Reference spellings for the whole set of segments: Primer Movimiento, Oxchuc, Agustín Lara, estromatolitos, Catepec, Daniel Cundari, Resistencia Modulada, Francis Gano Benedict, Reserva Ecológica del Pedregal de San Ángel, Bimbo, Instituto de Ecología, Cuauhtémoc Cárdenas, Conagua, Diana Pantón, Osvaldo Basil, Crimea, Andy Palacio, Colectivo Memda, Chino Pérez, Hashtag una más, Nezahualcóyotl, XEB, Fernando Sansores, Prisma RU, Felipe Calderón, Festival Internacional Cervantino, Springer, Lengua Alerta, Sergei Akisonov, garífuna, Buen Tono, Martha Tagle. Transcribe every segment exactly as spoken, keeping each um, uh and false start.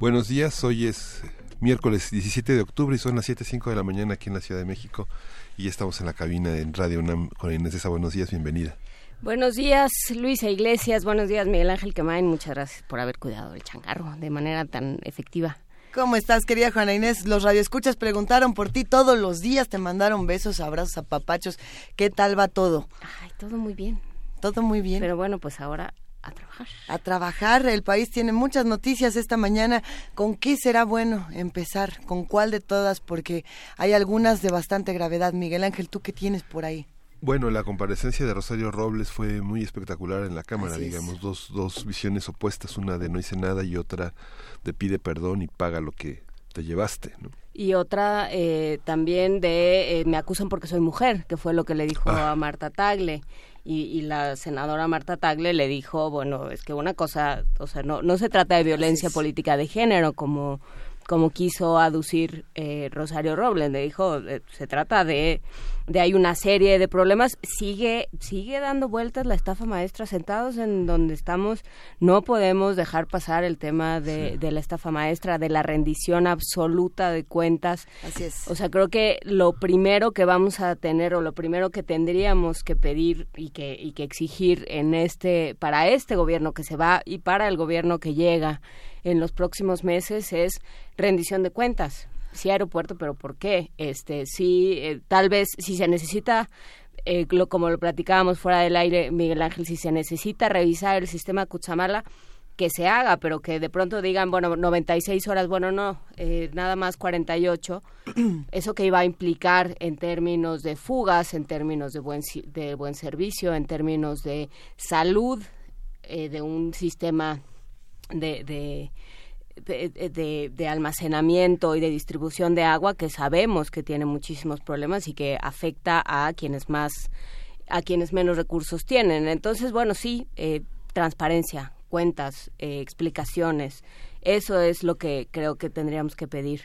Buenos días, hoy es miércoles diecisiete de octubre y son las siete cero cinco de la mañana aquí en la Ciudad de México y estamos en la cabina en Radio UNAM con Inés de Sa. Buenos días, bienvenida. Buenos días, Luisa Iglesias, buenos días, Miguel Ángel Quemain, muchas gracias por haber cuidado el changarro de manera tan efectiva. ¿Cómo estás, querida Juana Inés? Los radioescuchas preguntaron por ti todos los días, te mandaron besos, abrazos, apapachos. ¿Qué tal va todo? Ay, todo muy bien. Todo muy bien. Pero bueno, pues ahora... A trabajar. A trabajar. El país tiene muchas noticias esta mañana. ¿Con qué será bueno empezar? ¿Con cuál de todas? Porque hay algunas de bastante gravedad. Miguel Ángel, ¿tú qué tienes por ahí? Bueno, la comparecencia de Rosario Robles fue muy espectacular en la Cámara. Así digamos, es. dos dos visiones opuestas, una de no hice nada y otra de pide perdón y paga lo que te llevaste, ¿no? Y otra eh, también de eh, me acusan porque soy mujer, que fue lo que le dijo ah. a Martha Tagle. Y, y la senadora Martha Tagle le dijo, bueno, es que una cosa, o sea, no, no se trata de violencia política de género, como, como quiso aducir eh, Rosario Robles, le dijo, eh, se trata de, de hay una serie de problemas, sigue, sigue dando vueltas la estafa maestra, sentados en donde estamos, no podemos dejar pasar el tema de, sí. de la estafa maestra, de la rendición absoluta de cuentas. Así es. O sea, creo que lo primero que vamos a tener, o lo primero que tendríamos que pedir y que, y que exigir en este, para este gobierno que se va y para el gobierno que llega en los próximos meses, es rendición de cuentas. Sí, aeropuerto, pero ¿por qué? Este, sí, eh, tal vez si se necesita, eh, lo, como lo platicábamos fuera del aire, Miguel Ángel, si se necesita revisar el sistema Cuchamala, que se haga, pero que de pronto digan, bueno, noventa y seis horas, bueno, no, eh, nada más cuarenta y ocho, eso que iba a implicar en términos de fugas, en términos de buen, de buen servicio, en términos de salud, eh, de un sistema de... de De, de, de almacenamiento y de distribución de agua que sabemos que tiene muchísimos problemas y que afecta a quienes más, a quienes menos recursos tienen. Entonces, bueno, sí, eh, transparencia, cuentas, eh, explicaciones, eso es lo que creo que tendríamos que pedir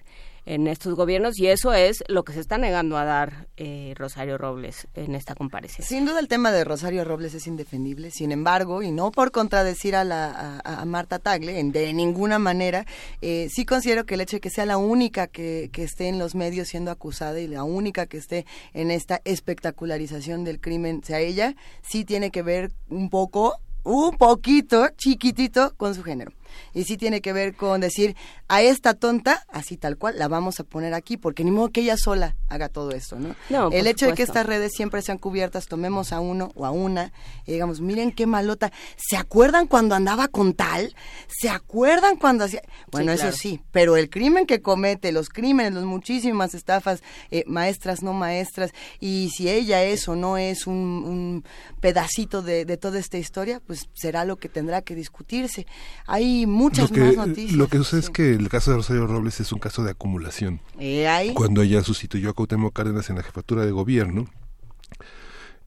en estos gobiernos y eso es lo que se está negando a dar eh, Rosario Robles en esta comparecencia. Sin duda el tema de Rosario Robles es indefendible, sin embargo, y no por contradecir a la a, a Martha Tagle en, de ninguna manera, eh, sí considero que el hecho de que sea la única que, que esté en los medios siendo acusada y la única que esté en esta espectacularización del crimen sea ella, sí tiene que ver un poco, un poquito, chiquitito, con su género. Y sí tiene que ver con decir, a esta tonta, así tal cual, la vamos a poner aquí, porque ni modo que ella sola haga todo esto, ¿no? No, el hecho supuesto. de que estas redes siempre sean cubiertas, tomemos a uno o a una, y digamos, miren qué malota, ¿se acuerdan cuando andaba con tal? ¿Se acuerdan cuando hacía...? Bueno, sí, eso claro. sí, pero el crimen que comete, los crímenes, las muchísimas estafas, eh, maestras, no maestras, y si ella es o no es un, un pedacito de, de toda esta historia, pues será lo que tendrá que discutirse. Hay muchas lo que, más noticias. Lo que sucede sí. es que el caso de Rosario Robles es un caso de acumulación. ¿Y ahí? Cuando ella sustituyó a Cuauhtémoc Cárdenas en la jefatura de gobierno,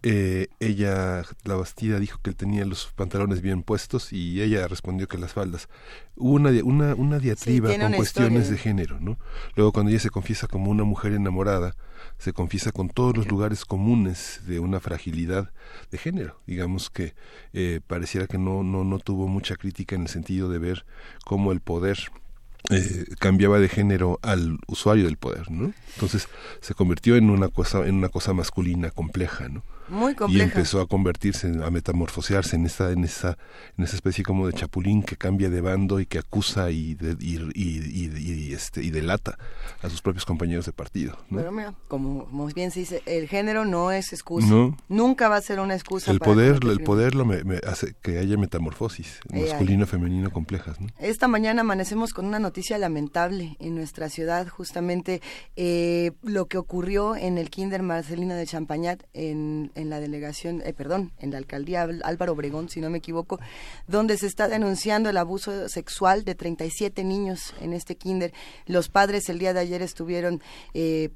eh, ella, la Bastida, dijo que él tenía los pantalones bien puestos y ella respondió que las faldas. Hubo una, una, una diatriba sí, con una cuestiones historia. de género, ¿no? Luego cuando ella se confiesa como una mujer enamorada, se confiesa con todos los lugares comunes de una fragilidad de género. Digamos que eh, pareciera que no, no, no tuvo mucha crítica en el sentido de ver cómo el poder eh, cambiaba de género al usuario del poder, ¿no? Entonces se convirtió en una cosa, en una cosa masculina compleja, ¿no? Muy compleja. Y empezó a convertirse, a metamorfosearse en esa, en esa, en esa especie como de chapulín que cambia de bando y que acusa y, de, y, y, y, y, este, y delata a sus propios compañeros de partido, ¿no? Pero mira, como muy bien se dice, el género no es excusa. No. Nunca va a ser una excusa. El para poder, el, el poder lo me, me hace que haya metamorfosis, eh, masculino, eh. femenino, complejas, ¿no? Esta mañana amanecemos con una noticia lamentable en nuestra ciudad, justamente eh, lo que ocurrió en el Kinder Marcelina de Champañat en en la delegación, eh, perdón, en la alcaldía Álvaro Obregón, si no me equivoco, donde se está denunciando el abuso sexual de treinta y siete niños en este kinder. Los padres el día de ayer estuvieron eh,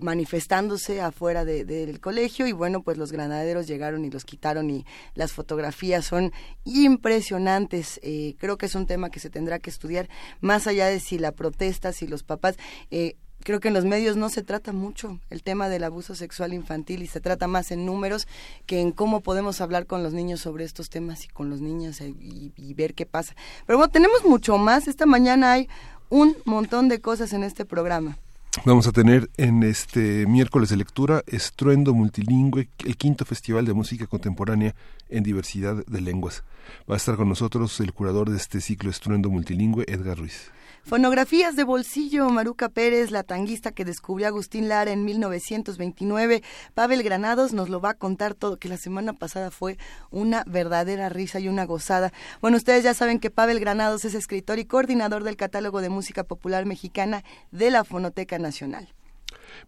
manifestándose afuera de, de, del colegio, y bueno, pues los granaderos llegaron y los quitaron, y las fotografías son impresionantes. Eh, creo que es un tema que se tendrá que estudiar, más allá de si la protesta, si los papás... Eh, Creo que en los medios no se trata mucho el tema del abuso sexual infantil, y se trata más en números que en cómo podemos hablar con los niños sobre estos temas y con los niños y, y ver qué pasa. Pero bueno, tenemos mucho más. Esta mañana hay un montón de cosas en este programa. Vamos a tener en este miércoles de lectura Estruendo Multilingüe, el quinto Festival de Música Contemporánea en Diversidad de Lenguas. Va a estar con nosotros el curador de este ciclo Estruendo Multilingüe, Edgar Ruiz. Fonografías de bolsillo, Maruca Pérez, la tanguista que descubrió a Agustín Lara en mil novecientos veintinueve. Pável Granados nos lo va a contar todo, que la semana pasada fue una verdadera risa y una gozada. Bueno, ustedes ya saben que Pável Granados es escritor y coordinador del Catálogo de Música Popular Mexicana de la Fonoteca Nacional.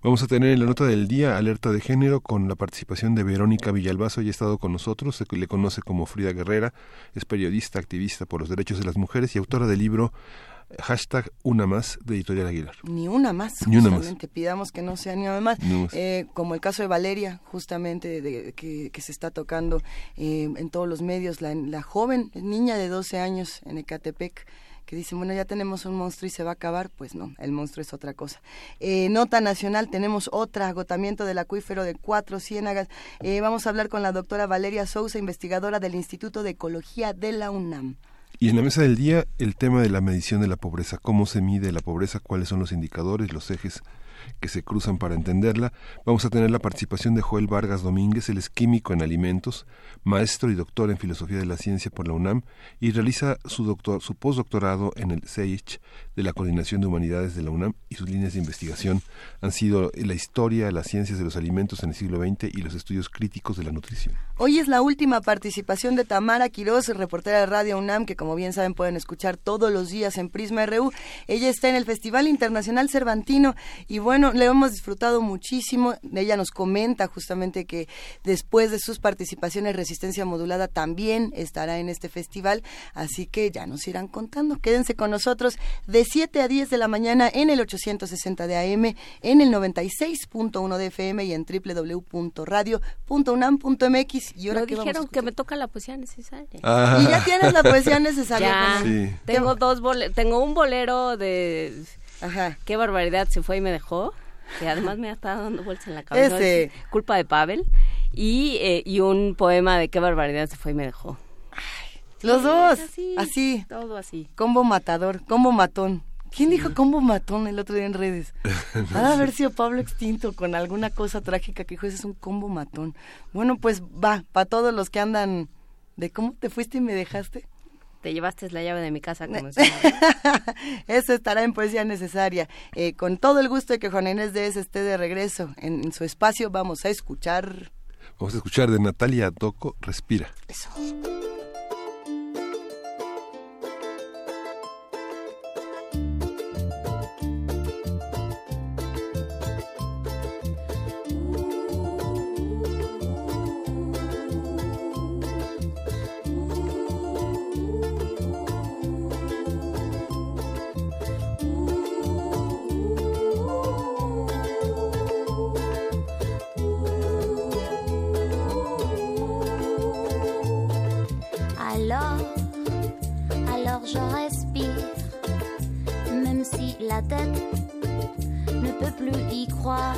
Vamos a tener en la nota del día Alerta de Género, con la participación de Verónica Villalvazo. Ya ha estado con nosotros, se le conoce como Frida Guerrera, es periodista, activista por los derechos de las mujeres y autora del libro Hashtag Una Más, de Editorial Aguilar. Ni una más, ni una más. Pidamos que no sea ni una más. Ni más. Eh, como el caso de Valeria, justamente, de, de, que, que se está tocando eh, en todos los medios, la, la joven niña de doce años en Ecatepec, que dicen, bueno, ya tenemos un monstruo y se va a acabar. Pues no, el monstruo es otra cosa. Eh, nota nacional, tenemos otra, agotamiento del acuífero de Cuatro Ciénagas. Eh, vamos a hablar con la doctora Valeria Souza, investigadora del Instituto de Ecología de la UNAM. Y en la mesa del día, el tema de la medición de la pobreza, cómo se mide la pobreza, cuáles son los indicadores, los ejes que se cruzan para entenderla. Vamos a tener la participación de Joel Vargas Domínguez, él es químico en alimentos, maestro y doctor en filosofía de la ciencia por la UNAM, y realiza su, doctor, su postdoctorado en el C E I C H de la Coordinación de Humanidades de la UNAM, y sus líneas de investigación han sido la historia, las ciencias de los alimentos en el siglo veinte y los estudios críticos de la nutrición. Hoy es la última participación de Tamara Quirós, reportera de Radio UNAM, que como bien saben pueden escuchar todos los días en Prisma R U. Ella está en el Festival Internacional Cervantino y bueno, le hemos disfrutado muchísimo. Ella nos comenta justamente que después de sus participaciones, Resistencia Modulada también estará en este festival, así que ya nos irán contando. Quédense con nosotros de siete a diez de la mañana en el ochocientos sesenta de A M, en el noventa y seis punto uno de F M y en doble u doble u doble u punto radio punto unam punto m x. Y ahora me que dijeron que me toca la poesía necesaria. Ah. Y ya tienes la poesía necesaria. Ya. Sí. Tengo dos bol- tengo un bolero de... Ajá. Qué barbaridad, se fue y me dejó. Que además me ha estado dando vueltas en la cabeza. Ese. Culpa de Pável. Y, eh, y un poema de Qué barbaridad, se fue y me dejó. Ay, los dos. Así, así. Todo así. Combo matador, combo matón. ¿Quién dijo combo matón el otro día en redes? Ha de haber sido Pablo Extinto con alguna cosa trágica que dijo, ese es un combo matón. Bueno, pues va, para todos los que andan de cómo te fuiste y me dejaste. Te llevaste la llave de mi casa. Como Eso estará en Poesía Necesaria. Eh, con todo el gusto de que Juana Inés de ese esté de regreso en, en su espacio, vamos a escuchar... Vamos a escuchar de Natalia Tocco, Respira. Eso. Je respire, même si la tête ne peut plus y croire.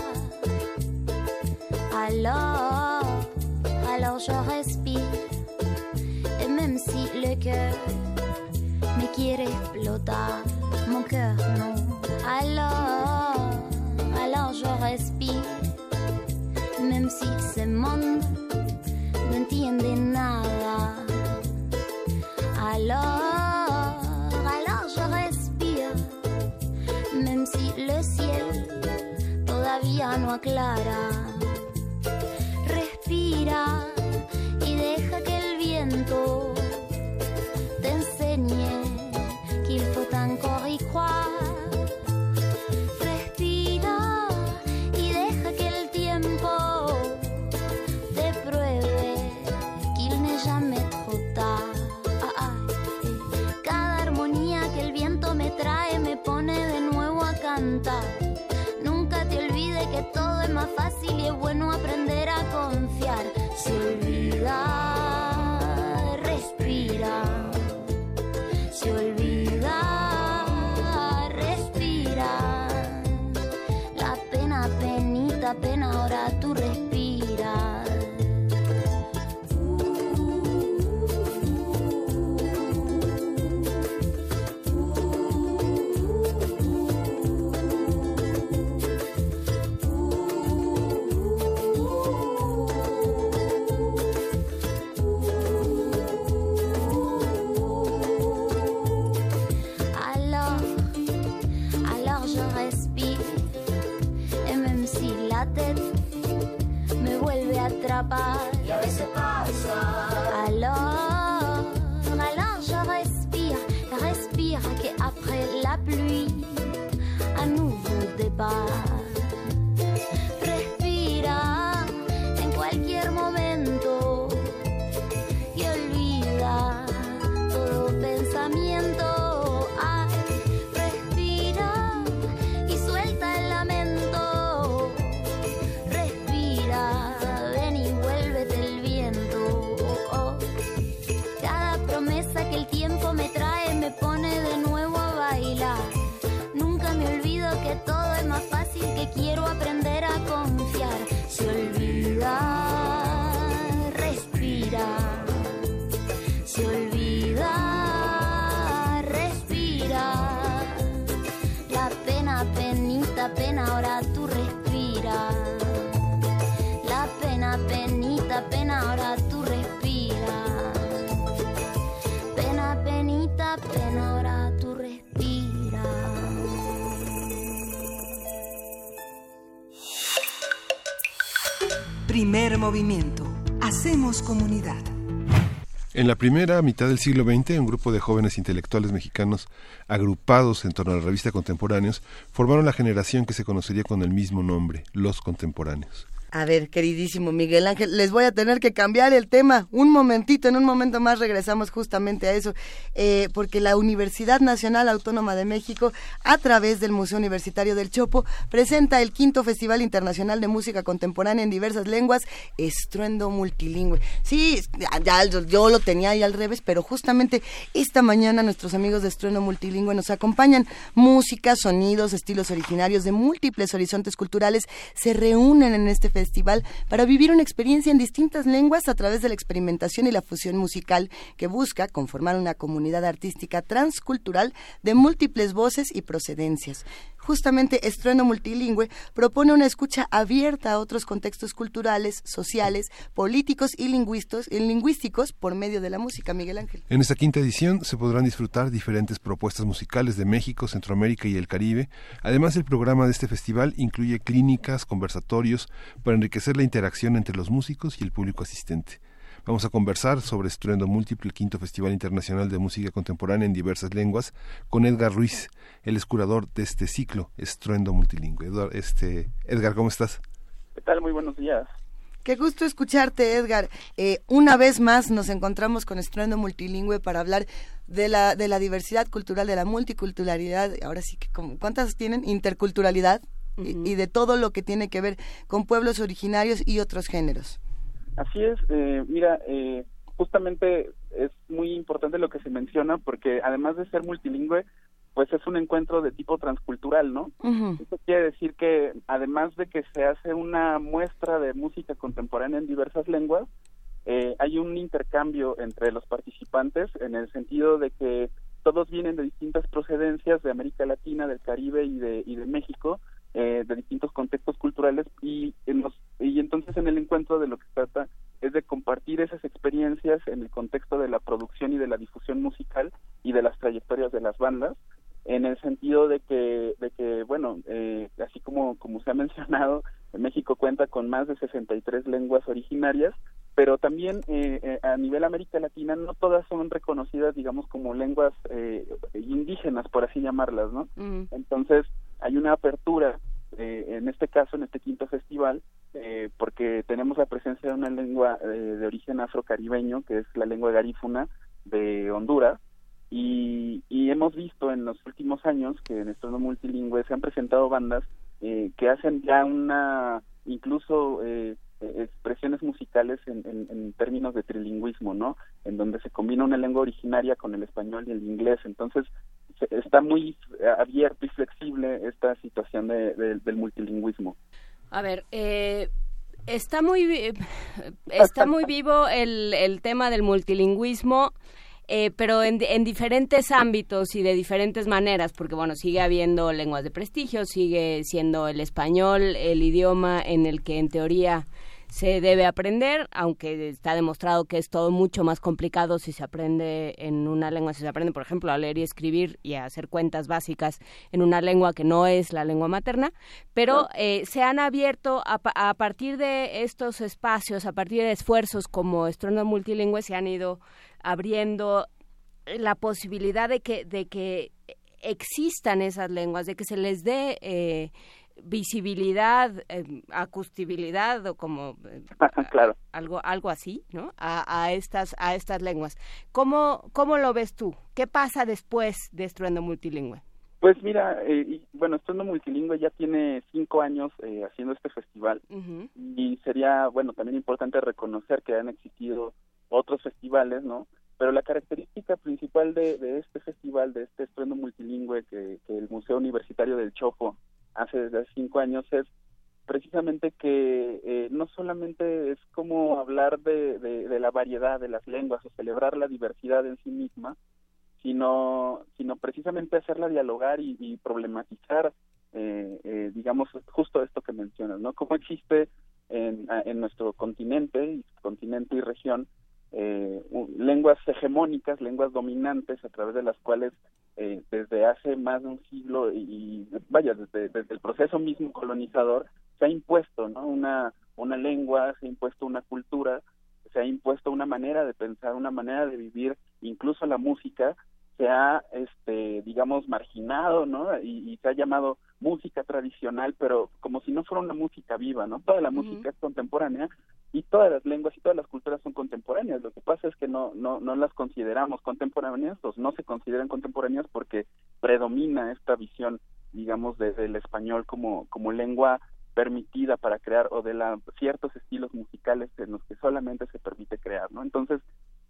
Alors, alors je respire, et même si le cœur me quiere explotar, mon cœur non. Alors, alors je respire, même si ce monde no entiende nada. Alors, el cielo todavía no aclara. Respira y deja que el viento te enseñe qu'il faut encore y croire. Respira y deja que el tiempo te más fácil y es bueno aprender a confiar. Se olvida, respira. Se olvida, respira. La pena, penita, pena, ahora tú respiras. Y a veces pasa. Alors, alors je respire, respire, qu'après la pluie, un nouveau débat. Respira en cualquier momento y olvida todo pensamiento. Ay, respira y suelta el lamento. Respira. Me trae, me pone de nuevo a bailar. Nunca me olvido que todo es más fácil, que quiero aprender a confiar. Se olvida, respira. Se olvida, respira. La pena, penita, pena, ahora tú respira. La pena, penita, pena, ahora tú respira. Penita, pena, ahora tú respiras. Primer movimiento. Hacemos comunidad. En la primera mitad del siglo veinte, un grupo de jóvenes intelectuales mexicanos agrupados en torno a la revista Contemporáneos formaron la generación que se conocería con el mismo nombre, los Contemporáneos. A ver, queridísimo Miguel Ángel, les voy a tener que cambiar el tema un momentito, en un momento más regresamos justamente a eso, eh, porque la Universidad Nacional Autónoma de México, a través del Museo Universitario del Chopo, presenta el quinto Festival Internacional de Música Contemporánea en diversas lenguas, Estruendo Multilingüe. Sí, ya, yo lo tenía ahí al revés, pero justamente esta mañana nuestros amigos de Estruendo Multilingüe nos acompañan. Música, sonidos, estilos originarios de múltiples horizontes culturales se reúnen en este festival festival para vivir una experiencia en distintas lenguas a través de la experimentación y la fusión musical que busca conformar una comunidad artística transcultural de múltiples voces y procedencias. Justamente Estruendo Multilingüe propone una escucha abierta a otros contextos culturales, sociales, políticos y lingüísticos por medio de la música, Miguel Ángel. En esta quinta edición se podrán disfrutar diferentes propuestas musicales de México, Centroamérica y el Caribe. Además, el programa de este festival incluye clínicas, conversatorios para enriquecer la interacción entre los músicos y el público asistente. Vamos a conversar sobre Estruendo Múltiple, el quinto Festival Internacional de Música Contemporánea en diversas lenguas, con Edgar Ruiz, el curador de este ciclo, Estruendo Multilingüe. Este, Edgar, ¿cómo estás? ¿Qué tal? Muy buenos días. Qué gusto escucharte, Edgar. Eh, una vez más nos encontramos con Estruendo Multilingüe para hablar de la de la diversidad cultural, de la multiculturalidad. Ahora sí que, como, ¿cuántas tienen? Interculturalidad uh-huh. y, y de todo lo que tiene que ver con pueblos originarios y otros géneros. Así es, eh, mira, eh, justamente es muy importante lo que se menciona porque además de ser multilingüe, pues es un encuentro de tipo transcultural, ¿no? Uh-huh. Esto quiere decir que además de que se hace una muestra de música contemporánea en diversas lenguas, eh, hay un intercambio entre los participantes en el sentido de que todos vienen de distintas procedencias de América Latina, del Caribe y de, y de México, Eh, de distintos contextos culturales y, en los, y entonces en el encuentro de lo que se trata es de compartir esas experiencias en el contexto de la producción y de la difusión musical y de las trayectorias de las bandas, en el sentido de que, de que bueno, eh, así como, como se ha mencionado, México cuenta con más de sesenta y tres lenguas originarias, pero también eh, eh, a nivel América Latina no todas son reconocidas, digamos, como lenguas eh, indígenas, por así llamarlas, ¿no? Mm. Entonces hay una apertura, eh, en este caso, en este quinto festival, eh, porque tenemos la presencia de una lengua eh, de origen afrocaribeño, que es la lengua garífuna de Honduras, y, y hemos visto en los últimos años que en Estruendo Multilingüe se han presentado bandas eh, que hacen ya una incluso eh, expresiones musicales en, en, en términos de trilingüismo, ¿no? En donde se combina una lengua originaria con el español y el inglés. Entonces, se, está muy abierto y flexible esta situación de, de, del multilingüismo. A ver, eh... Está muy está muy vivo el, el tema del multilingüismo, eh, pero en, en diferentes ámbitos y de diferentes maneras, porque bueno, sigue habiendo lenguas de prestigio, sigue siendo el español el idioma en el que en teoría se debe aprender, aunque está demostrado que es todo mucho más complicado si se aprende en una lengua, si se aprende, por ejemplo, a leer y escribir y a hacer cuentas básicas en una lengua que no es la lengua materna, pero eh, se han abierto, a, a partir de estos espacios, a partir de esfuerzos como Estruendo Multilingüe, se han ido abriendo la posibilidad de que, de que existan esas lenguas, de que se les dé... Eh, visibilidad, eh, acustibilidad o como eh, claro. algo algo así, ¿no? A, a estas a estas lenguas. ¿Cómo cómo lo ves tú? ¿Qué pasa después de Estruendo Multilingüe? Pues mira, eh, y, bueno, Estruendo Multilingüe ya tiene cinco años eh, haciendo este festival, uh-huh. y sería bueno también importante reconocer que han existido otros festivales, ¿no? Pero la característica principal de, de este festival, de este Estruendo Multilingüe que, que el Museo Universitario del Chopo hace desde hace cinco años, es precisamente que eh, no solamente es como hablar de, de, de la variedad de las lenguas o celebrar la diversidad en sí misma, sino sino precisamente hacerla dialogar y, y problematizar, eh, eh, digamos, justo esto que mencionas, ¿no? Cómo existe en, en nuestro continente, continente y región, eh, lenguas hegemónicas, lenguas dominantes a través de las cuales Eh, desde hace más de un siglo y, y vaya, desde, desde el proceso mismo colonizador se ha impuesto, ¿no? una una lengua, se ha impuesto una cultura, se ha impuesto una manera de pensar, una manera de vivir, incluso la música se ha, este, digamos, marginado, ¿no? Y, y se ha llamado música tradicional, pero como si no fuera una música viva, ¿no? Toda la uh-huh. música es contemporánea y todas las lenguas y todas las culturas son contemporáneas. Lo que pasa es que no no no las consideramos contemporáneas, pues no se consideran contemporáneas porque predomina esta visión, digamos, desde el español como como lengua permitida para crear o de la, ciertos estilos musicales en los que solamente se permite crear, ¿no? Entonces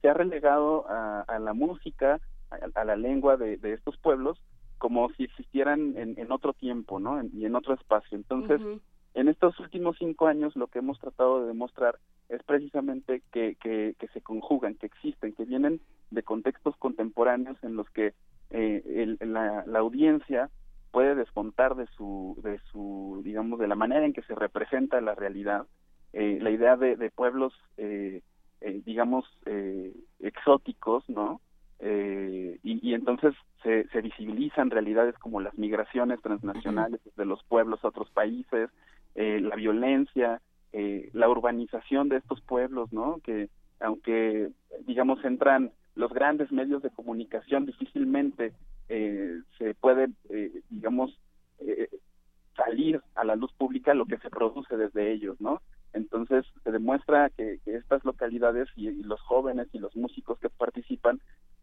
se ha relegado a, a la música, a, a la lengua de, de estos pueblos como si existieran en, en otro tiempo, ¿no? En, y en otro espacio. Entonces uh-huh. en estos últimos cinco años lo que hemos tratado de demostrar es precisamente que, que, que se conjugan, que existen, que vienen de contextos contemporáneos en los que eh, el, la, la audiencia puede descontar de su, de su, digamos, de la manera en que se representa la realidad, eh, la idea de, de pueblos, eh, eh, digamos, eh, exóticos, ¿no? Eh, y, y entonces se, se visibilizan realidades como las migraciones transnacionales de los pueblos a otros países, Eh, la violencia, eh, la urbanización de estos pueblos, ¿no? Que aunque, digamos, entran los grandes medios de comunicación, difícilmente eh, se puede, eh, digamos, eh, salir a la luz pública lo que se produce desde ellos, ¿no? Entonces se demuestra que, que estas localidades y, y los jóvenes y los músicos que participan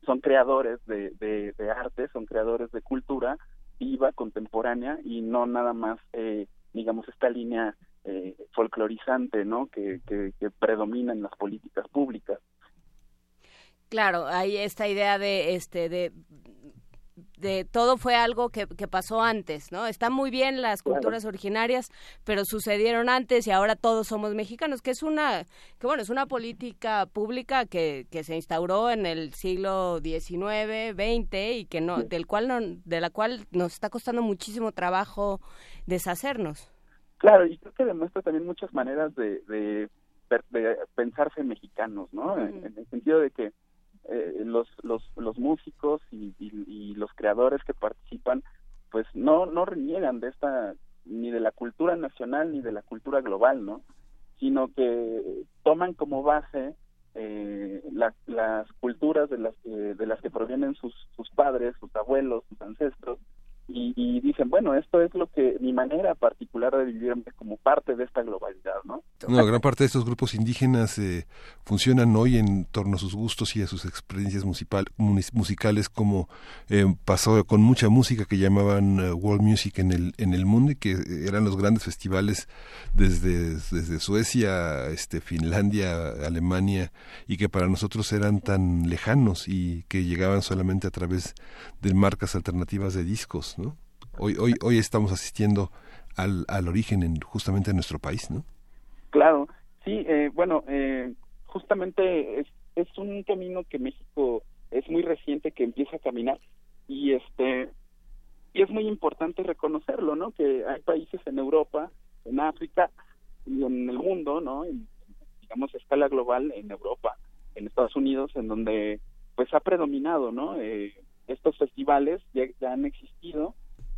son creadores de, de, de arte, son creadores de cultura viva, contemporánea y no nada más... Eh, digamos, esta línea eh, folclorizante, ¿no?, que, que, que predomina en las políticas públicas. Claro, hay esta idea de este de, de todo fue algo que, que pasó antes, ¿no? Están muy bien las culturas claro. originarias, pero sucedieron antes y ahora todos somos mexicanos, que es una que bueno, es una política pública que, que se instauró en el siglo diecinueve, veinte y que no sí. del cual no, de la cual nos está costando muchísimo trabajo deshacernos. Claro, y creo que demuestra también muchas maneras de, de, de pensarse mexicanos, ¿no? Uh-huh. En, en el sentido de que Eh, los los los músicos y, y, y los creadores que participan pues no no reniegan de esta ni de la cultura nacional ni de la cultura global, ¿no? Sino que toman como base eh, la, las culturas de las eh, de las que provienen sus sus padres, sus abuelos, sus ancestros y, y dicen, bueno, esto es lo que mi manera particular de vivirme como parte de esta globalidad, ¿no? No, gran parte de estos grupos indígenas eh, funcionan hoy en torno a sus gustos y a sus experiencias musical, musicales, como eh, pasó con mucha música que llamaban uh, World Music en el en el mundo, y que eran los grandes festivales desde, desde Suecia, este, Finlandia, Alemania, y que para nosotros eran tan lejanos y que llegaban solamente a través de marcas alternativas de discos, ¿no? Hoy hoy hoy estamos asistiendo al, al origen en, justamente en nuestro país, ¿no? Claro, sí, eh, bueno, eh, justamente es, es un camino que México es muy reciente que empieza a caminar, y este y es muy importante reconocerlo, ¿no? Que hay países en Europa, en África y en el mundo, ¿no? En, digamos, a escala global, en Europa, en Estados Unidos, en donde pues ha predominado, ¿no? Eh, estos festivales ya, ya han existido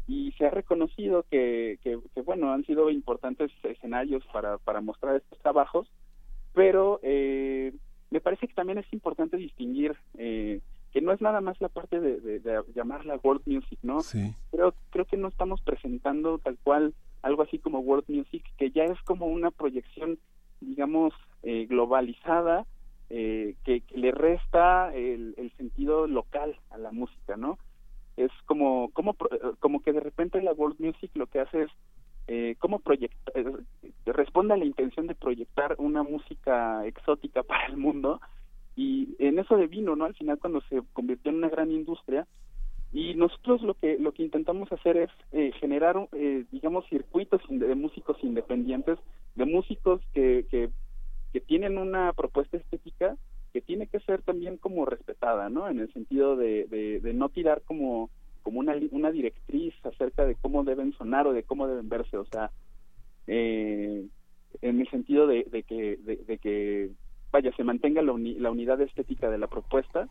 y se ha reconocido que, que, que bueno, han sido importantes escenarios para, para mostrar estos trabajos, pero eh, me parece que también es importante distinguir eh, que no es nada más la parte de, de, de llamarla world music, ¿no? Sí. Pero creo que no estamos presentando tal cual algo así como world music, que ya es como una proyección, digamos, eh, globalizada, eh, que, que le resta el, el sentido local a la música, ¿no? Es como como como que de repente la world music lo que hace es eh, como proyecta, eh, responde a la intención de proyectar una música exótica para el mundo, y en eso devino, ¿no? Al final, cuando se convirtió en una gran industria, y nosotros lo que lo que intentamos hacer es eh, generar eh, digamos circuitos de músicos independientes, de músicos que, que que tienen una propuesta estética que tiene que ser también como respetada, ¿no? En el sentido de, de, de no tirar como, como una, una directriz acerca de cómo deben sonar o de cómo deben verse, o sea, eh, en el sentido de, de que, de, de que, vaya, se mantenga la, uni, la unidad estética de la propuesta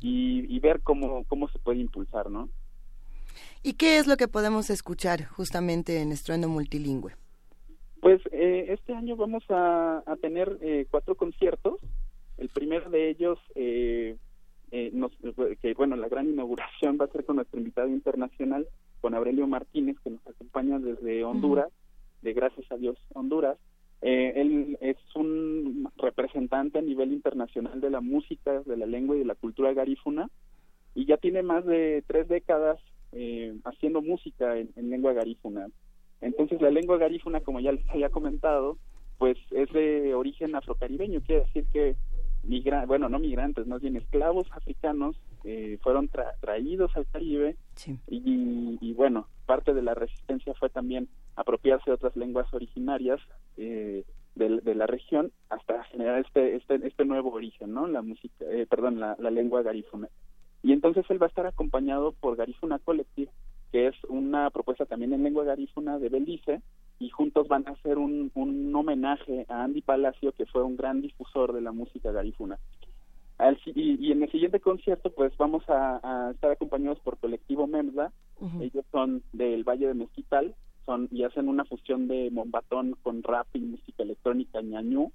y, y ver cómo, cómo se puede impulsar, ¿no? ¿Y qué es lo que podemos escuchar justamente en Estruendo Multilingüe? Pues eh, este año vamos a, a tener eh, cuatro conciertos. El primero de ellos, eh, eh, nos, que bueno, la gran inauguración va a ser con nuestro invitado internacional, con Aurelio Martínez, que nos acompaña desde Honduras, de Gracias a Dios Honduras. Eh, él es un representante a nivel internacional de la música, de la lengua y de la cultura garífuna, y ya tiene más de tres décadas eh, haciendo música en, en lengua garífuna. Entonces, la lengua garífuna, como ya les había comentado, pues es de origen afrocaribeño, quiere decir que Migra- bueno, no migrantes, más bien esclavos africanos eh, fueron tra- traídos al Caribe, sí. y, y bueno, parte de la resistencia fue también apropiarse de otras lenguas originarias eh, de, de la región hasta generar este este, este nuevo origen, ¿no? La música, eh, perdón, la, la lengua garífuna. Y entonces él va a estar acompañado por Garífuna Collective, que es una propuesta también en lengua garífuna de Belice, y juntos van a hacer un, un homenaje a Andy Palacio, que fue un gran difusor de la música garífuna. Al, y, y en el siguiente concierto, pues vamos a, a estar acompañados por Colectivo Memda. Uh-huh. Ellos son del Valle de Mezquital, son y hacen una fusión de mombatón con rap y música electrónica ñañú.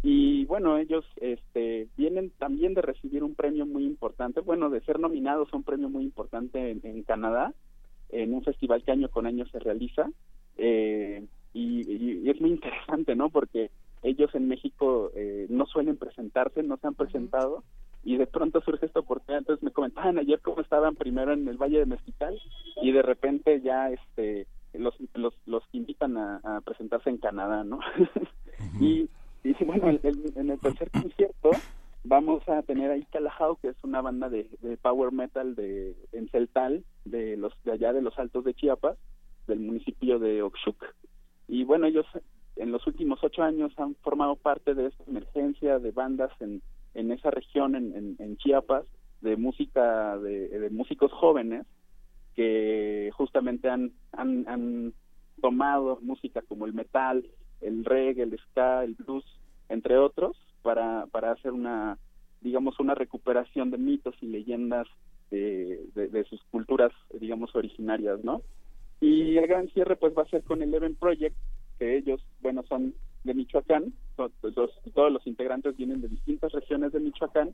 Y bueno, ellos este vienen también de recibir un premio muy importante, bueno, de ser nominados a un premio muy importante en, en Canadá, en un festival que año con año se realiza. Eh, y, y, y es muy interesante, ¿no? Porque ellos en México eh, no suelen presentarse, no se han presentado, y de pronto surge esta oportunidad. Entonces me comentaban ayer cómo estaban primero en el Valle de Mezquital, y de repente ya este los los, los invitan a, a presentarse en Canadá, ¿no? Uh-huh. y, y bueno, el, el, en el tercer concierto vamos a tener ahí Calajao, que es una banda de, de power metal de en Celtal, de los de allá de los Altos de Chiapas, del municipio de Oxuc. Y bueno, ellos en los últimos ocho años han formado parte de esta emergencia de bandas en, en esa región, en, en, en Chiapas, de música de, de músicos jóvenes que justamente han, han, han tomado música como el metal, el reggae, el ska, el blues, entre otros, para, para hacer una, digamos, una recuperación de mitos y leyendas de, de, de sus culturas, digamos, originarias, ¿no? Y el gran cierre pues va a ser con el Eleven Project, que ellos, bueno, son de Michoacán, todos, todos los integrantes vienen de distintas regiones de Michoacán,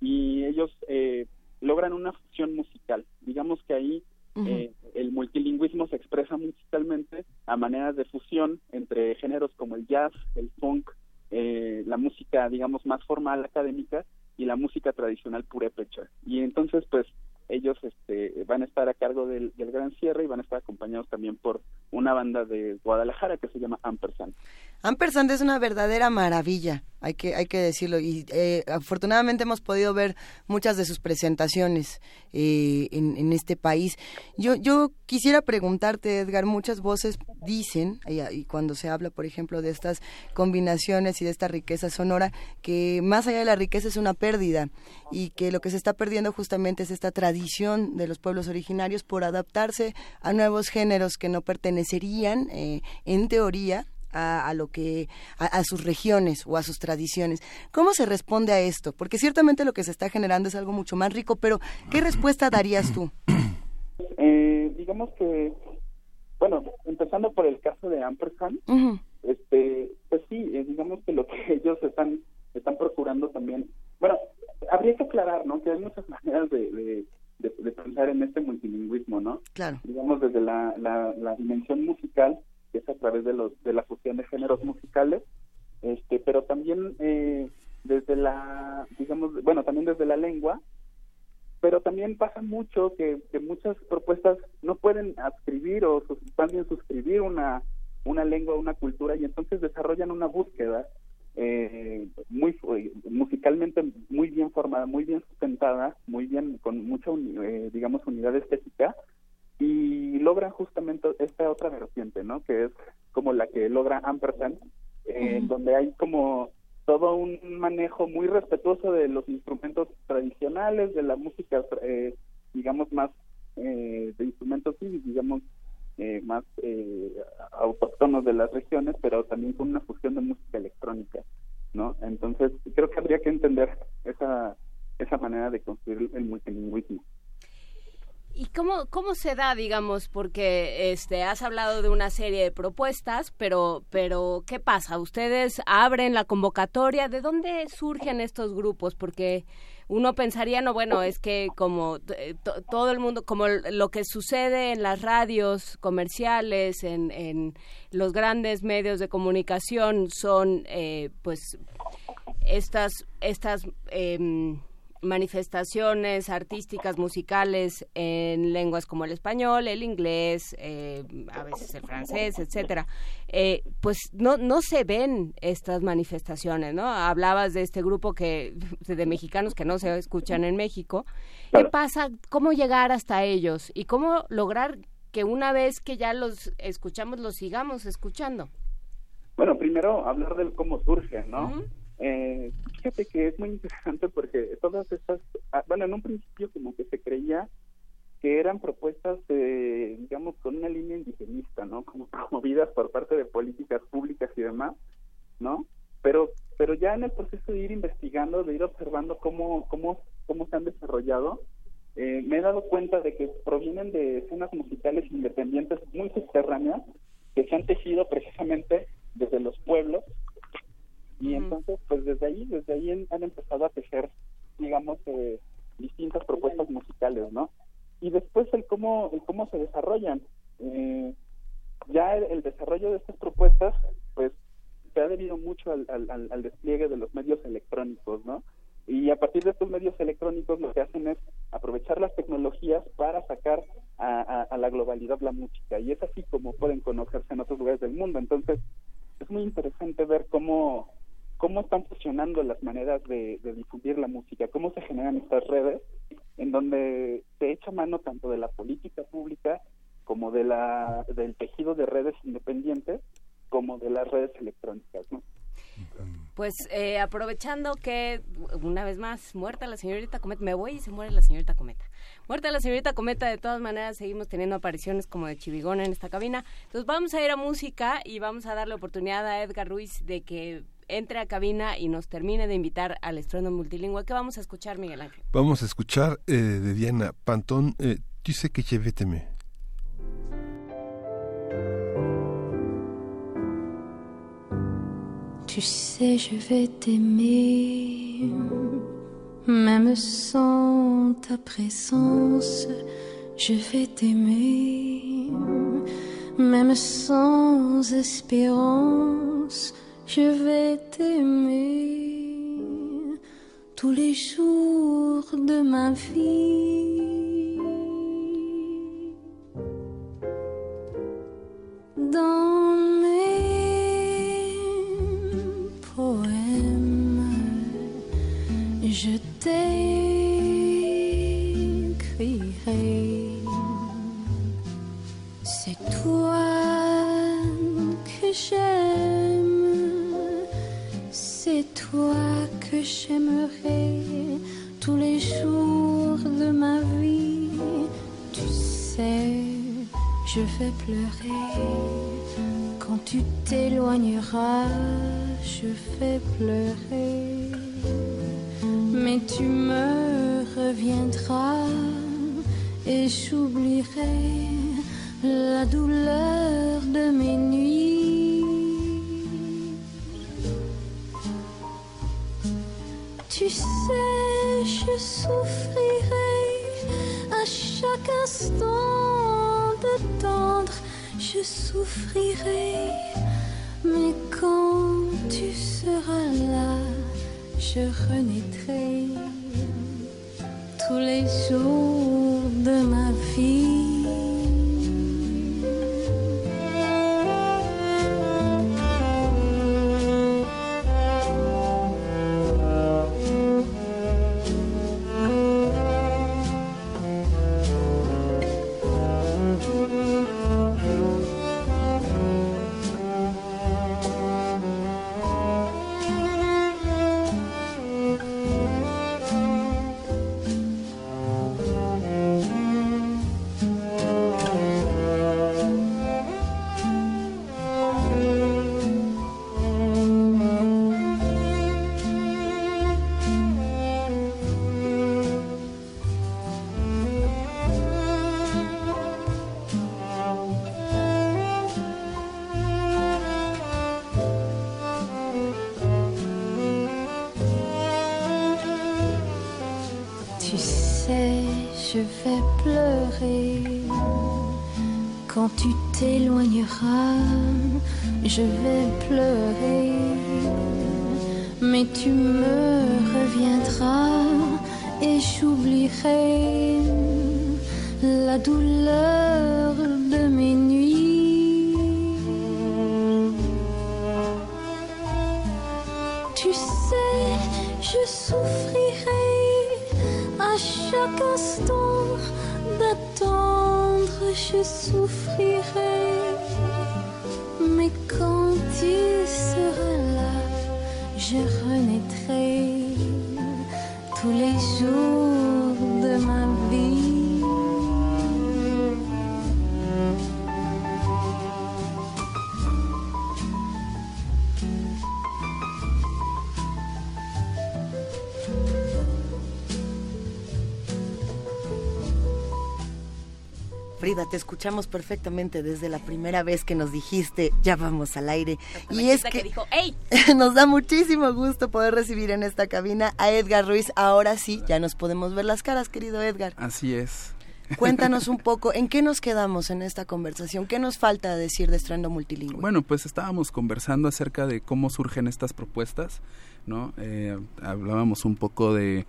y ellos eh, logran una fusión musical. Digamos que ahí eh, uh-huh. el multilingüismo se expresa musicalmente a manera oportunidades de fusión entre géneros como el jazz, el funk, eh, la música, digamos, más formal, académica, y la música tradicional purépecha. Y entonces, pues, ellos este, van a estar a cargo del, del gran cierre y van a estar acompañados también por una banda de Guadalajara que se llama Ampersand. Ampersand es una verdadera maravilla, hay que hay que decirlo, y eh, afortunadamente hemos podido ver muchas de sus presentaciones eh, en, en este país. Yo yo quisiera preguntarte, Edgar, muchas voces dicen, y, y cuando se habla, por ejemplo, de estas combinaciones y de esta riqueza sonora, que más allá de la riqueza es una pérdida, y que lo que se está perdiendo justamente es esta tradición de los pueblos originarios por adaptarse a nuevos géneros que no pertenecerían, eh, en teoría, a, a lo que a, a sus regiones o a sus tradiciones. ¿Cómo se responde a esto? Porque ciertamente lo que se está generando es algo mucho más rico, pero ¿qué respuesta darías tú? Eh, digamos que, bueno, empezando por el caso de Ampersand, uh-huh. este, pues sí, digamos que lo que ellos están están procurando también, bueno, habría que aclarar, ¿no? Que hay muchas maneras de, de De, de pensar en este multilingüismo, ¿no? Claro. Digamos desde la, la, la dimensión musical, que es a través de los de la fusión de géneros musicales, este, pero también eh, desde la, digamos, bueno, también desde la lengua, pero también pasa mucho que, que muchas propuestas no pueden adscribir o sus, más bien suscribir una una lengua, una cultura, y entonces desarrollan una búsqueda Eh, muy musicalmente muy bien formada, muy bien sustentada, muy bien con mucha eh, digamos unidad estética, y logran justamente esta otra vertiente, ¿no? Que es como la que logra Ampersand, eh, uh-huh. donde hay como todo un manejo muy respetuoso de los instrumentos tradicionales, de la música, eh, digamos más eh, de instrumentos sí, digamos Eh, más eh, autóctonos de las regiones, pero también con una fusión de música electrónica, ¿no? Entonces, creo que habría que entender esa esa manera de construir el multilingüismo. ¿Y cómo, cómo se da, digamos, porque este has hablado de una serie de propuestas, pero pero ¿qué pasa? ¿Ustedes abren la convocatoria? ¿De dónde surgen estos grupos? Porque uno pensaría, no, bueno, es que como t- todo el mundo, como lo que sucede en las radios comerciales, en, en los grandes medios de comunicación, son eh, pues estas estas eh, manifestaciones artísticas, musicales en lenguas como el español, el inglés, eh, a veces el francés, etcétera. Eh, pues no no se ven estas manifestaciones, ¿no? Hablabas de este grupo que de mexicanos que no se escuchan en México. Claro. ¿Qué pasa? ¿Cómo llegar hasta ellos? ¿Y cómo lograr que una vez que ya los escuchamos, los sigamos escuchando? Bueno, primero hablar de cómo surge, ¿no? Uh-huh. Eh, fíjate que es muy interesante porque todas estas, bueno, en un principio como que se creía que eran propuestas, eh, digamos, con una línea indigenista, ¿no? Como promovidas por parte de políticas públicas y demás, ¿no? Pero pero ya en el proceso de ir investigando, de ir observando cómo cómo cómo se han desarrollado, eh, me he dado cuenta de que provienen de escenas musicales independientes muy subterráneas que se han tejido precisamente desde los pueblos. Y entonces, pues desde ahí, desde ahí han empezado a tejer, digamos, eh, distintas propuestas musicales, ¿no? Y después el cómo, el cómo se desarrollan. Eh, ya el, el desarrollo de estas propuestas, pues, se ha debido mucho al, al, al despliegue de los medios electrónicos, ¿no? Y a partir de estos medios electrónicos lo que hacen es aprovechar las tecnologías para sacar a, a, a la globalidad la música. Y es así como pueden conocerse en otros lugares del mundo. Entonces, es muy interesante ver cómo... cómo están funcionando las maneras de, de difundir la música, cómo se generan estas redes en donde se echa mano tanto de la política pública como de la del tejido de redes independientes como de las redes electrónicas, ¿no? Pues eh, aprovechando que una vez más muerta la señorita Cometa, me voy y se muere la señorita Cometa. Muerta la señorita Cometa, de todas maneras seguimos teniendo apariciones como de Chivigona en esta cabina. Entonces vamos a ir a música y vamos a darle oportunidad a Edgar Ruiz de que entre a cabina y nos termine de invitar al Estruendo Multilingüe. ¿Qué vamos a escuchar, Miguel Ángel? Vamos a escuchar eh, de Diana Pantón, eh, Dice que lléveteme. Tu sais, je vais t'aimer, même sans ta présence, je vais t'aimer. Même sans espérance, je vais t'aimer tous les jours de ma vie. Dans mes poèmes, je t'écrirai. C'est toi que j'aime, c'est toi que j'aimerai tous les jours de ma vie. Tu sais, je vais pleurer quand tu t'éloigneras, je vais pleurer, mais tu me reviendras et j'oublierai la douleur de mes nuits. Tu sais, je souffrirai à chaque instant de tendre. Je souffrirai, mais quand tu seras là, je renaîtrai tous les jours de ma vie. Je vais pleurer quand tu t'éloigneras, je vais pleurer, mais tu me reviendras et j'oublierai la douleur de mes nuits. Tu sais, je souffrirai chaque instant d'attendre, je souffrirai, mais quand tu seras là, je renaîtrai tous les jours de ma vie. Frida, te escuchamos perfectamente desde la primera vez que nos dijiste, ya vamos al aire. Y es que, que dijo, ¡ey! Nos da muchísimo gusto poder recibir en esta cabina a Edgar Ruiz. Ahora sí, ya nos podemos ver las caras, querido Edgar. Así es. Cuéntanos un poco, ¿en qué nos quedamos en esta conversación? ¿Qué nos falta decir de Estruendo Multilingüe? Bueno, pues estábamos conversando acerca de cómo surgen estas propuestas, ¿no? Eh, hablábamos un poco de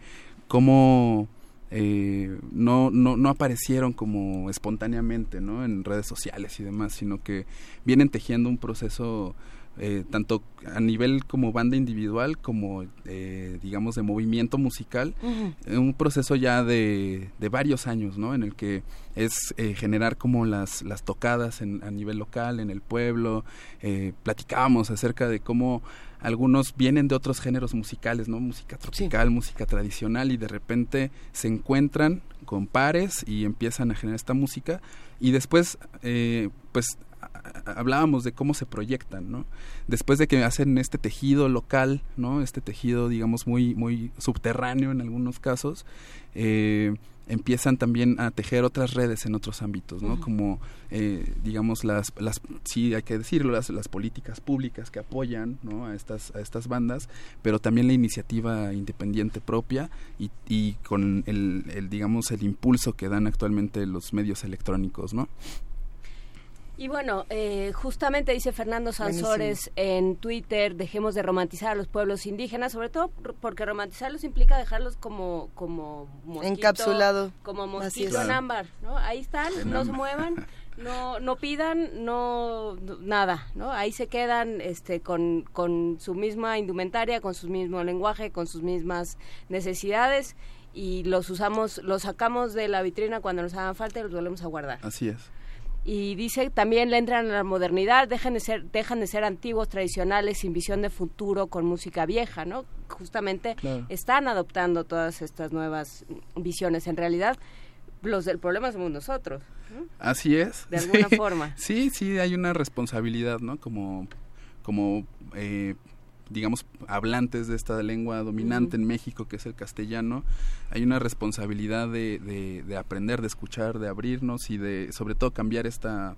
cómo... Eh, no, no, no aparecieron como espontáneamente, ¿no? En redes sociales y demás, sino que vienen tejiendo un proceso eh, tanto a nivel como banda individual como eh, digamos de movimiento musical, uh-huh. Un proceso ya de, de varios años, ¿no? En el que es eh, generar como las, las tocadas en, a nivel local, en el pueblo. Eh, platicábamos acerca de cómo algunos vienen de otros géneros musicales, ¿no? Música tropical, sí. Música tradicional, y de repente se encuentran con pares y empiezan a generar esta música, y después eh, pues hablábamos de cómo se proyectan, ¿no? Después de que hacen este tejido local, ¿no? Este tejido, digamos, muy, muy subterráneo en algunos casos, eh, empiezan también a tejer otras redes en otros ámbitos, ¿no? Uh-huh. Como, eh, digamos, las, las, sí, hay que decirlo, las, las políticas públicas que apoyan, ¿no? A estas, a estas bandas, pero también la iniciativa independiente propia y, y con el, el, digamos, el impulso que dan actualmente los medios electrónicos, ¿no? Y bueno, eh, justamente dice Fernando Sansores en Twitter, dejemos de romantizar a los pueblos indígenas, sobre todo porque romantizarlos implica dejarlos como, como mosquito, encapsulado, como mosquito en ámbar, ¿no? Ahí están, no se muevan, no, no pidan, no, no nada, ¿no? Ahí se quedan este con, con su misma indumentaria, con su mismo lenguaje, con sus mismas necesidades, y los usamos, los sacamos de la vitrina cuando nos hagan falta y los volvemos a guardar. Así es. Y dice, también le entran a la modernidad, dejan de ser, dejan de ser antiguos, tradicionales, sin visión de futuro, con música vieja, ¿no? Justamente claro. Están adoptando todas estas nuevas visiones. En realidad, los del problema somos nosotros, ¿no? Así es. De alguna sí. forma. Sí, sí, hay una responsabilidad, ¿no? Como, como eh, digamos, hablantes de esta lengua dominante uh-huh. en México, que es el castellano, hay una responsabilidad de, de, de aprender, de escuchar, de abrirnos y de, sobre todo, cambiar esta,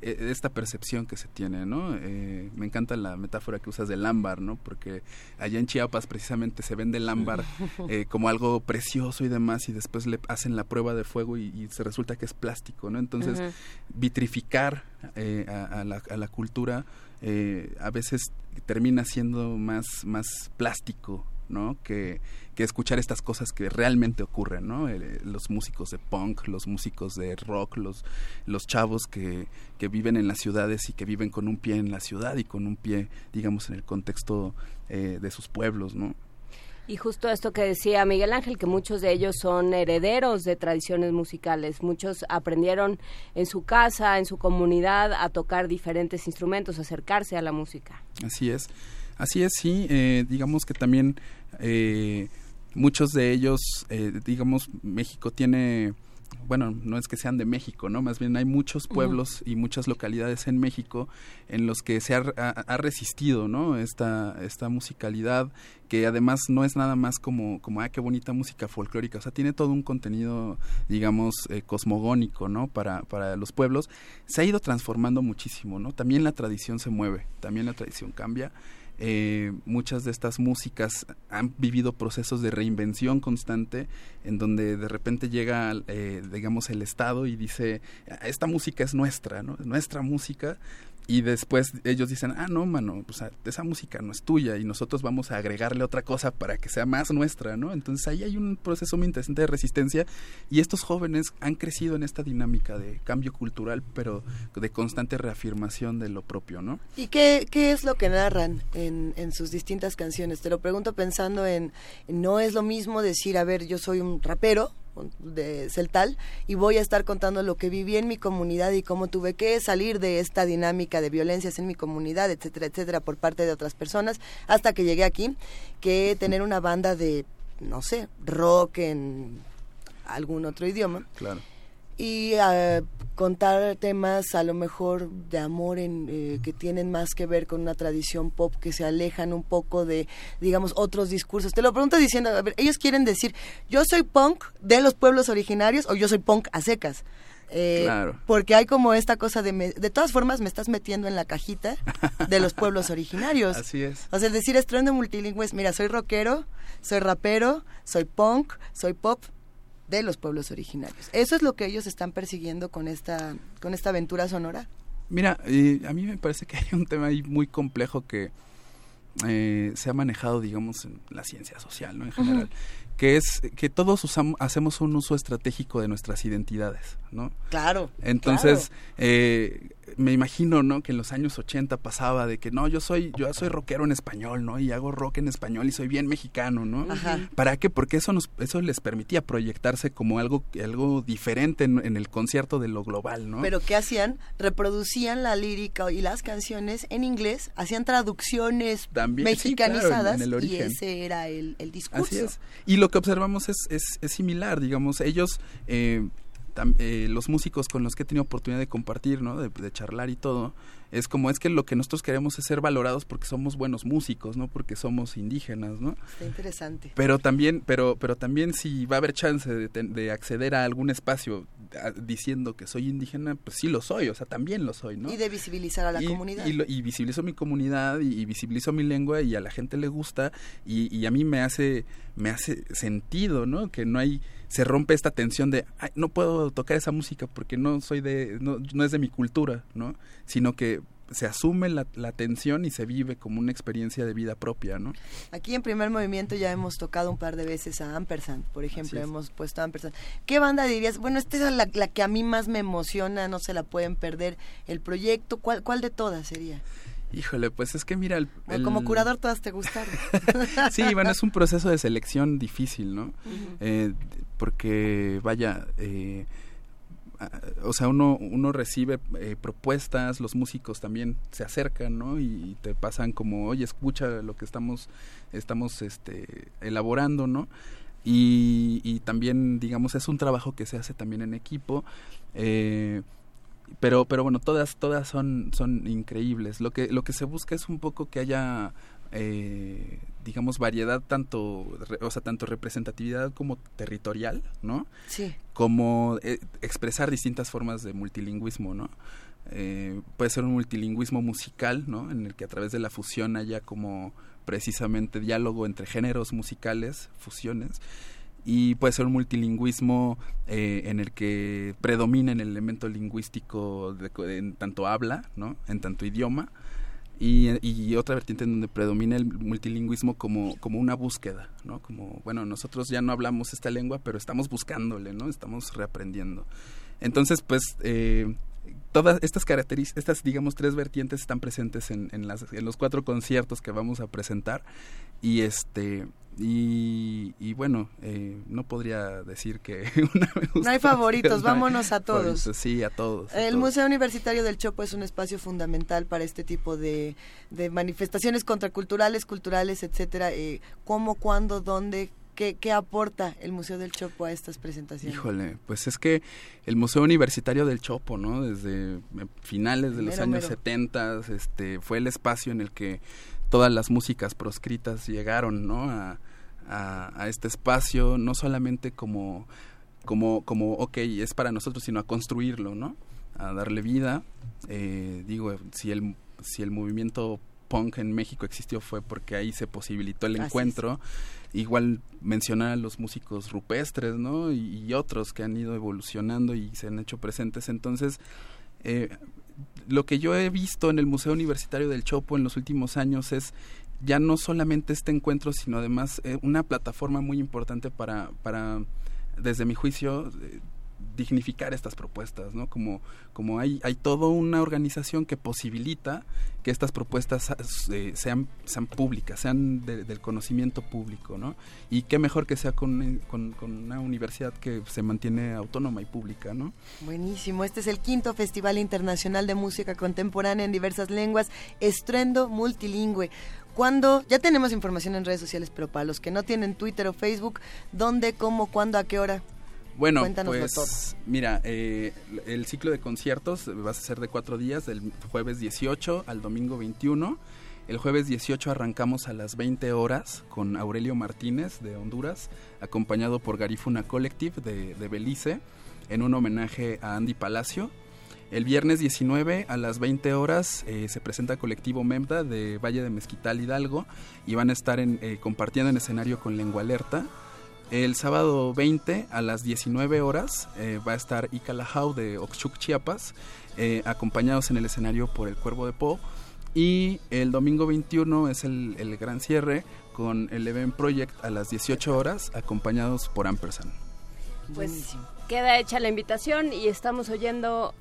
esta percepción que se tiene, ¿no? Eh, me encanta la metáfora que usas del ámbar, ¿no? Porque allá en Chiapas precisamente se vende el ámbar eh, como algo precioso y demás, y después le hacen la prueba de fuego y, y se resulta que es plástico, ¿no? Entonces, uh-huh. vitrificar eh, a, a, la, a la cultura eh, a veces termina siendo más, más plástico, ¿no? Que, que escuchar estas cosas que realmente ocurren, ¿no? Eh, los músicos de punk, los músicos de rock, los, los chavos que, que viven en las ciudades y que viven con un pie en la ciudad y con un pie, digamos, en el contexto eh, de sus pueblos, ¿no? Y justo esto que decía Miguel Ángel, que muchos de ellos son herederos de tradiciones musicales, muchos aprendieron en su casa, en su comunidad, a tocar diferentes instrumentos, a acercarse a la música. Así es, así es, sí, eh, digamos que también eh, muchos de ellos, eh, digamos, México tiene... Bueno, no es que sean de México, ¿no? Más bien hay muchos pueblos uh-huh. y muchas localidades en México en los que se ha, ha, ha resistido, ¿no? Esta, esta musicalidad que además no es nada más como, como, ah, qué bonita música folclórica. O sea, tiene todo un contenido, digamos, eh, cosmogónico, ¿no? Para, para los pueblos. Se ha ido transformando muchísimo, ¿no? También la tradición se mueve, también la tradición cambia. Eh, muchas de estas músicas han vivido procesos de reinvención constante en donde de repente llega eh, digamos el Estado y dice esta música es nuestra, ¿no? Es nuestra música. Y después ellos dicen, ah, no, mano, pues esa música no es tuya y nosotros vamos a agregarle otra cosa para que sea más nuestra, ¿no? Entonces ahí hay un proceso muy interesante de resistencia y estos jóvenes han crecido en esta dinámica de cambio cultural, pero de constante reafirmación de lo propio, ¿no? ¿Y qué, qué es lo que narran en, en sus distintas canciones? Te lo pregunto pensando en, no es lo mismo decir, a ver, yo soy un rapero, de Celtal, y voy a estar contando lo que viví en mi comunidad y cómo tuve que salir de esta dinámica de violencias en mi comunidad, etcétera, etcétera, por parte de otras personas, hasta que llegué aquí, que tener una banda de, no sé, rock en algún otro idioma. Claro. Y uh, contar temas a lo mejor de amor en, eh, que tienen más que ver con una tradición pop, que se alejan un poco de, digamos, otros discursos. Te lo pregunto diciendo, a ver, ellos quieren decir, yo soy punk de los pueblos originarios o yo soy punk a secas. Eh, claro. Porque hay como esta cosa de, me, de todas formas me estás metiendo en la cajita de los pueblos originarios. Así es. O sea, decir Estruendo Multilingüe, mira, soy rockero, soy rapero, soy punk, soy pop de los pueblos originarios. ¿Eso es lo que ellos están persiguiendo con esta con esta aventura sonora? Mira, eh, a mí me parece que hay un tema ahí muy complejo que eh, se ha manejado, digamos, en la ciencia social, ¿no? En general, uh-huh. que es que todos usamos, hacemos un uso estratégico de nuestras identidades, ¿no? Claro. Entonces, claro. Eh, me imagino, ¿no? Que en los años ochenta pasaba de que no, yo soy yo soy rockero en español, ¿no? Y hago rock en español y soy bien mexicano, ¿no? Ajá. ¿Para qué? Porque eso nos eso les permitía proyectarse como algo algo diferente en, en el concierto de lo global, ¿no? Pero ¿qué hacían? Reproducían la lírica y las canciones en inglés, hacían traducciones también, mexicanizadas, sí, claro, en el origen. Y ese era el, el discurso. Así es. Y lo que observamos es, es, es similar, digamos, ellos... Eh, Tam, eh, los músicos con los que he tenido oportunidad de compartir, ¿no? De, de charlar y todo, es como es que lo que nosotros queremos es ser valorados porque somos buenos músicos, ¿no? Porque somos indígenas, ¿no? Está interesante. Pero también, pero, pero también si va a haber chance de, de acceder a algún espacio a, diciendo que soy indígena, pues sí lo soy, o sea, también lo soy, ¿no? Y de visibilizar a la y, comunidad. Y, lo, y visibilizo mi comunidad y, y visibilizo mi lengua y a la gente le gusta y, y a mí me hace, me hace sentido, ¿no? Que no hay... se rompe esta tensión de ay, no puedo tocar esa música porque no soy de no, no es de mi cultura, ¿no? Sino que se asume la, la tensión y se vive como una experiencia de vida propia, ¿no? Aquí en Primer Movimiento ya hemos tocado un par de veces a Ampersand, por ejemplo, hemos puesto Ampersand. ¿Qué banda dirías? Bueno, esta es la, la que a mí más me emociona, no se la pueden perder el proyecto. ¿Cuál, cuál de todas sería? Híjole, pues es que mira... El, el... Como curador todas te gustaron. Sí, bueno, es un proceso de selección difícil, ¿no? Uh-huh. Eh, porque, vaya... Eh, o sea, uno uno recibe eh, propuestas, los músicos también se acercan, ¿no? Y te pasan como, oye, escucha lo que estamos estamos este elaborando, ¿no? Y, y también, digamos, es un trabajo que se hace también en equipo, eh, pero pero bueno, todas todas son son increíbles. Lo que lo que se busca es un poco que haya eh, digamos variedad, tanto o sea tanto representatividad como territorial, ¿no? Sí. Como eh, expresar distintas formas de multilingüismo, ¿no? Eh, puede ser un multilingüismo musical, ¿no? En el que a través de la fusión haya como precisamente diálogo entre géneros musicales, fusiones. Y puede ser un multilingüismo eh, en el que predomina el elemento lingüístico de, de, en tanto habla, ¿no? En tanto idioma. Y, y otra vertiente en donde predomina el multilingüismo como, como una búsqueda, ¿no? Como, bueno, nosotros ya no hablamos esta lengua, pero estamos buscándole, ¿no? Estamos reaprendiendo. Entonces, pues, eh, todas estas características, estas, digamos, tres vertientes están presentes en, en, las, en los cuatro conciertos que vamos a presentar. Y este... Y, y bueno, eh, no podría decir que una me gusta. No hay favoritos, vámonos a todos. Sí, a todos. A el todos. Museo Universitario del Chopo es un espacio fundamental para este tipo de, de manifestaciones contraculturales, culturales, etcétera. Eh, ¿Cómo, cuándo, dónde? ¿Qué, ¿Qué aporta el Museo del Chopo a estas presentaciones? Híjole, pues es que el Museo Universitario del Chopo, ¿no? Desde finales de los mero, años setenta, este, fue el espacio en el que todas las músicas proscritas llegaron, ¿no? A, a, a este espacio, no solamente como, como, como, ok, es para nosotros, sino a construirlo, ¿no? A darle vida. Eh, digo, si el, si el movimiento punk en México existió fue porque ahí se posibilitó el Así encuentro. Es. Igual mencionar a los músicos rupestres, ¿no? Y, y otros que han ido evolucionando y se han hecho presentes. Entonces, eh, lo que yo he visto en el Museo Universitario del Chopo en los últimos años es ya no solamente este encuentro, sino además eh, una plataforma muy importante para, para desde mi juicio, eh, dignificar estas propuestas, ¿no? Como, como hay, hay toda una organización que posibilita que estas propuestas eh, sean, sean públicas, sean de, del conocimiento público, ¿no? Y qué mejor que sea con, con, con una universidad que se mantiene autónoma y pública, ¿no? Buenísimo, este es el quinto Festival Internacional de Música Contemporánea en Diversas Lenguas, Estruendo Multilingüe. ¿Cuándo? Ya tenemos información en redes sociales, pero para los que no tienen Twitter o Facebook, ¿dónde, cómo, cuándo, a qué hora? Bueno, cuéntanoslo pues todo. Mira, eh, el ciclo de conciertos va a ser de cuatro días, del jueves dieciocho al domingo veintiuno. El jueves dieciocho arrancamos a las veinte horas con Aurelio Martínez de Honduras, acompañado por Garífuna Collective de, de Belice, en un homenaje a Andy Palacio. El viernes diecinueve a las veinte horas eh, se presenta Colectivo Memda de Valle de Mezquital, Hidalgo, y van a estar en, eh, compartiendo en escenario con Lengua Alerta. El sábado veinte a las diecinueve horas eh, va a estar Icalajau de Oxchuc, Chiapas, eh, acompañados en el escenario por el Cuervo de Po. Y el domingo veintiuno es el, el gran cierre con el Eleven Project a las dieciocho horas, acompañados por Ampersand. Pues buenísimo. Queda hecha la invitación y estamos oyendo,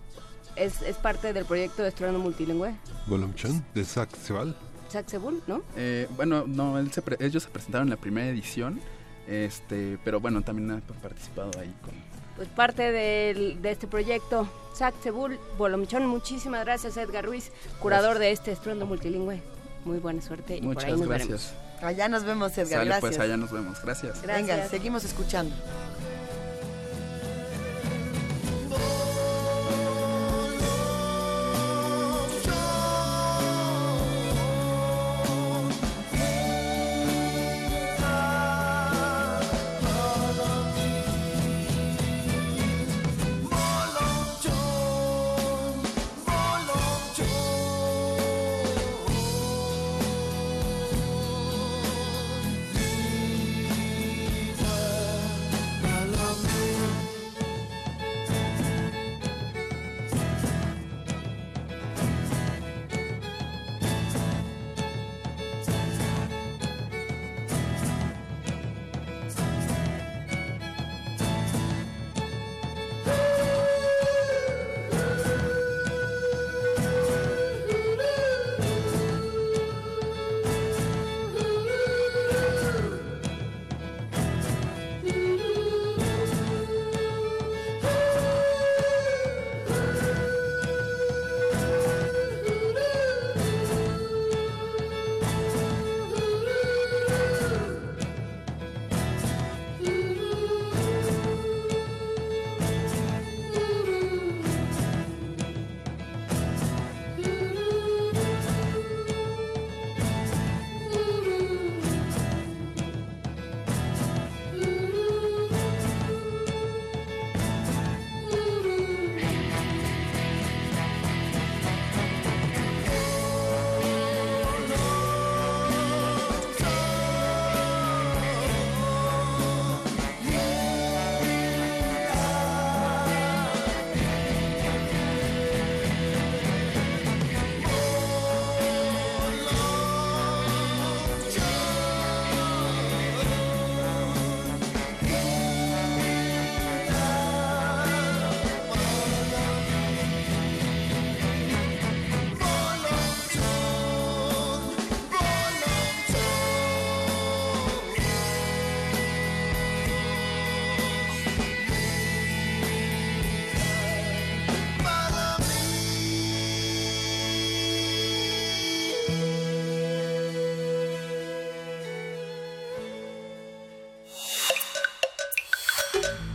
es, es parte del proyecto de Estruendo Multilingüe. Volumchón de Saxebul. Saxebul, ¿no? Eh, bueno, no, él se pre- ellos se presentaron en la primera edición. Este, pero bueno, también han participado ahí con... Pues parte del, de este proyecto, Saxebul Bolomchón. Muchísimas gracias, Edgar Ruiz, curador gracias. de este Estruendo Multilingüe. Muy buena suerte. Muchas y por ahí nos gracias. veremos. Allá nos vemos, Edgar. Sale, gracias. Pues allá nos vemos. Gracias. gracias. Venga, seguimos escuchando.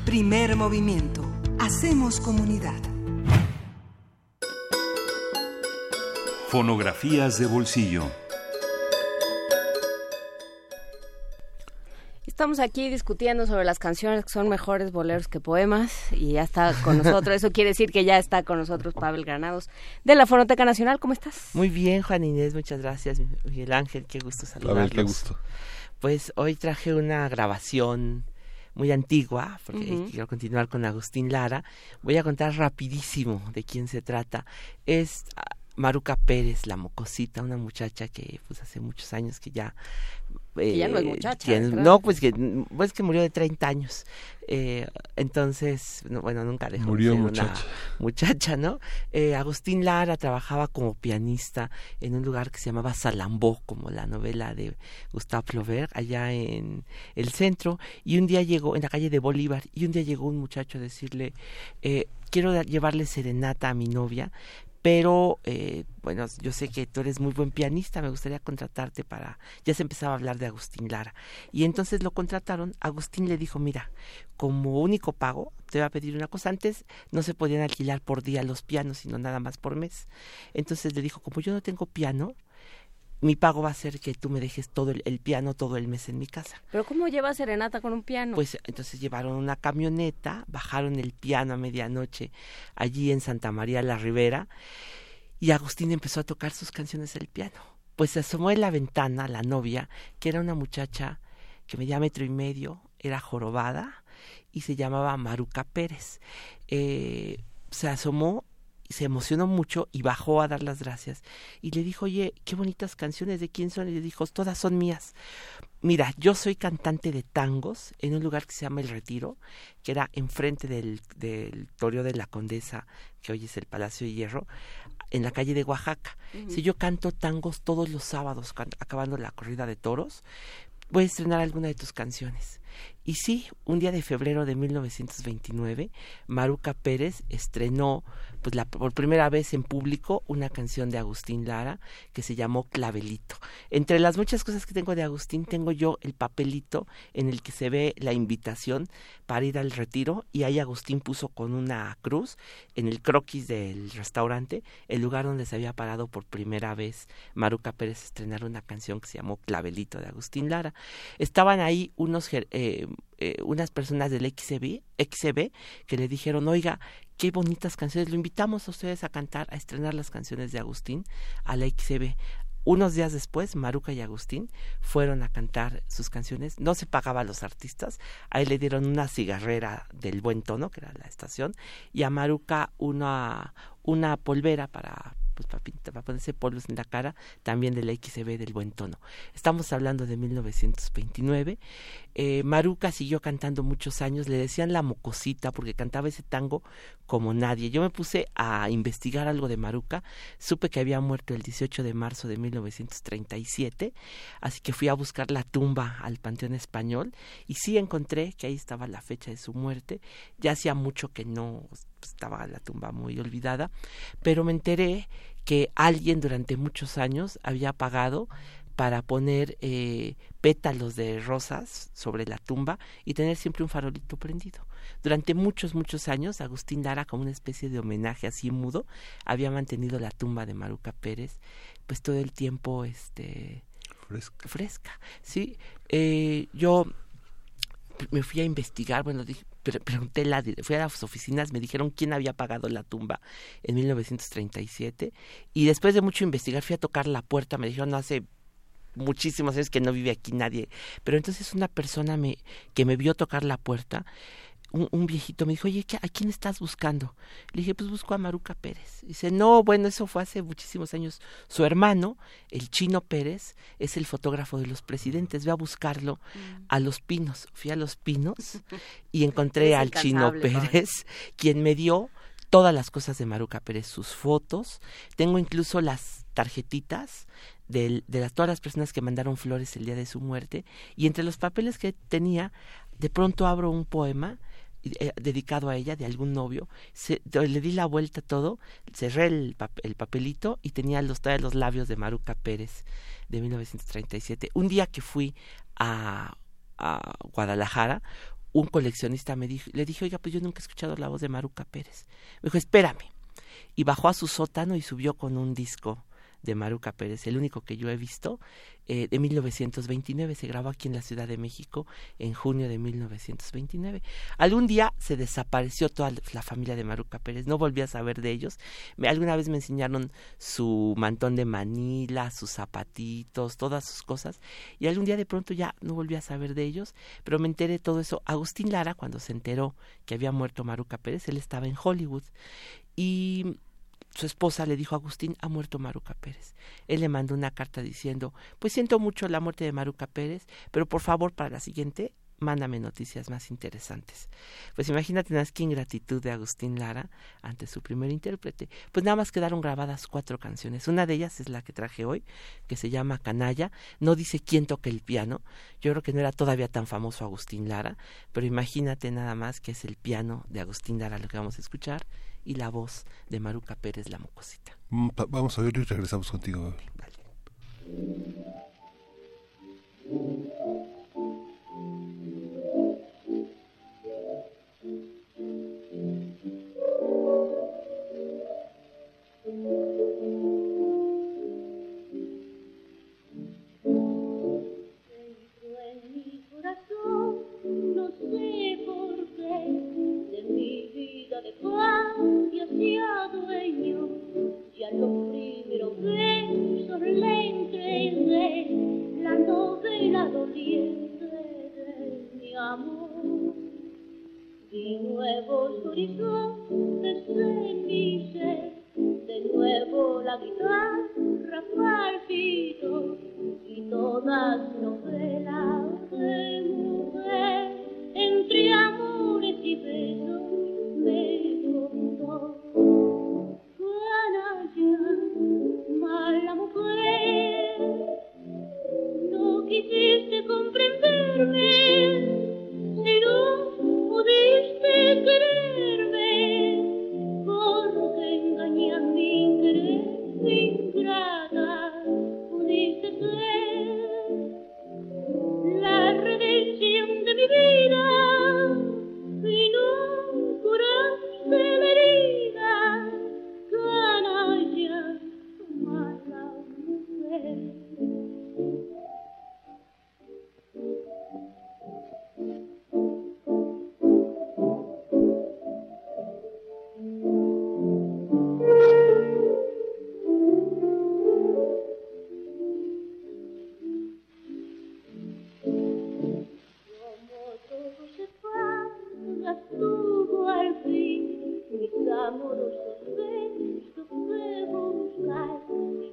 Primer movimiento. Hacemos comunidad. Fonografías de bolsillo. Estamos aquí discutiendo sobre las canciones que son mejores boleros que poemas y ya está con nosotros, eso quiere decir que ya está con nosotros Pável Granados de la Fonoteca Nacional. ¿Cómo estás? Muy bien, Juana Inés, muchas gracias. Miguel Ángel, qué gusto saludarlos. Pável, qué gusto. Pues hoy traje una grabación muy antigua, porque uh-huh. quiero continuar con Agustín Lara. Voy a contar rapidísimo de quién se trata. Es Maruca Pérez, la mocosita, una muchacha que pues hace muchos años que ya... Eh, que ya no es muchacha. Que, no, pues que, pues que murió de treinta años. Eh, entonces, no, bueno, nunca dejó murió de ser muchacha. Una muchacha, ¿no? Eh, Agustín Lara trabajaba como pianista en un lugar que se llamaba Salambó, como la novela de Gustave Flaubert, allá en el centro. Y un día llegó, en la calle de Bolívar, y un día llegó un muchacho a decirle, eh, quiero llevarle serenata a mi novia, pero eh, bueno, yo sé que tú eres muy buen pianista, me gustaría contratarte para... Ya se empezaba a hablar de Agustín Lara. Y entonces lo contrataron. Agustín le dijo, mira, como único pago, te voy a pedir una cosa. Antes no se podían alquilar por día los pianos, sino nada más por mes. Entonces le dijo, como yo no tengo piano, mi pago va a ser que tú me dejes todo el, el piano todo el mes en mi casa. ¿Pero cómo lleva serenata con un piano? Pues entonces llevaron una camioneta, bajaron el piano a medianoche allí en Santa María la Ribera y Agustín empezó a tocar sus canciones del piano. Pues se asomó en la ventana la novia, que era una muchacha que medía metro y medio, era jorobada y se llamaba Maruca Pérez. Eh, se asomó, se emocionó mucho y bajó a dar las gracias. Y le dijo, oye, qué bonitas canciones, ¿de quién son? Y le dijo, todas son mías. Mira, yo soy cantante de tangos en un lugar que se llama El Retiro, que era enfrente del, del Toreo de la Condesa, que hoy es el Palacio de Hierro, en la calle de Oaxaca. Uh-huh. Si yo canto tangos todos los sábados, cuando, acabando la corrida de toros, voy a estrenar alguna de tus canciones. Y sí, un día de febrero de mil novecientos veintinueve, Maruca Pérez estrenó pues la, por primera vez en público una canción de Agustín Lara que se llamó Clavelito. Entre las muchas cosas que tengo de Agustín, tengo yo el papelito en el que se ve la invitación para ir al retiro y ahí Agustín puso con una cruz en el croquis del restaurante el lugar donde se había parado por primera vez Maruca Pérez a estrenar una canción que se llamó Clavelito de Agustín Lara. Estaban ahí unos... Eh, Eh, unas personas del X E B, X E B que le dijeron, oiga, qué bonitas canciones, lo invitamos a ustedes a cantar, a estrenar las canciones de Agustín a la X E B. Unos días después, Maruca y Agustín fueron a cantar sus canciones, no se pagaba a los artistas, ahí le dieron una cigarrera del Buen Tono, que era la estación, y a Maruca una, una polvera para... para ponerse polvos en la cara, también de la X E B del Buen Tono. Estamos hablando de mil novecientos veintinueve. Eh, Maruca siguió cantando muchos años, le decían la mocosita porque cantaba ese tango como nadie. Yo me puse a investigar algo de Maruca, supe que había muerto el dieciocho de marzo de mil novecientos treinta y siete, así que fui a buscar la tumba al Panteón Español y sí encontré que ahí estaba la fecha de su muerte. Ya hacía mucho que no... estaba la tumba muy olvidada, pero me enteré que alguien durante muchos años había pagado para poner eh, pétalos de rosas sobre la tumba y tener siempre un farolito prendido. Durante muchos, muchos años, Agustín Lara, como una especie de homenaje así mudo, había mantenido la tumba de Maruca Pérez, pues todo el tiempo este fresca. fresca sí, eh, yo me fui a investigar, bueno, dije, pregunté, la, fui a las oficinas, me dijeron quién había pagado la tumba en mil novecientos treinta y siete y después de mucho investigar fui a tocar la puerta, me dijeron no hace muchísimos años que no vive aquí nadie, pero entonces una persona me, que me vio tocar la puerta, un, un viejito me dijo, oye, ¿a quién estás buscando? Le dije, pues busco a Maruca Pérez. Y dice, no, bueno, eso fue hace muchísimos años, su hermano, el Chino Pérez, es el fotógrafo de los presidentes, ve a buscarlo mm. a Los Pinos. Fui a Los Pinos y encontré al Chino Pérez, ¿no? Quien me dio todas las cosas de Maruca Pérez, sus fotos, tengo incluso las tarjetitas de, de las, todas las personas que mandaron flores el día de su muerte, y entre los papeles que tenía, de pronto abro un poema dedicado a ella, de algún novio, se, le di la vuelta todo, cerré el, pap- el papelito y tenía los, los labios de Maruca Pérez de mil novecientos treinta y siete. Un día que fui a, a Guadalajara, un coleccionista me dijo, le dije, oiga, pues yo nunca he escuchado la voz de Maruca Pérez. Me dijo, espérame. Y bajó a su sótano y subió con un disco de Maruca Pérez, el único que yo he visto, eh, de mil novecientos veintinueve. Se grabó aquí en la Ciudad de México en junio de mil novecientos veintinueve. Algún día se desapareció toda la familia de Maruca Pérez, no volví a saber de ellos. Me, alguna vez me enseñaron su mantón de Manila, sus zapatitos, todas sus cosas, y algún día de pronto ya no volví a saber de ellos, pero me enteré de todo eso. Agustín Lara, cuando se enteró que había muerto Maruca Pérez, él estaba en Hollywood, y su esposa le dijo a Agustín, ha muerto Maruca Pérez. Él le mandó una carta diciendo, pues siento mucho la muerte de Maruca Pérez, pero por favor para la siguiente, mándame noticias más interesantes. Pues imagínate nada más qué ingratitud de Agustín Lara ante su primer intérprete. Pues nada más quedaron grabadas cuatro canciones. Una de ellas es la que traje hoy, que se llama Canalla. No dice quién toca el piano. Yo creo que no era todavía tan famoso Agustín Lara, pero imagínate nada más que es el piano de Agustín Lara lo que vamos a escuchar, y la voz de Maruca Pérez, la mocosita. Vamos a verlo y regresamos contigo. Vale. Dentro en mi corazón, no sé por qué, de mi vida de paz sea dueño, ya los primeros besos le entregué, la novela doliente de mi amor. De nuevos horizontes en mi ser, de nuevo la guitarra palpitó, y todas novelas de mujer, entre amores y besos me contó. Mala mujer, no quisiste comprenderme, si no pudiste quererme, porque engañas mi querer ingrata, pudiste ser la redención de mi vida, y no curaste la herida, canalla. Como todo se paga, todo al fin, mis amorosos besos de buscar,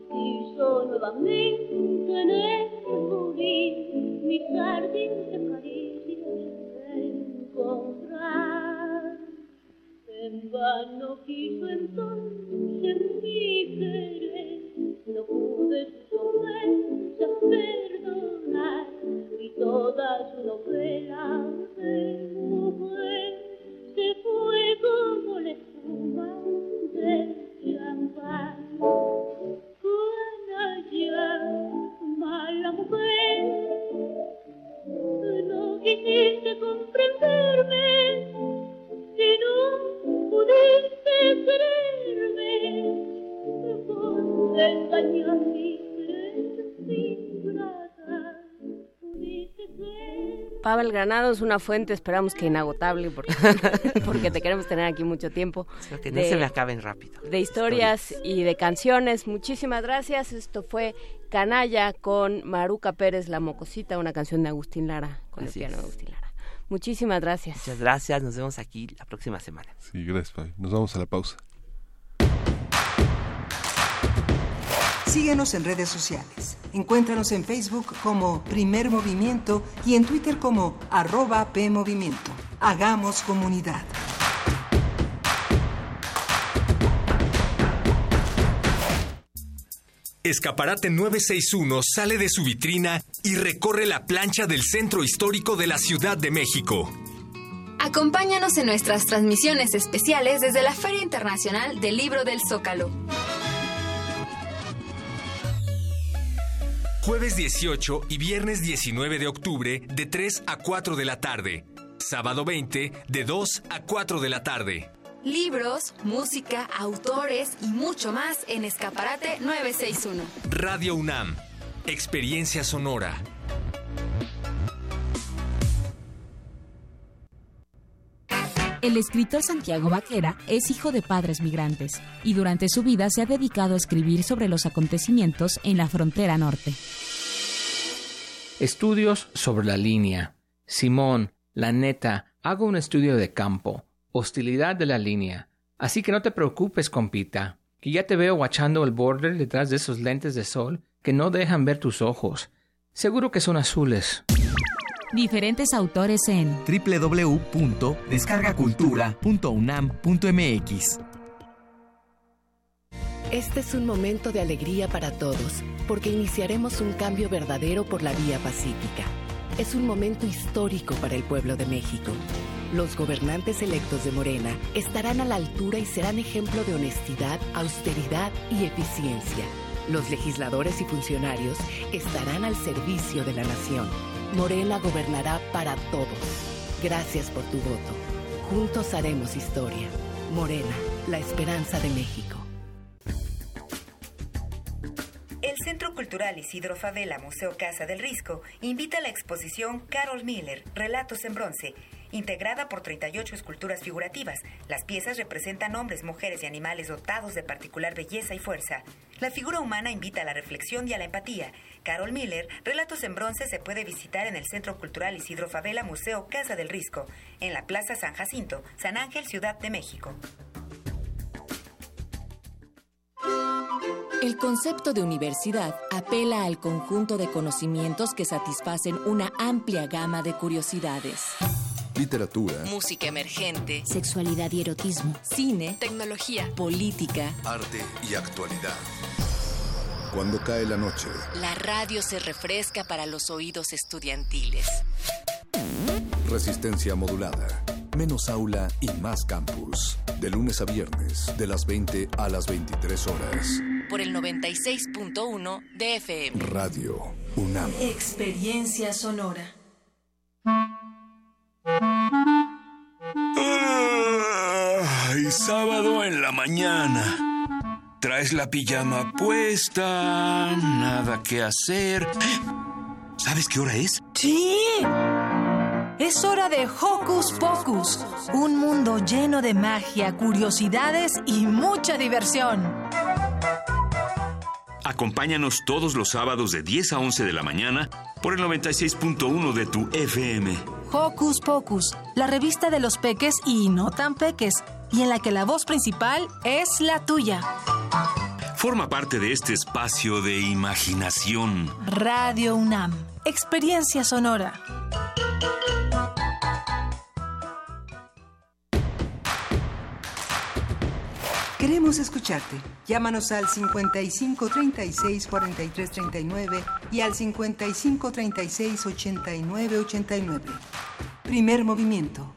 quiso nuevamente en el morir, mi jardín de caricias encontrar. En vano quiso entonces mi querer, no pude sus ofensas perdonar, y toda su novela de mujer se fue como la espuma del champán. Mala mujer, no quisiste comprenderme, si no pudiste quererme, por engañar mi querer sin grata, pudiste ser. Pável Granados, una fuente, esperamos que inagotable, porque, porque te queremos tener aquí mucho tiempo. Espero que no de, se me acaben rápido. De historias, historias y de canciones. Muchísimas gracias. Esto fue Canalla con Maruca Pérez, La Mocosita, una canción de Agustín Lara, con el piano de Agustín Lara. Muchísimas gracias. Muchas gracias, nos vemos aquí la próxima semana. Sí, gracias, Pável. Nos vamos a la pausa. Síguenos en redes sociales. Encuéntranos en Facebook como Primer Movimiento y en Twitter como arroba PMovimiento. Hagamos comunidad. Escaparate nueve seis uno sale de su vitrina y recorre la plancha del Centro Histórico de la Ciudad de México. Acompáñanos en nuestras transmisiones especiales desde la Feria Internacional del Libro del Zócalo. Jueves dieciocho y viernes diecinueve de octubre de tres a cuatro de la tarde. Sábado veinte, de dos a cuatro de la tarde. Libros, música, autores y mucho más en Escaparate nueve sesenta y uno. Radio UNAM. Experiencia sonora. El escritor Santiago Baquera es hijo de padres migrantes y durante su vida se ha dedicado a escribir sobre los acontecimientos en la frontera norte. Estudios sobre la línea. Simón, la neta, hago un estudio de campo. Hostilidad de la línea. Así que no te preocupes, compita, que ya te veo guachando el border detrás de esos lentes de sol que no dejan ver tus ojos. Seguro que son azules. Diferentes autores en doble u doble u doble u punto descarga cultura punto u n a m punto m x. Este es un momento de alegría para todos, porque iniciaremos un cambio verdadero por la vía pacífica. Es un momento histórico para el pueblo de México. Los gobernantes electos de Morena estarán a la altura y serán ejemplo de honestidad, austeridad y eficiencia. Los legisladores y funcionarios estarán al servicio de la nación. Morena gobernará para todos. Gracias por tu voto. Juntos haremos historia. Morena, la esperanza de México. El Centro Cultural Isidro Fabela, Museo Casa del Risco, invita a la exposición Carol Miller, Relatos en Bronce, integrada por treinta y ocho esculturas figurativas. Las piezas representan hombres, mujeres y animales dotados de particular belleza y fuerza. La figura humana invita a la reflexión y a la empatía. Carol Miller, Relatos en Bronce, se puede visitar en el Centro Cultural Isidro Fabela, Museo Casa del Risco, en la Plaza San Jacinto, San Ángel, Ciudad de México. El concepto de universidad apela al conjunto de conocimientos que satisfacen una amplia gama de curiosidades. Literatura, música emergente, sexualidad y erotismo, cine, tecnología, política, arte y actualidad. Cuando cae la noche, la radio se refresca para los oídos estudiantiles. Resistencia modulada. Menos aula y más campus. De lunes a viernes, de las veinte a las veintitrés horas. Por el noventa y seis punto uno de F M. Radio UNAM. Experiencia sonora. Ay, sábado en la mañana. Traes la pijama puesta, nada que hacer. ¿Sabes qué hora es? ¡Sí! Es hora de Hocus Pocus, un mundo lleno de magia, curiosidades y mucha diversión. Acompáñanos todos los sábados de diez a once de la mañana por el noventa y seis punto uno de tu F M. Hocus Pocus, la revista de los peques y no tan peques, y en la que la voz principal es la tuya. Forma parte de este espacio de imaginación. Radio UNAM, experiencia sonora. Queremos escucharte. Llámanos al cincuenta y cinco, treinta y seis, cuarenta y tres, treinta y nueve y al cincuenta y cinco, treinta y seis, ochenta y nueve, ochenta y nueve. Primer movimiento.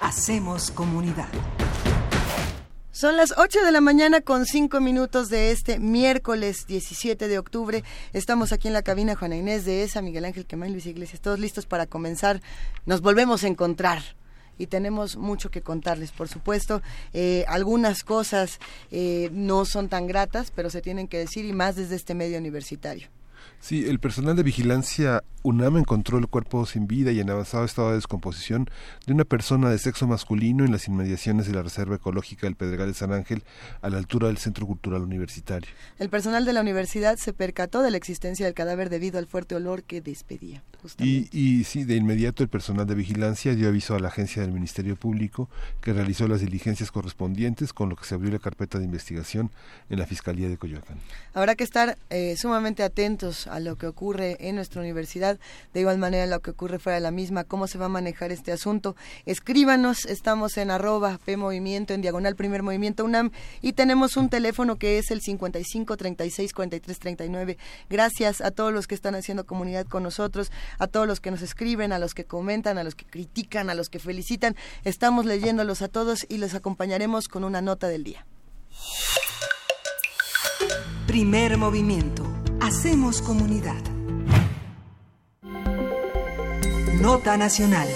Hacemos comunidad. Son las ocho de la mañana con cinco minutos de este miércoles diecisiete de octubre. Estamos aquí en la cabina Juana Inés de ESA, Miguel Ángel Quemán, Luisa Iglesias. Todos listos para comenzar. Nos volvemos a encontrar. Y tenemos mucho que contarles, por supuesto. Eh, algunas cosas eh, no son tan gratas, pero se tienen que decir, y más desde este medio universitario. Sí, el personal de vigilancia UNAM encontró el cuerpo sin vida y en avanzado estado de descomposición de una persona de sexo masculino en las inmediaciones de la Reserva Ecológica del Pedregal de San Ángel, a la altura del Centro Cultural Universitario. El personal de la universidad se percató de la existencia del cadáver debido al fuerte olor que despedía. Y, y sí, de inmediato el personal de vigilancia dio aviso a la agencia del Ministerio Público, que realizó las diligencias correspondientes, con lo que se abrió la carpeta de investigación en la Fiscalía de Coyoacán. Habrá que estar eh, sumamente atentos a lo que ocurre en nuestra universidad, de igual manera lo que ocurre fuera de la misma, cómo se va a manejar este asunto. Escríbanos, estamos en arroba PMovimiento, en diagonal Primer Movimiento UNAM, y tenemos un teléfono que es el cincuenta y cinco, treinta y seis, cuarenta y tres, treinta y nueve. Gracias a todos los que están haciendo comunidad con nosotros, a todos los que nos escriben, a los que comentan, a los que critican, a los que felicitan. Estamos leyéndolos a todos y los acompañaremos con una nota del día. Primer movimiento. Hacemos comunidad. Nota nacional.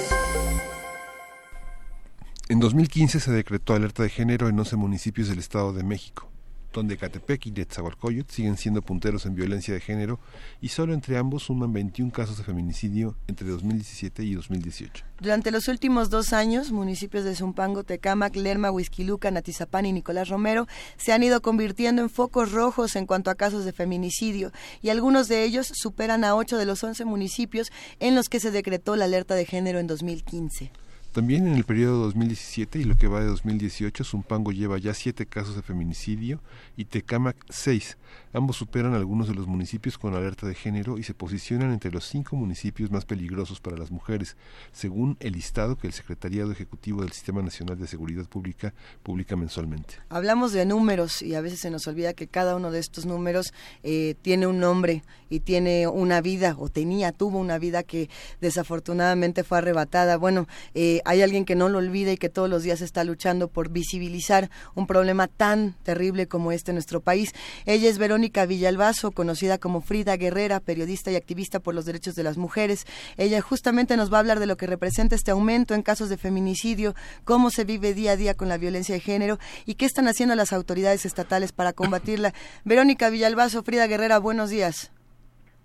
En dos mil quince se decretó alerta de género en once municipios del Estado de México, donde Catepec y Nezahualcóyotl siguen siendo punteros en violencia de género y solo entre ambos suman veintiún casos de feminicidio entre dos mil diecisiete y dos mil dieciocho. Durante los últimos dos años, municipios de Zumpango, Tecámac, Lerma, Huixquilucan, Atizapán y Nicolás Romero se han ido convirtiendo en focos rojos en cuanto a casos de feminicidio, y algunos de ellos superan a ocho de los once municipios en los que se decretó la alerta de género en dos mil quince. También en el periodo dos mil diecisiete y lo que va de dos mil dieciocho, Zumpango lleva ya siete casos de feminicidio y Tecámac seis. Ambos superan algunos de los municipios con alerta de género y se posicionan entre los cinco municipios más peligrosos para las mujeres, según el listado que el Secretariado Ejecutivo del Sistema Nacional de Seguridad Pública publica mensualmente. Hablamos de números y a veces se nos olvida que cada uno de estos números eh, tiene un nombre y tiene una vida, o tenía, tuvo una vida que desafortunadamente fue arrebatada. Bueno, eh, hay alguien que no lo olvida y que todos los días está luchando por visibilizar un problema tan terrible como este en nuestro país. Ella es Verónica Villalvazo, conocida como Frida Guerrera, periodista y activista por los derechos de las mujeres. Ella justamente nos va a hablar de lo que representa este aumento en casos de feminicidio, cómo se vive día a día con la violencia de género y qué están haciendo las autoridades estatales para combatirla. Verónica Villalvazo, Frida Guerrera, buenos días.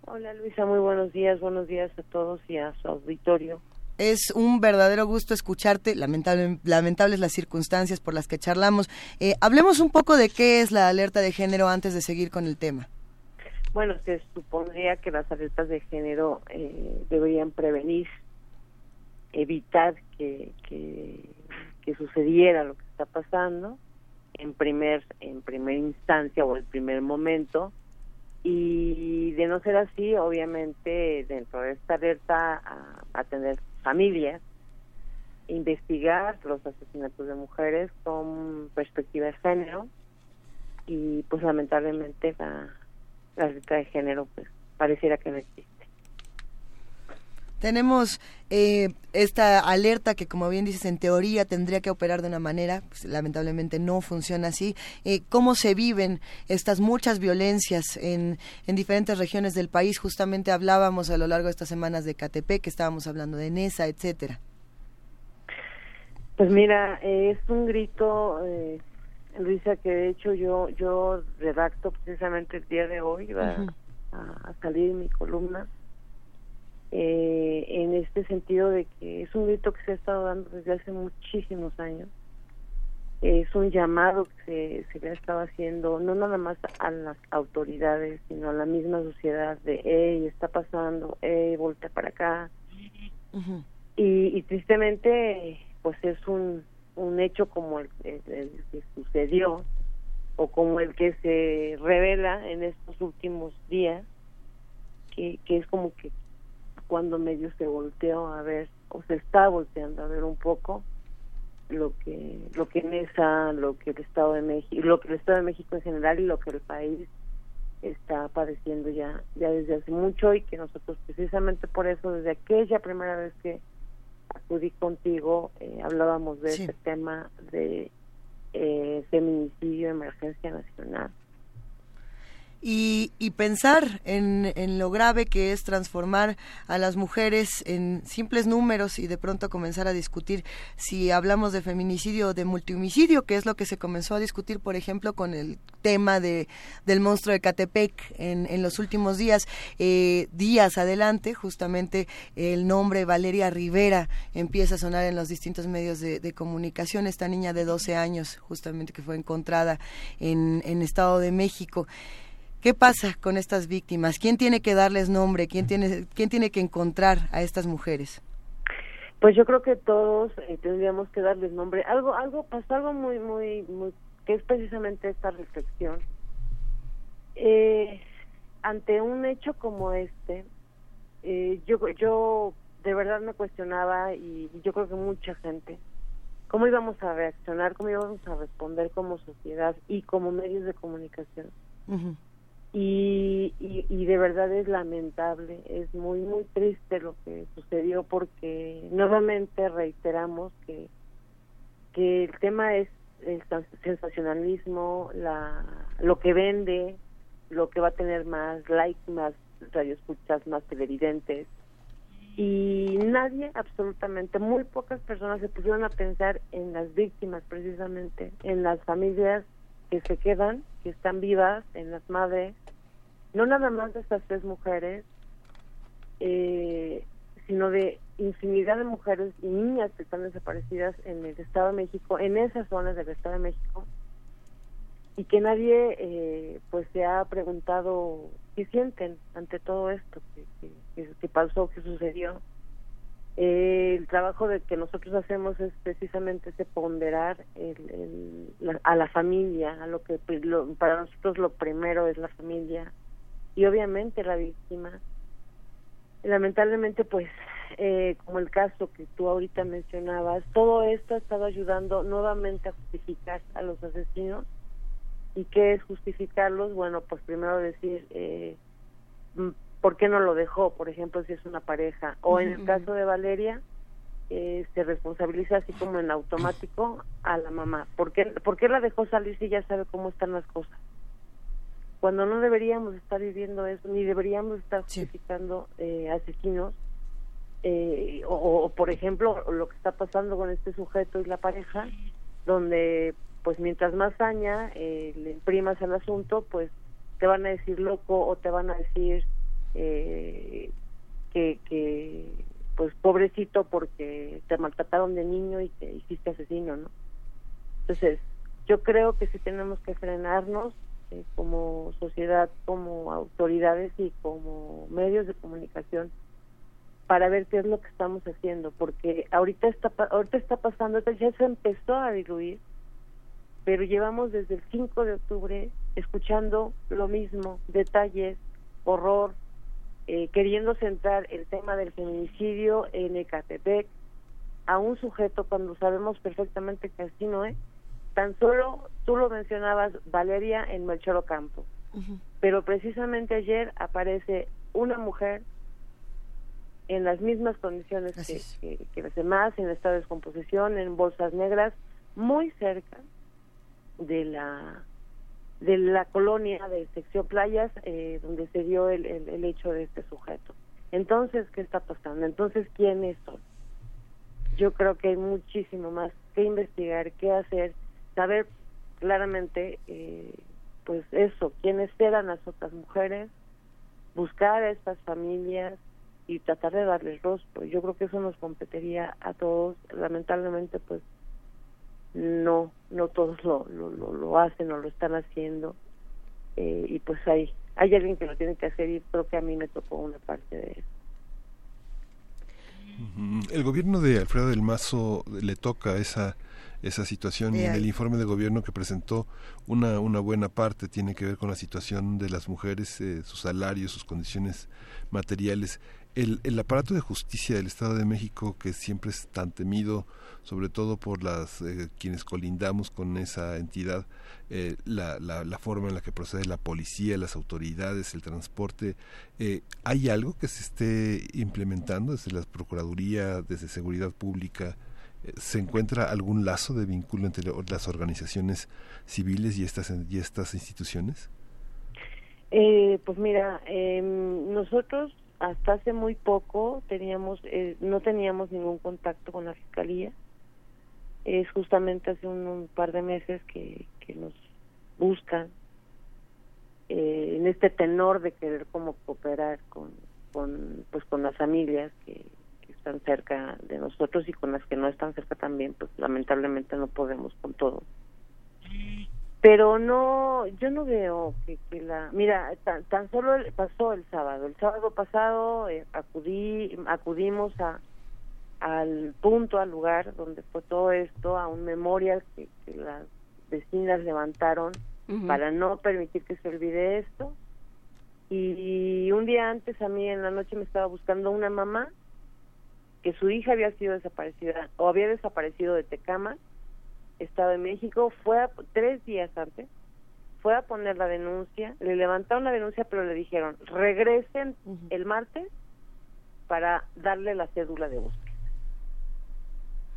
Hola Luisa, muy buenos días, buenos días a todos y a su auditorio. Es un verdadero gusto escucharte, lamentable, lamentables las circunstancias por las que charlamos. Eh, hablemos un poco de qué es la alerta de género antes de seguir con el tema. Bueno, se supondría que las alertas de género eh, deberían prevenir, evitar que, que, que sucediera lo que está pasando en primer en primera instancia o el primer momento. Y de no ser así, obviamente, dentro de esta alerta, a, a tener familias, investigar los asesinatos de mujeres con perspectiva de género y pues lamentablemente la, la alerta de género pues pareciera que no existe. Tenemos eh, esta alerta que, como bien dices, en teoría tendría que operar de una manera, pues, lamentablemente no funciona así. Eh, ¿Cómo se viven estas muchas violencias en, en diferentes regiones del país? Justamente hablábamos a lo largo de estas semanas de Catepec, estábamos hablando de Nesa, etcétera. Pues mira, eh, es un grito, eh, Luisa, que de hecho yo yo redacto precisamente el día de hoy, va uh-huh. a, a salir mi columna. Eh, en este sentido de que es un grito que se ha estado dando desde hace muchísimos años, es un llamado que se, se le ha estado haciendo no nada más a las autoridades sino a la misma sociedad de hey, está pasando, hey, voltea para acá. Uh-huh. y, y tristemente pues es un un hecho como el, el, el que sucedió o como el que se revela en estos últimos días, que, que es como que cuando medio se volteó a ver, o se está volteando a ver un poco lo que lo que Nesa, lo que el Estado de México, lo que el Estado de México en general y lo que el país está padeciendo ya ya desde hace mucho, y que nosotros precisamente por eso desde aquella primera vez que acudí contigo eh, hablábamos de sí. este tema de eh, feminicidio, emergencia nacional. Y, y pensar en, en lo grave que es transformar a las mujeres en simples números y de pronto comenzar a discutir si hablamos de feminicidio o de multihomicidio, que es lo que se comenzó a discutir, por ejemplo, con el tema de del monstruo de Catepec en, en los últimos días. Eh, días adelante, justamente el nombre Valeria Rivera empieza a sonar en los distintos medios de, de comunicación, esta niña de doce años, justamente que fue encontrada en, en Estado de México. ¿Qué pasa con estas víctimas? ¿Quién tiene que darles nombre? ¿Quién tiene quién tiene que encontrar a estas mujeres? Pues yo creo que todos eh, tendríamos que darles nombre. Algo algo pasó, algo muy muy muy que es precisamente esta reflexión. Eh, ante un hecho como este, eh, yo yo de verdad me cuestionaba, y, y yo creo que mucha gente, cómo íbamos a reaccionar, cómo íbamos a responder como sociedad y como medios de comunicación. Uh-huh. Y, y y de verdad es lamentable, es muy muy triste lo que sucedió, porque nuevamente reiteramos que que el tema es el sensacionalismo, la lo que vende, lo que va a tener más likes, más radioescuchas, más televidentes, y nadie, absolutamente muy pocas personas se pusieron a pensar en las víctimas precisamente, en las familias que se quedan, que están vivas, en las madres, no nada más de estas tres mujeres, eh, sino de infinidad de mujeres y niñas que están desaparecidas en el Estado de México, en esas zonas del Estado de México, y que nadie eh, pues se ha preguntado qué sienten ante todo esto que, que, que pasó, que sucedió. Eh, el trabajo de que nosotros hacemos es precisamente ese ponderar el, el, la, a la familia, a lo que lo, para nosotros lo primero es la familia y obviamente la víctima. Lamentablemente, pues, eh, como el caso que tú ahorita mencionabas, todo esto ha estado ayudando nuevamente a justificar a los asesinos. ¿Y qué es justificarlos? Bueno, pues primero decir eh, ¿por qué no lo dejó? Por ejemplo, si es una pareja. O en el caso de Valeria, eh, se responsabiliza así como en automático a la mamá. ¿Por qué, ¿Por qué la dejó salir si ya sabe cómo están las cosas? Cuando no deberíamos estar viviendo eso, ni deberíamos estar justificando sí. eh, asesinos. Eh, o, o, por ejemplo, lo que está pasando con este sujeto y la pareja, donde... pues mientras más saña eh, le imprimas al asunto, pues te van a decir loco o te van a decir eh, que, que pues pobrecito porque te maltrataron de niño y te hiciste asesino, ¿no? Entonces, yo creo que sí tenemos que frenarnos eh, como sociedad, como autoridades y como medios de comunicación para ver qué es lo que estamos haciendo, porque ahorita está, ahorita está pasando, ya se empezó a diluir, pero llevamos desde el cinco de octubre escuchando lo mismo, detalles, horror, eh, queriendo centrar el tema del feminicidio en Catepec a un sujeto cuando sabemos perfectamente que así no es. Tan solo tú lo mencionabas, Valeria, en Melchor Ocampo, uh-huh. pero precisamente ayer aparece una mujer en las mismas condiciones que, que, que las demás, en estado de descomposición, en bolsas negras, muy cerca de la de la colonia de sección Playas, eh, donde se dio el, el, el hecho de este sujeto. Entonces, ¿qué está pasando? Entonces, ¿quiénes son? Yo creo que hay muchísimo más que investigar, que hacer, saber claramente, eh, pues eso, quiénes eran las otras mujeres, buscar a estas familias y tratar de darles rostro. Yo creo que eso nos competiría a todos. Lamentablemente, pues, no no todos lo lo, lo, lo hacen o lo están haciendo, eh, y pues hay hay alguien que lo tiene que hacer y creo que a mí me tocó una parte de eso. El gobierno de Alfredo del Mazo le toca esa esa situación, y en el informe de gobierno que presentó una una buena parte tiene que ver con la situación de las mujeres, eh, sus salarios, sus condiciones materiales. El, el aparato de justicia del Estado de México, que siempre es tan temido, sobre todo por las eh, quienes colindamos con esa entidad, eh, la, la, la forma en la que procede la policía, las autoridades, el transporte, eh, ¿hay algo que se esté implementando desde la Procuraduría, desde Seguridad Pública? Eh, ¿se encuentra algún lazo de vínculo entre las organizaciones civiles y estas, y estas instituciones? Eh, pues mira, eh, nosotros hasta hace muy poco teníamos eh, no teníamos ningún contacto con la Fiscalía. Es justamente hace un, un par de meses que, que nos buscan eh, en este tenor de querer como cooperar con, con pues con las familias que, que están cerca de nosotros y con las que no están cerca también, pues lamentablemente no podemos con todo. Pero no, yo no veo que, que la... Mira, tan, tan solo el, pasó el sábado. El sábado pasado eh, acudí, acudimos a al punto, al lugar donde fue todo esto, a un memorial que, que las vecinas levantaron uh-huh. para no permitir que se olvide esto. Y, y un día antes, a mí en la noche me estaba buscando una mamá que su hija había sido desaparecida o había desaparecido de Tecama, Estado de México, fue a, tres días antes, fue a poner la denuncia, le levantaron la denuncia, pero le dijeron, regresen uh-huh. el martes para darle la cédula de búsqueda.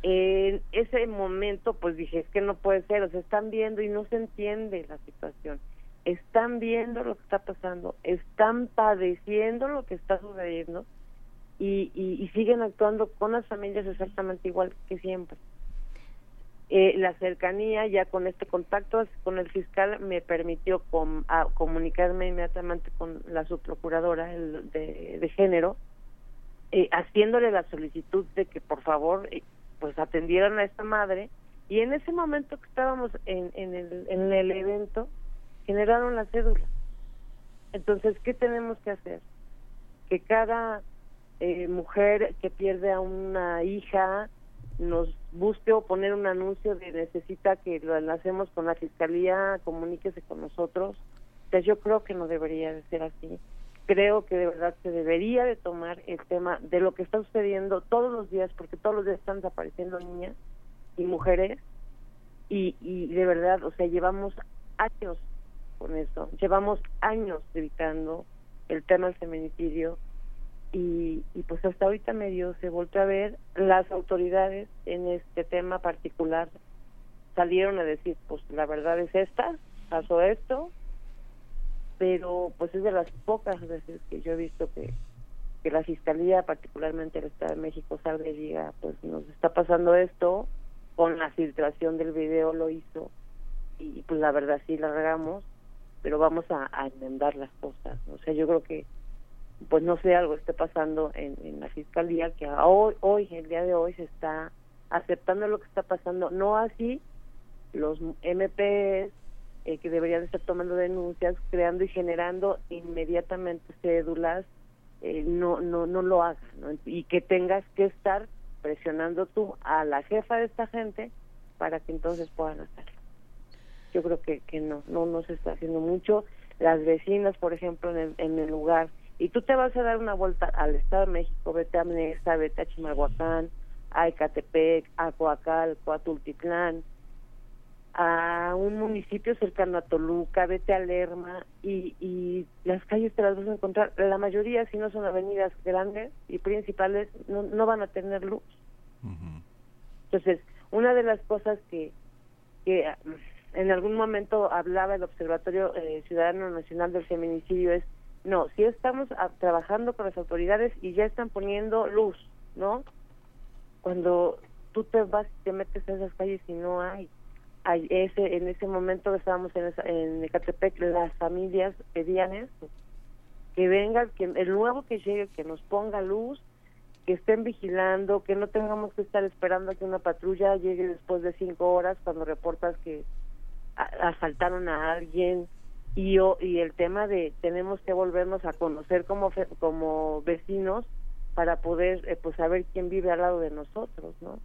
En ese momento, pues dije, es que no puede ser, o sea, están viendo y no se entiende la situación, están viendo lo que está pasando, están padeciendo lo que está sucediendo, y, y, y siguen actuando con las familias exactamente igual que siempre. Eh, la cercanía, ya con este contacto con el fiscal, me permitió com, a, comunicarme inmediatamente con la subprocuradora el, de, de género, eh, haciéndole la solicitud de que por favor eh, pues atendieran a esta madre, y en ese momento que estábamos en, en, el, en el evento generaron la cédula. Entonces, ¿qué tenemos que hacer? Que cada eh, mujer que pierde a una hija nos busque o poner un anuncio de necesita que lo enlacemos con la fiscalía, comuníquese con nosotros. O sea, yo creo que no debería de ser así. Creo que de verdad se debería de tomar el tema de lo que está sucediendo todos los días, porque todos los días están desapareciendo niñas y mujeres, y, y de verdad, o sea, llevamos años con eso, llevamos años evitando el tema del feminicidio. Y, y pues hasta ahorita medio se volvió a ver. Las autoridades en este tema particular salieron a decir, pues la verdad es esta, pasó esto, pero pues es de las pocas veces que yo he visto que, que la Fiscalía, particularmente el Estado de México, salga y diga, pues nos está pasando esto, con la filtración del video lo hizo, y pues la verdad sí la regamos, pero vamos a, a enmendar las cosas. O sea, yo creo que pues no sé, algo esté pasando en, en la fiscalía, que hoy, hoy, el día de hoy, se está aceptando lo que está pasando. No así los M P s eh, que deberían estar tomando denuncias, creando y generando inmediatamente cédulas, eh, no no no lo hagan, ¿no? Y que tengas que estar presionando tú a la jefa de esta gente para que entonces puedan hacerlo. Yo creo que, que no, no, no se está haciendo mucho. Las vecinas, por ejemplo, en el, en el lugar... Y tú te vas a dar una vuelta al Estado de México, vete a Mesa, vete a Chimalhuacán, a Catepec, a Coacalco, a Tultitlán, a un municipio cercano a Toluca, vete a Lerma, y, y las calles te las vas a encontrar. La mayoría, si no son avenidas grandes y principales, no, no van a tener luz. Uh-huh. Entonces, una de las cosas que, que en algún momento hablaba el Observatorio eh, Ciudadano Nacional del Feminicidio es, no, sí estamos a, trabajando con las autoridades y ya están poniendo luz, ¿no? Cuando tú te vas y te metes en esas calles y no hay, hay ese, en ese momento que estábamos en, esa, en Ecatepec, las familias pedían esto, que venga, que el nuevo que llegue, que nos ponga luz, que estén vigilando, que no tengamos que estar esperando a que una patrulla llegue después de cinco horas cuando reportas que a, asaltaron a alguien. Y, y el tema de tenemos que volvernos a conocer como como vecinos para poder eh, pues saber quién vive al lado de nosotros, ¿no?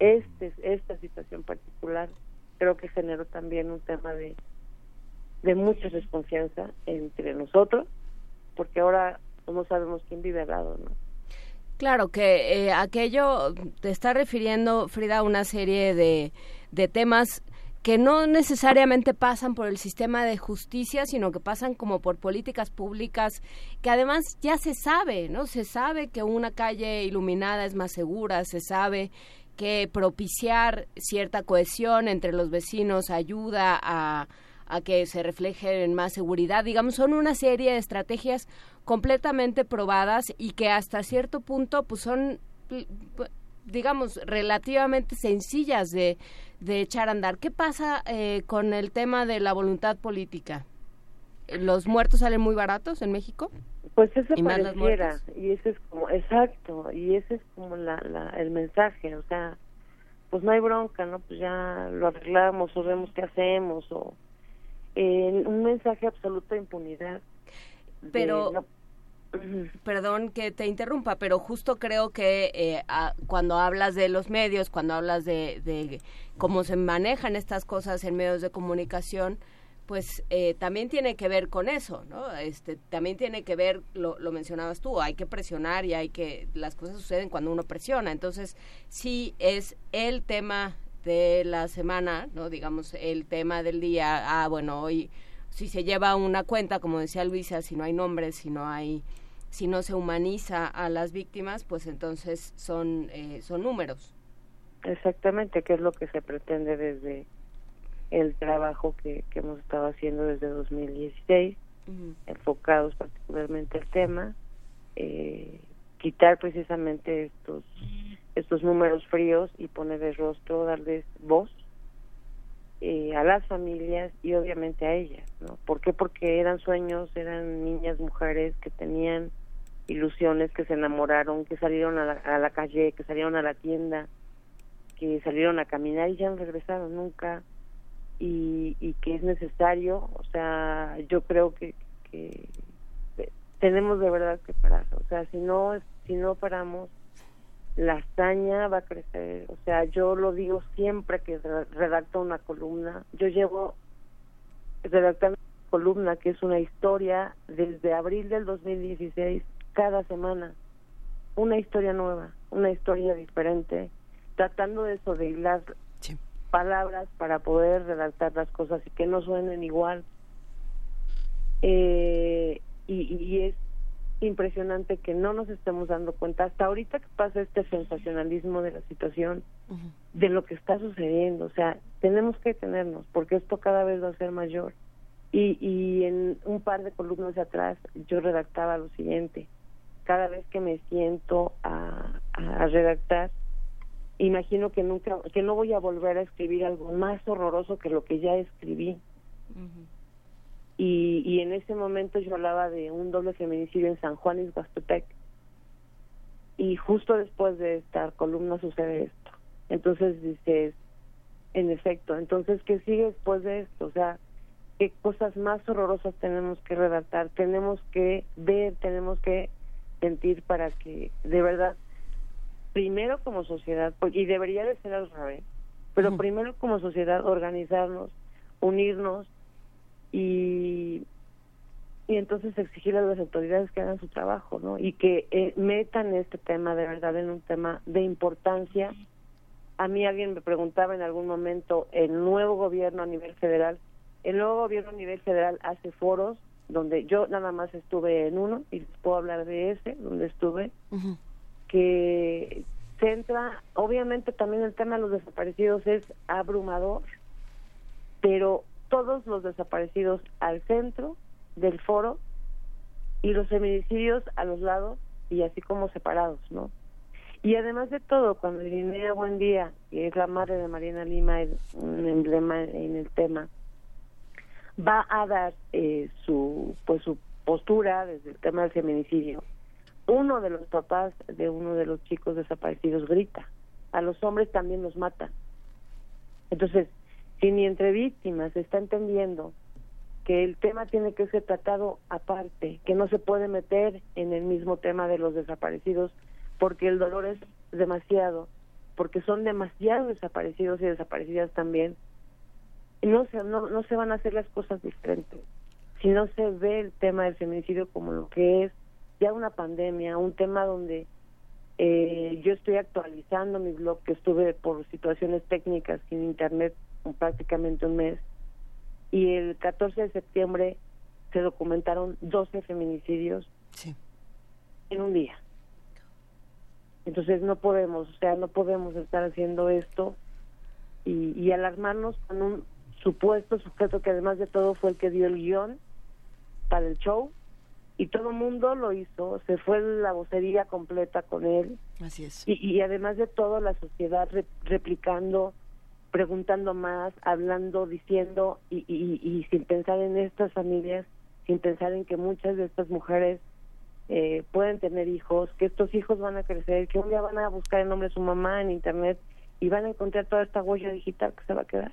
Este, esta situación particular creo que generó también un tema de de mucha desconfianza entre nosotros, porque ahora no sabemos quién vive al lado, ¿no? Claro que eh, aquello te está refiriendo, Frida, a una serie de de temas que no necesariamente pasan por el sistema de justicia, sino que pasan como por políticas públicas, que además ya se sabe, ¿no? Se sabe que una calle iluminada es más segura, se sabe que propiciar cierta cohesión entre los vecinos ayuda a, a que se refleje en más seguridad. Digamos, son una serie de estrategias completamente probadas y que hasta cierto punto pues son... digamos, relativamente sencillas de, de echar a andar. ¿Qué pasa eh, con el tema de la voluntad política? ¿Los muertos salen muy baratos en México? Pues eso y pareciera, y ese es como, exacto, y ese es como la, la, el mensaje, o sea, pues no hay bronca, ¿no? Pues ya lo arreglamos, o vemos qué hacemos, o eh, un mensaje absoluto de impunidad. Pero... De, no, perdón que te interrumpa, pero justo creo que eh, a, cuando hablas de los medios, cuando hablas de, de cómo se manejan estas cosas en medios de comunicación, pues eh, también tiene que ver con eso, ¿no? Este, también tiene que ver, lo, lo mencionabas tú, hay que presionar y hay que, las cosas suceden cuando uno presiona. Entonces, sí es el tema de la semana, ¿no? Digamos, el tema del día, ah, bueno, hoy... si se lleva una cuenta, como decía Luisa, si no hay nombres, si no hay, si no se humaniza a las víctimas, pues entonces son eh, son números. Exactamente, que es lo que se pretende desde el trabajo que, que hemos estado haciendo desde dos mil dieciséis, uh-huh. enfocados particularmente al tema, eh, quitar precisamente estos estos números fríos y ponerles rostro, darles voz eh, a las familias y obviamente a ellas, ¿no? ¿Por qué? Porque eran sueños, eran niñas, mujeres que tenían ilusiones, que se enamoraron, que salieron a la, a la calle, que salieron a la tienda, que salieron a caminar y ya no regresaron nunca, y, y que es necesario, o sea, yo creo que, que tenemos de verdad que parar, o sea, si no si no paramos, la hazaña va a crecer. O sea, yo lo digo siempre que redacto una columna, yo llevo redactando una columna que es una historia desde abril del dos mil dieciséis, cada semana, una historia nueva, una historia diferente, tratando de eso, de hilar sí. palabras para poder redactar las cosas y que no suenen igual. Eh, y, y es impresionante que no nos estemos dando cuenta hasta ahorita que pasa este sensacionalismo de la situación, uh-huh. de lo que está sucediendo. O sea, tenemos que detenernos porque esto cada vez va a ser mayor. Y, y en un par de columnas atrás yo redactaba lo siguiente: cada vez que me siento a, a redactar, imagino que nunca, que no voy a volver a escribir algo más horroroso que lo que ya escribí. Uh-huh. Y, y en ese momento yo hablaba de un doble feminicidio en San Juan Ixhuastepec, y justo después de esta columna sucede esto. Entonces dices, en efecto, entonces ¿qué sigue después de esto? O sea, ¿qué cosas más horrorosas tenemos que redactar? Tenemos que ver, tenemos que sentir para que de verdad, primero como sociedad, y debería de ser al revés, pero primero como sociedad organizarnos, unirnos, y y entonces exigir a las autoridades que hagan su trabajo, ¿no? Y que eh, metan este tema de verdad en un tema de importancia. A mí alguien me preguntaba en algún momento, el nuevo gobierno a nivel federal, el nuevo gobierno a nivel federal hace foros, donde yo nada más estuve en uno, y les puedo hablar de ese, donde estuve, uh-huh. que centra, obviamente también el tema de los desaparecidos es abrumador, pero todos los desaparecidos al centro del foro y los feminicidios a los lados y así como separados, ¿no? Y además de todo, cuando Linnea Buendía, que es la madre de Mariana Lima, es un emblema en el tema, va a dar eh, su pues su postura desde el tema del feminicidio, uno de los papás de uno de los chicos desaparecidos grita: a los hombres también los matan. Entonces, y ni entre víctimas se está entendiendo que el tema tiene que ser tratado aparte, que no se puede meter en el mismo tema de los desaparecidos, porque el dolor es demasiado, porque son demasiados desaparecidos y desaparecidas también. No se, no, no se van a hacer las cosas diferentes si no se ve el tema del feminicidio como lo que es, ya una pandemia, un tema donde eh, yo estoy actualizando mi blog, que estuve por situaciones técnicas sin internet prácticamente un mes, y el catorce de septiembre se documentaron doce feminicidios sí. en un día. Entonces no podemos, o sea, no podemos estar haciendo esto y, y alarmarnos con un supuesto sujeto que además de todo fue el que dio el guión para el show, y todo el mundo lo hizo, se fue la vocería completa con él. Así es. Y, y además de todo la sociedad re, replicando, preguntando más, hablando, diciendo, y, y, y sin pensar en estas familias, sin pensar en que muchas de estas mujeres eh, pueden tener hijos, que estos hijos van a crecer, que un día van a buscar el nombre de su mamá en internet y van a encontrar toda esta huella digital que se va a quedar.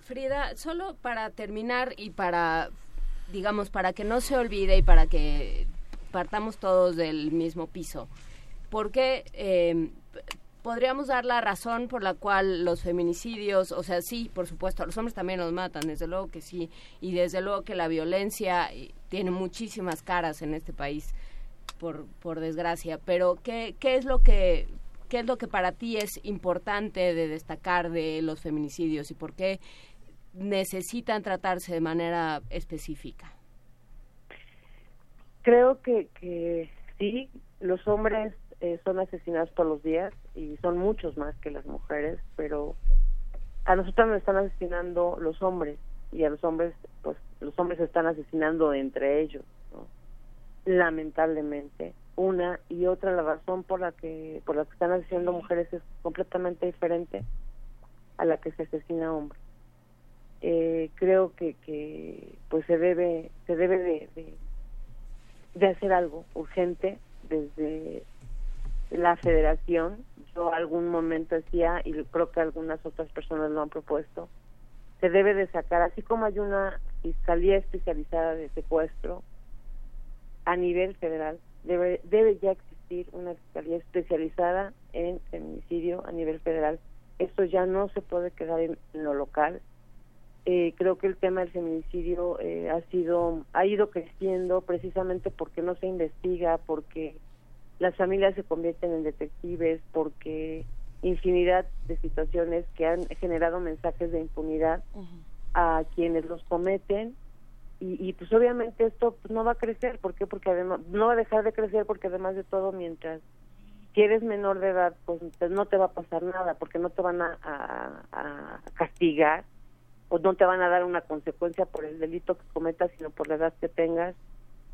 Frida, solo para terminar y para, digamos, para que no se olvide y para que partamos todos del mismo piso, porque eh, podríamos dar la razón por la cual los feminicidios, o sea, sí, por supuesto, a los hombres también los matan, desde luego que sí, y desde luego que la violencia tiene muchísimas caras en este país, por por desgracia, pero ¿qué qué es lo que qué es lo que para ti es importante de destacar de los feminicidios y por qué necesitan tratarse de manera específica? Creo que que sí, los hombres Eh, son asesinadas todos los días y son muchos más que las mujeres, pero a nosotros nos están asesinando los hombres, y a los hombres, pues los hombres se están asesinando entre ellos, ¿no? Lamentablemente. una y otra, la razón por la que por la que están asesinando mujeres es completamente diferente a la que se asesina a hombres. Eh, creo que, que pues se debe se debe de, de, de hacer algo urgente desde la Federación. Yo algún momento decía, y creo que algunas otras personas lo han propuesto, se debe de sacar, así como hay una fiscalía especializada de secuestro a nivel federal, debe debe ya existir una fiscalía especializada en feminicidio a nivel federal. Esto ya no se puede quedar en, en lo local. Eh, creo que el tema del feminicidio eh, ha sido ha ido creciendo precisamente porque no se investiga, porque las familias se convierten en detectives, porque infinidad de situaciones que han generado mensajes de impunidad uh-huh. a quienes los cometen. Y, y pues obviamente esto pues, no va a crecer. ¿Por qué? Porque además no va a dejar de crecer, porque además de todo, mientras si eres menor de edad, pues no te va a pasar nada, porque no te van a, a, a castigar, o no te van a dar una consecuencia por el delito que cometas, sino por la edad que tengas,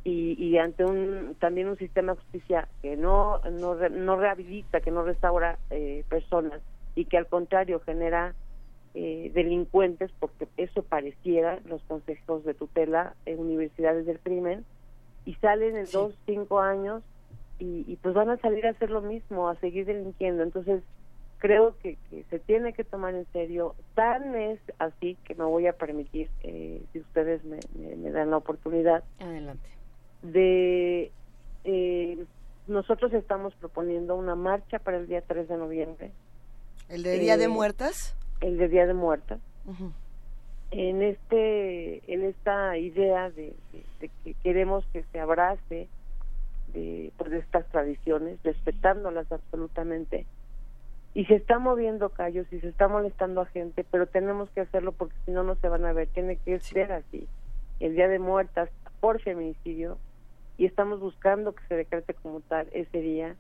y, y ante un también un sistema de justicia que no no, no rehabilita, que no restaura eh, personas, y que al contrario genera eh, delincuentes, porque eso pareciera los consejos de tutela en universidades del crimen, y salen en sí. dos, cinco años, y, y pues van a salir a hacer lo mismo, a seguir delinquiendo. Entonces, creo que, que se tiene que tomar en serio. Tan es así que me voy a permitir, eh, si ustedes me, me, me dan la oportunidad, adelante. De eh, nosotros estamos proponiendo una marcha para el día tres de noviembre. ¿El de Día eh, de Muertas? El de Día de Muertas. Uh-huh. En este, en esta idea de, de, de que queremos que se abrace de, pues, de estas tradiciones, respetándolas absolutamente. Y se está moviendo callos y se está molestando a gente, pero tenemos que hacerlo porque si no, no se van a ver. Tiene que ser así. El Día de Muertas por feminicidio, y estamos buscando que se decrete como tal ese día,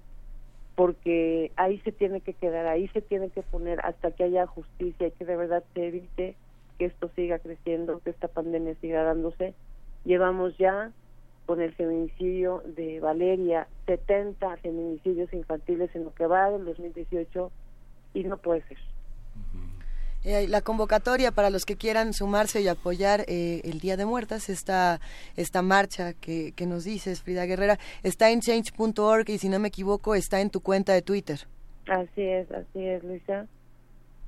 porque ahí se tiene que quedar, ahí se tiene que poner hasta que haya justicia y que de verdad se evite que esto siga creciendo, que esta pandemia siga dándose. Llevamos ya con el feminicidio de Valeria setenta feminicidios infantiles en lo que va del dos mil dieciocho, y no puede ser. Eh, la convocatoria para los que quieran sumarse y apoyar eh, el Día de Muertas, esta, esta marcha que, que nos dices, Frida Guerrera, está en change punto org, y si no me equivoco está en tu cuenta de Twitter. Así es, así es, Luisa.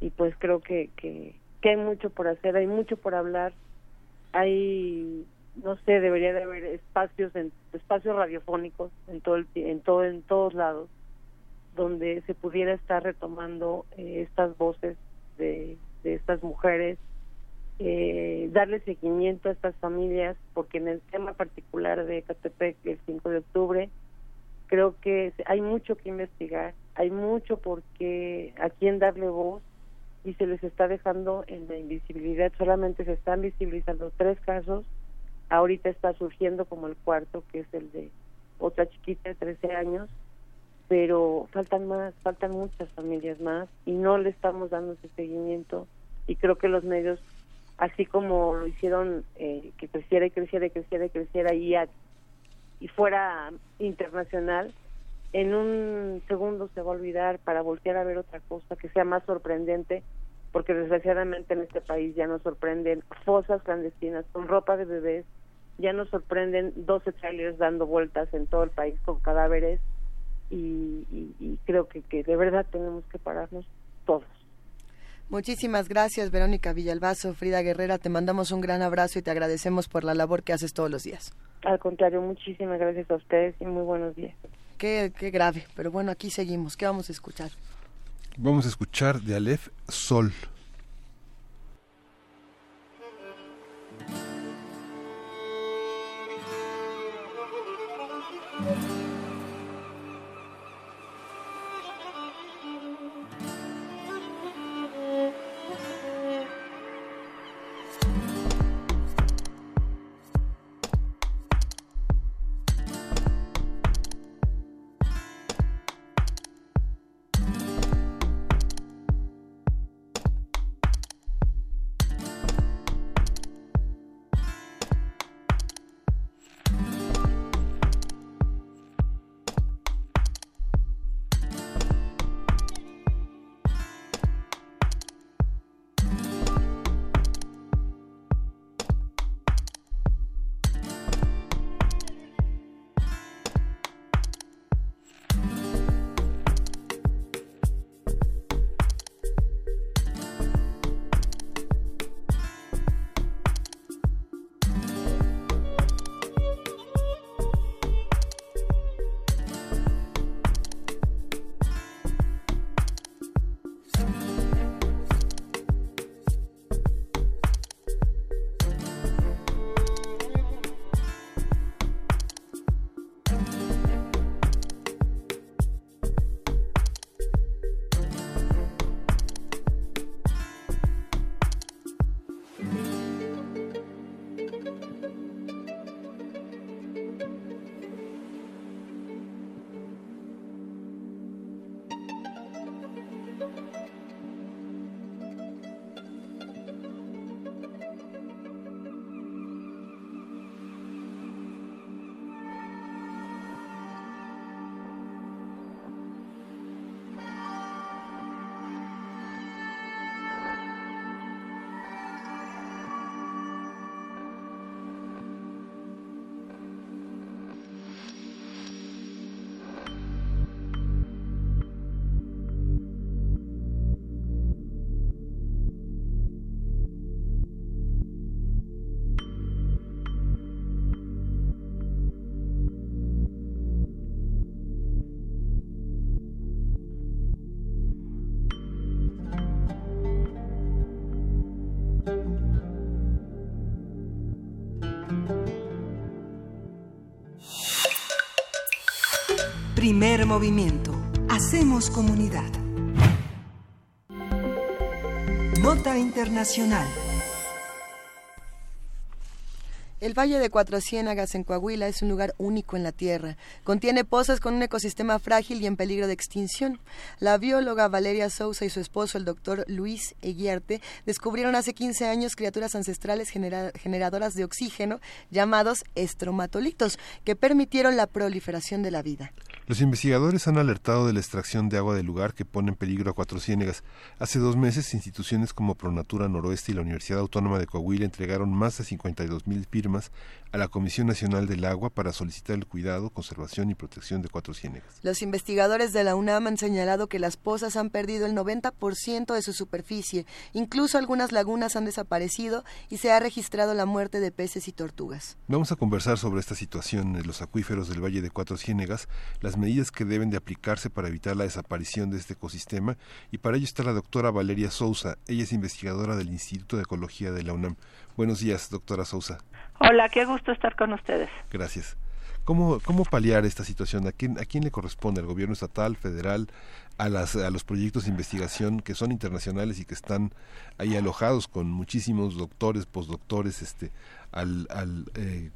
Y pues creo que, que, que hay mucho por hacer, hay mucho por hablar, hay... no sé, debería de haber espacios en, espacios radiofónicos en todo el, en todo en todos lados donde se pudiera estar retomando eh, estas voces de, de estas mujeres, eh, darle seguimiento a estas familias, porque en el tema particular de Catepec el cinco de octubre creo que hay mucho que investigar, hay mucho por qué, a quién darle voz, y se les está dejando en la invisibilidad. Solamente se están visibilizando tres casos. Ahorita está surgiendo como el cuarto, que es el de otra chiquita de trece años, pero faltan más, faltan muchas familias más, y no le estamos dando ese seguimiento. Y creo que los medios, así como lo hicieron, eh, que creciera y creciera y creciera y creciera y, a, y fuera internacional, en un segundo se va a olvidar para voltear a ver otra cosa que sea más sorprendente, porque desgraciadamente en este país ya nos sorprenden fosas clandestinas con ropa de bebés, ya nos sorprenden doce trailers dando vueltas en todo el país con cadáveres, y, y, y creo que, que de verdad tenemos que pararnos todos. Muchísimas gracias, Verónica Villalvazo. Frida Guerrera, te mandamos un gran abrazo y te agradecemos por la labor que haces todos los días. Al contrario, muchísimas gracias a ustedes y muy buenos días. Qué, qué grave, pero bueno, aquí seguimos. ¿Qué vamos a escuchar? Vamos a escuchar de Aleph, Sol. Primer Movimiento. Hacemos comunidad. Nota Internacional. El Valle de Cuatro Ciénagas en Coahuila es un lugar único en la Tierra. Contiene pozas con un ecosistema frágil y en peligro de extinción. La bióloga Valeria Souza y su esposo, el doctor Luis Eguiarte, descubrieron hace quince años criaturas ancestrales genera- generadoras de oxígeno llamados estromatolitos, que permitieron la proliferación de la vida. Los investigadores han alertado de la extracción de agua del lugar que pone en peligro a Cuatro Ciénegas. Hace dos meses, instituciones como Pronatura Noroeste y la Universidad Autónoma de Coahuila entregaron más de cincuenta y dos mil firmas a la Comisión Nacional del Agua para solicitar el cuidado, conservación y protección de Cuatro Ciénegas. Los investigadores de la UNAM han señalado que las pozas han perdido el noventa por ciento de su superficie. Incluso algunas lagunas han desaparecido y se ha registrado la muerte de peces y tortugas. Vamos a conversar sobre esta situación en los acuíferos del Valle de Cuatro Ciénegas, las medidas que deben de aplicarse para evitar la desaparición de este ecosistema, y para ello está la doctora Valeria Souza. Ella es investigadora del Instituto de Ecología de la UNAM. Buenos días, doctora Souza. Hola, qué gusto estar con ustedes. Gracias. ¿Cómo, cómo paliar esta situación? ¿A quién, a quién le corresponde? ¿Al gobierno estatal, federal, a, las, a los proyectos de investigación que son internacionales y que están ahí alojados con muchísimos doctores, postdoctores, este, al... al eh,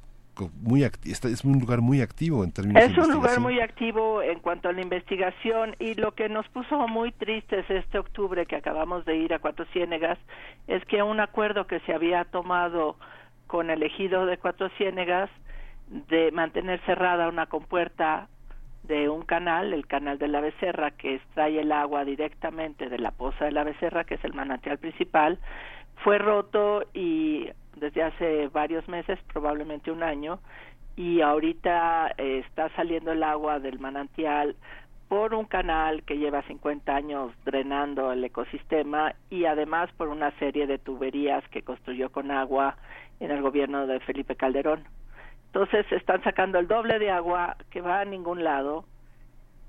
muy acti- está, es un lugar muy activo en términos de investigación? Es un lugar muy activo en cuanto a la investigación, y lo que nos puso muy tristes este octubre que acabamos de ir a Cuatro Ciénegas es que un acuerdo que se había tomado con el ejido de Cuatro Ciénegas de mantener cerrada una compuerta de un canal, el canal de la Becerra, que extrae el agua directamente de la poza de la Becerra, que es el manantial principal, fue roto y desde hace varios meses, probablemente un año, y ahorita eh, está saliendo el agua del manantial por un canal que lleva cincuenta años drenando el ecosistema, y además por una serie de tuberías que construyó Conagua en el gobierno de Felipe Calderón. Entonces están sacando el doble de agua que va a ningún lado,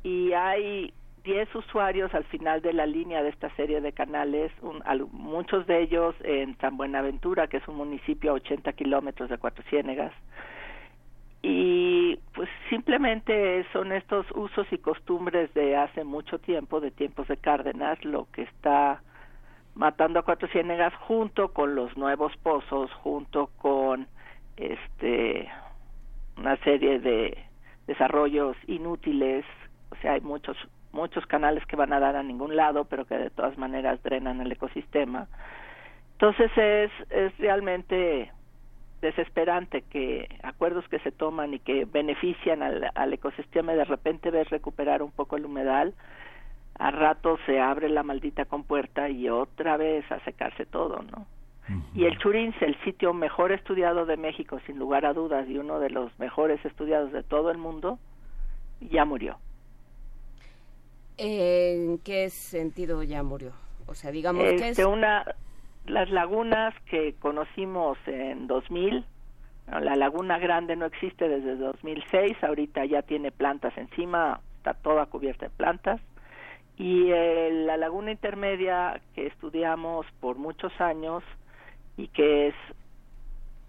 y hay diez usuarios al final de la línea de esta serie de canales, un, al, muchos de ellos en San Buenaventura, que es un municipio a ochenta kilómetros de Cuatro Ciénegas. Y pues simplemente son estos usos y costumbres de hace mucho tiempo, de tiempos de Cárdenas, lo que está matando a Cuatro Ciénegas, junto con los nuevos pozos, junto con este una serie de desarrollos inútiles. O sea, hay muchos muchos canales que van a dar a ningún lado, pero que de todas maneras drenan el ecosistema. Entonces es es realmente desesperante que acuerdos que se toman y que benefician al, al ecosistema, y de repente ves recuperar un poco el humedal, a rato se abre la maldita compuerta y otra vez a secarse todo, ¿no? Uh-huh. Y el Churins, el sitio mejor estudiado de México, sin lugar a dudas, y uno de los mejores estudiados de todo el mundo, ya murió. ¿En qué sentido ya murió? O sea, digamos este, que es... una, las lagunas que conocimos en dos mil, la Laguna Grande no existe desde dos mil seis, ahorita ya tiene plantas encima, está toda cubierta de plantas, y eh, la Laguna Intermedia que estudiamos por muchos años y que es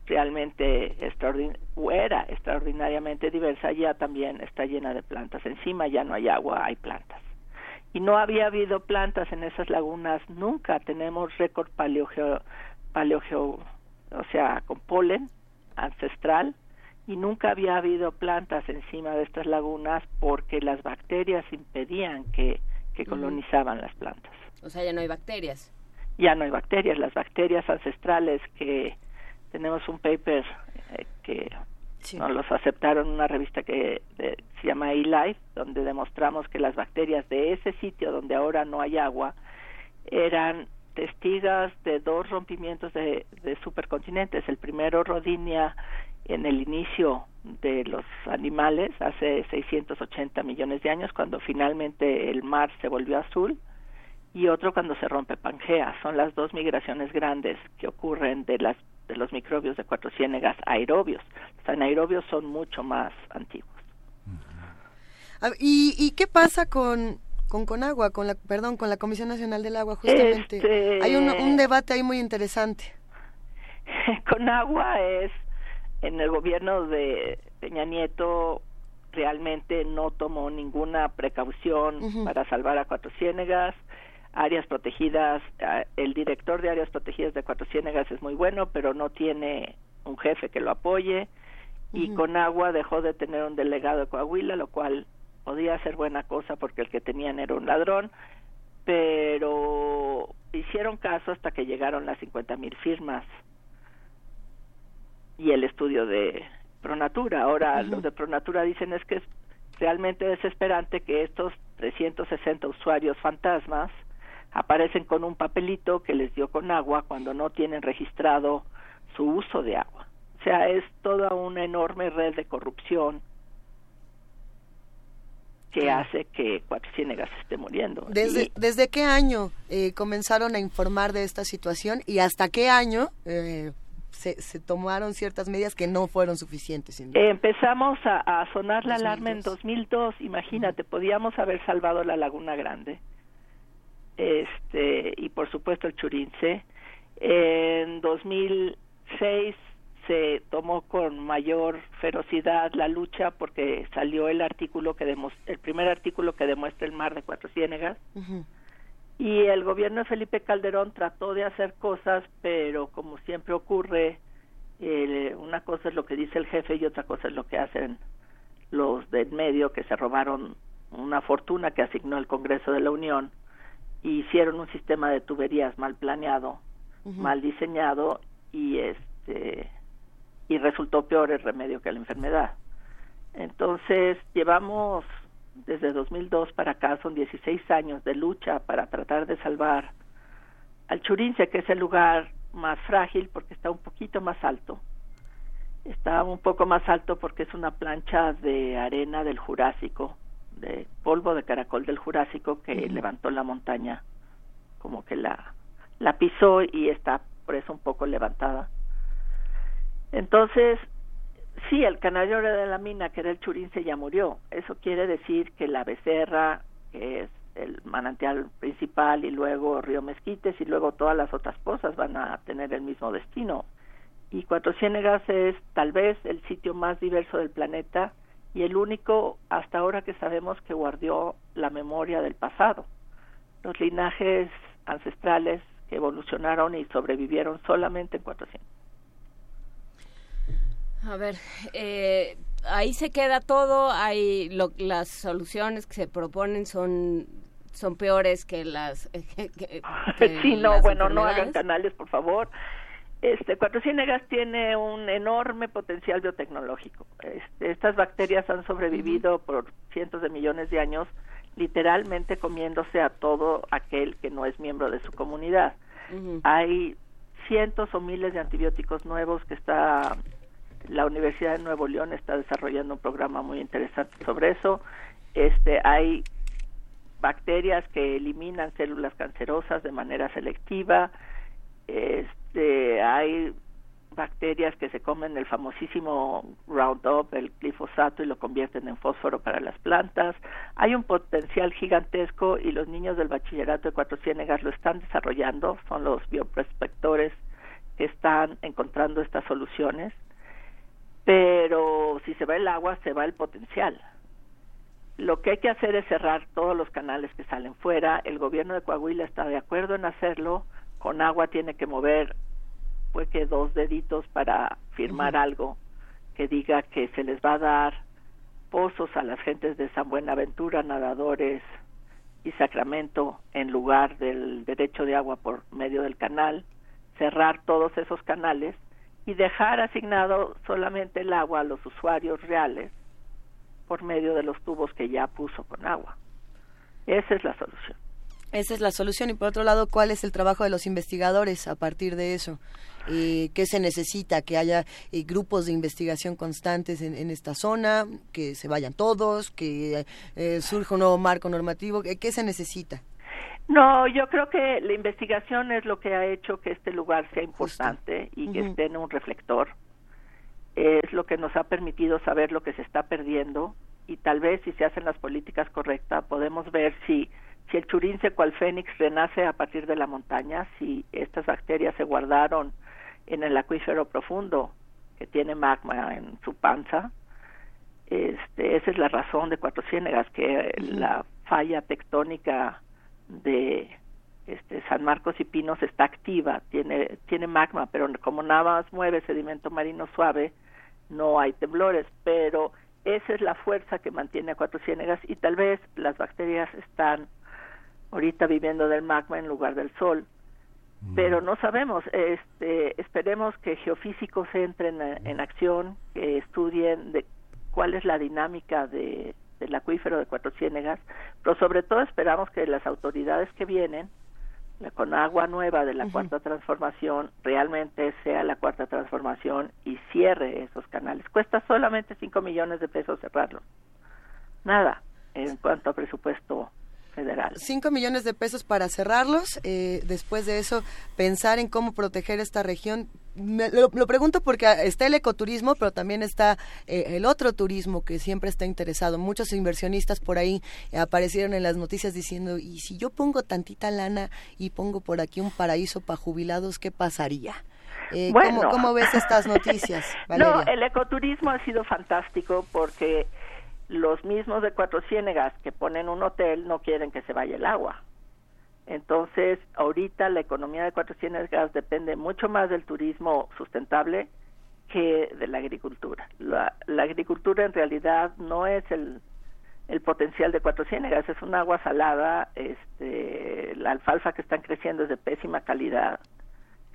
realmente extraordin- era extraordinariamente diversa, ya también está llena de plantas, encima ya no hay agua, hay plantas. Y no había habido plantas en esas lagunas nunca. Tenemos récord paleogeo, paleogeo, o sea, con polen ancestral, y nunca había habido plantas encima de estas lagunas porque las bacterias impedían que, que colonizaban las plantas. O sea, ya no hay bacterias. Ya no hay bacterias. Las bacterias ancestrales que tenemos un paper eh, que... Sí. Nos los aceptaron en una revista que de, se llama eLife, donde demostramos que las bacterias de ese sitio donde ahora no hay agua eran testigas de dos rompimientos de, de supercontinentes. El primero, Rodinia, en el inicio de los animales, hace seiscientos ochenta millones de años, cuando finalmente el mar se volvió azul, y otro cuando se rompe Pangea. Son las dos migraciones grandes que ocurren de las de los microbios de Cuatro Ciénegas aerobios. Los anaerobios son mucho más antiguos. ¿Y, y qué pasa con con Conagua, con la perdón, con la Comisión Nacional del Agua? Justamente este... hay un, un debate ahí muy interesante. Conagua es, en el gobierno de Peña Nieto, realmente no tomó ninguna precaución uh-huh. para salvar a Cuatro Ciénegas. Áreas protegidas, el director de áreas protegidas de Cuatro Ciénegas es muy bueno, pero no tiene un jefe que lo apoye, y uh-huh. Conagua dejó de tener un delegado de Coahuila, lo cual podía ser buena cosa porque el que tenían era un ladrón, pero hicieron caso hasta que llegaron las cincuenta mil firmas y el estudio de Pronatura. Ahora uh-huh. los de Pronatura dicen es que es realmente desesperante que estos trescientos sesenta usuarios fantasmas aparecen con un papelito que les dio Conagua cuando no tienen registrado su uso de agua. O sea, es toda una enorme red de corrupción que hace que Cuatro Ciénegas esté muriendo. ¿Desde, y, ¿desde qué año eh, comenzaron a informar de esta situación y hasta qué año eh, se, se tomaron ciertas medidas que no fueron suficientes? Sin duda. Empezamos a, a sonar la alarma en dos mil dos, imagínate, uh-huh. podíamos haber salvado la Laguna Grande. Este, y por supuesto el Churince. En dos mil seis se tomó con mayor ferocidad la lucha porque salió el artículo que demos, el primer artículo que demuestra el mar de Cuatro Ciénegas uh-huh. y el gobierno de Felipe Calderón trató de hacer cosas, pero como siempre ocurre, eh, una cosa es lo que dice el jefe y otra cosa es lo que hacen los del medio, que se robaron una fortuna que asignó el Congreso de la Unión. Hicieron un sistema de tuberías mal planeado, uh-huh. mal diseñado, y este y resultó peor el remedio que la enfermedad. Entonces, llevamos desde dos mil dos para acá, son dieciséis años de lucha para tratar de salvar al Churince, que es el lugar más frágil porque está un poquito más alto. Está un poco más alto porque es una plancha de arena del Jurásico, de polvo de caracol del Jurásico que uh-huh. levantó la montaña, como que la, la pisó y está por eso un poco levantada. Entonces, sí, el canario de la mina, que era el Churince, ya murió. Eso quiere decir que la Becerra, que es el manantial principal, y luego Río Mezquites, y luego todas las otras pozas van a tener el mismo destino. Y Cuatro Ciénegas es tal vez el sitio más diverso del planeta y el único hasta ahora que sabemos que guardó la memoria del pasado. Los linajes ancestrales que evolucionaron y sobrevivieron solamente en cuatrocientos. A ver, eh, ahí se queda todo, hay lo, las soluciones que se proponen son son peores que las... Que, que, que sí, no, las bueno, no hagan canales, por favor. Este, Cuatro Ciénegas tiene un enorme potencial biotecnológico. Este, estas bacterias han sobrevivido por cientos de millones de años, literalmente comiéndose a todo aquel que no es miembro de su comunidad. Uh-huh. Hay cientos o miles de antibióticos nuevos que está la Universidad de Nuevo León está desarrollando un programa muy interesante sobre eso. Este, hay bacterias que eliminan células cancerosas de manera selectiva. Este, hay bacterias que se comen el famosísimo Roundup, el glifosato, y lo convierten en fósforo para las plantas. Hay un potencial gigantesco y los niños del bachillerato de Cuatro Ciénegas lo están desarrollando, son los bioprospectores que están encontrando estas soluciones, pero si se va el agua, se va el potencial. Lo que hay que hacer es cerrar todos los canales que salen fuera. El gobierno de Coahuila está de acuerdo en hacerlo. Conagua tiene que mover, pues, que dos deditos para firmar uh-huh. algo que diga que se les va a dar pozos a las gentes de San Buenaventura, Nadadores y Sacramento en lugar del derecho de agua por medio del canal, cerrar todos esos canales y dejar asignado solamente el agua a los usuarios reales por medio de los tubos que ya puso Conagua. Esa es la solución. Esa es la solución. Y por otro lado, ¿cuál es el trabajo de los investigadores a partir de eso? Eh, ¿Qué se necesita? Que haya eh, grupos de investigación constantes en, en esta zona, que se vayan todos, que eh, surja un nuevo marco normativo. ¿Qué, qué se necesita? No, yo creo que la investigación es lo que ha hecho que este lugar sea importante. Justo. Y uh-huh. que esté en un reflector. Es lo que nos ha permitido saber lo que se está perdiendo y tal vez si se hacen las políticas correctas podemos ver si... Si el Churince, cual fénix, renace a partir de la montaña, si estas bacterias se guardaron en el acuífero profundo que tiene magma en su panza, Este, esa es la razón de Cuatro Ciénegas, que uh-huh. la falla tectónica de este San Marcos y Pinos está activa, tiene tiene magma, pero como nada más mueve sedimento marino suave, no hay temblores, pero esa es la fuerza que mantiene a Cuatro Ciénegas, y tal vez las bacterias están ahorita viviendo del magma en lugar del sol, mm. pero no sabemos. Este, esperemos que geofísicos entren en, en acción, que estudien de cuál es la dinámica de, del acuífero de Cuatro Ciénegas, pero sobre todo esperamos que las autoridades que vienen con agua nueva de la uh-huh. Cuarta Transformación, realmente sea la Cuarta Transformación y cierre esos canales. Cuesta solamente cinco millones de pesos cerrarlos. Nada, en cuanto a presupuesto federal. cinco millones de pesos para cerrarlos. Eh, después de eso, pensar en cómo proteger esta región. Me, lo, lo pregunto porque está el ecoturismo, pero también está eh, el otro turismo que siempre está interesado. Muchos inversionistas por ahí eh, aparecieron en las noticias diciendo, y si yo pongo tantita lana y pongo por aquí un paraíso para jubilados, ¿qué pasaría? Eh, bueno. ¿cómo, ¿Cómo ves estas noticias, Valeria? No, el ecoturismo ha sido fantástico porque los mismos de Cuatro Ciénegas que ponen un hotel no quieren que se vaya el agua. Entonces, ahorita la economía de Cuatro Ciénegas depende mucho más del turismo sustentable que de la agricultura. La, la agricultura en realidad no es el, el potencial de Cuatro Ciénegas, es un agua salada, este, la alfalfa que están creciendo es de pésima calidad.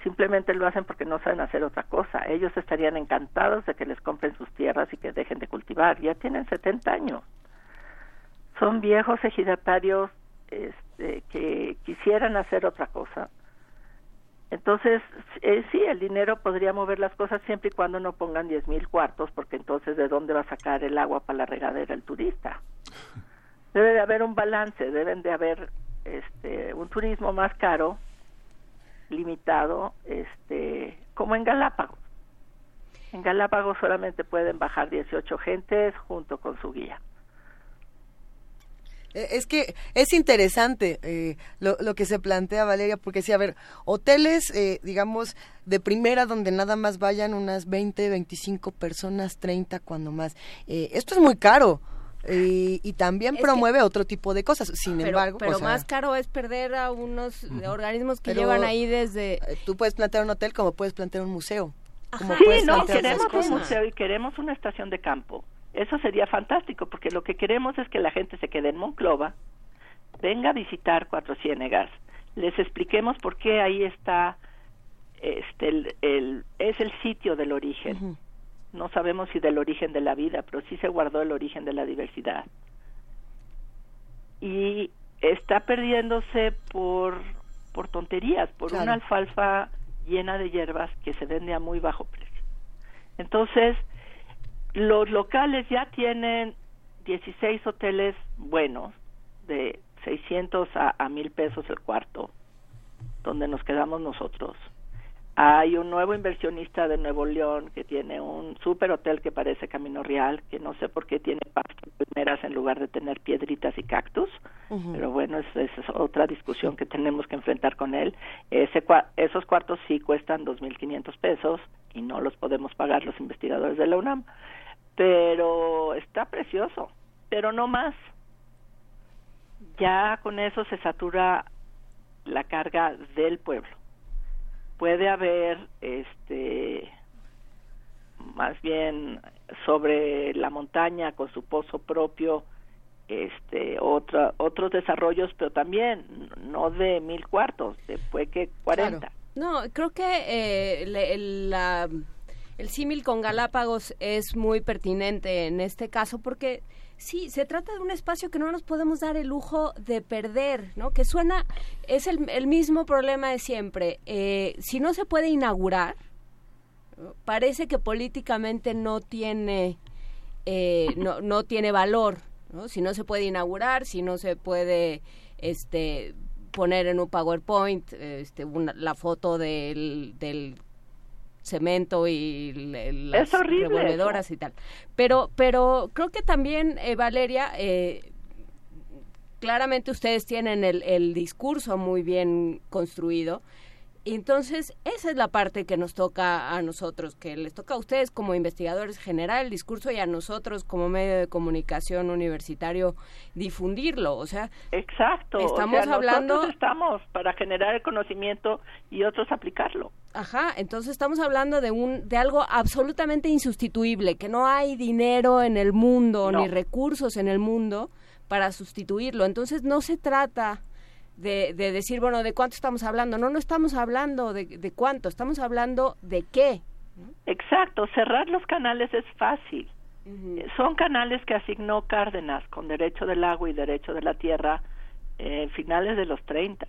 Simplemente lo hacen porque no saben hacer otra cosa. Ellos estarían encantados de que les compren sus tierras y que dejen de cultivar. Ya tienen setenta años. Son viejos ejidatarios este, que quisieran hacer otra cosa. Entonces, eh, sí, el dinero podría mover las cosas siempre y cuando no pongan diez mil cuartos, porque entonces, ¿de dónde va a sacar el agua para la regadera el turista? Debe de haber un balance, deben de haber este, un turismo más caro, limitado, este, como en Galápagos. En Galápagos solamente pueden bajar dieciocho gentes junto con su guía. Es que es interesante eh, lo, lo que se plantea, Valeria, porque sí, a ver, hoteles, eh, digamos, de primera, donde nada más vayan unas veinte, veinticinco personas, treinta cuando más. Eh, esto es muy caro. Y, y también es promueve que, otro tipo de cosas, sin pero, embargo... Pero o sea, más caro es perder a unos uh-huh. organismos que llevan ahí desde... Tú puedes plantear un hotel como puedes plantear un museo. Como sí, no, queremos un museo y queremos una estación de campo. Eso sería fantástico, porque lo que queremos es que la gente se quede en Monclova, venga a visitar Cuatro Ciénegas, les expliquemos por qué ahí está, este, el, el, es el sitio del origen. Uh-huh. No sabemos si del origen de la vida, pero sí se guardó el origen de la diversidad. Y está perdiéndose por, por tonterías, por claro. una alfalfa llena de hierbas que se vende a muy bajo precio. Entonces, los locales ya tienen dieciséis hoteles buenos, de seiscientos a mil pesos el cuarto, donde nos quedamos nosotros. Hay un nuevo inversionista de Nuevo León que tiene un super hotel que parece Camino Real, que no sé por qué tiene pastas palmeras en lugar de tener piedritas y cactus, uh-huh. pero bueno, esa es otra discusión que tenemos que enfrentar con él. Ese, esos cuartos sí cuestan dos mil quinientos pesos y no los podemos pagar los investigadores de la UNAM, pero está precioso, pero no más. Ya con eso se satura la carga del pueblo. Puede haber, este, más bien sobre la montaña con su pozo propio, este, otra, otros desarrollos, pero también no de mil cuartos, después que cuarenta. Claro. No, creo que eh, le, la, el símil con Galápagos es muy pertinente en este caso porque... Sí, se trata de un espacio que no nos podemos dar el lujo de perder, ¿no? Que suena, es el, el mismo problema de siempre. Eh, si no se puede inaugurar, parece que políticamente no tiene, eh, no, no tiene valor, ¿no? Si no se puede inaugurar, si no se puede, este, poner en un PowerPoint, este, una, la foto del, del cemento y le, las revolvedoras y tal, pero pero creo que también eh, Valeria, eh, claramente ustedes tienen el, el discurso muy bien construido Y entonces esa es la parte que nos toca a nosotros, que les toca a ustedes como investigadores generar el discurso y a nosotros como medio de comunicación universitario difundirlo, o sea, exacto, estamos o sea, hablando nosotros estamos para generar el conocimiento y otros aplicarlo. Ajá, entonces estamos hablando de un de algo absolutamente insustituible, que no hay dinero en el mundo no. ni recursos en el mundo para sustituirlo. Entonces no se trata De, de decir, bueno, ¿de cuánto estamos hablando? No, no estamos hablando de, de cuánto, estamos hablando de qué. Exacto, cerrar los canales es fácil. Uh-huh. Son canales que asignó Cárdenas con derecho del agua y derecho de la tierra en eh, finales de los treinta,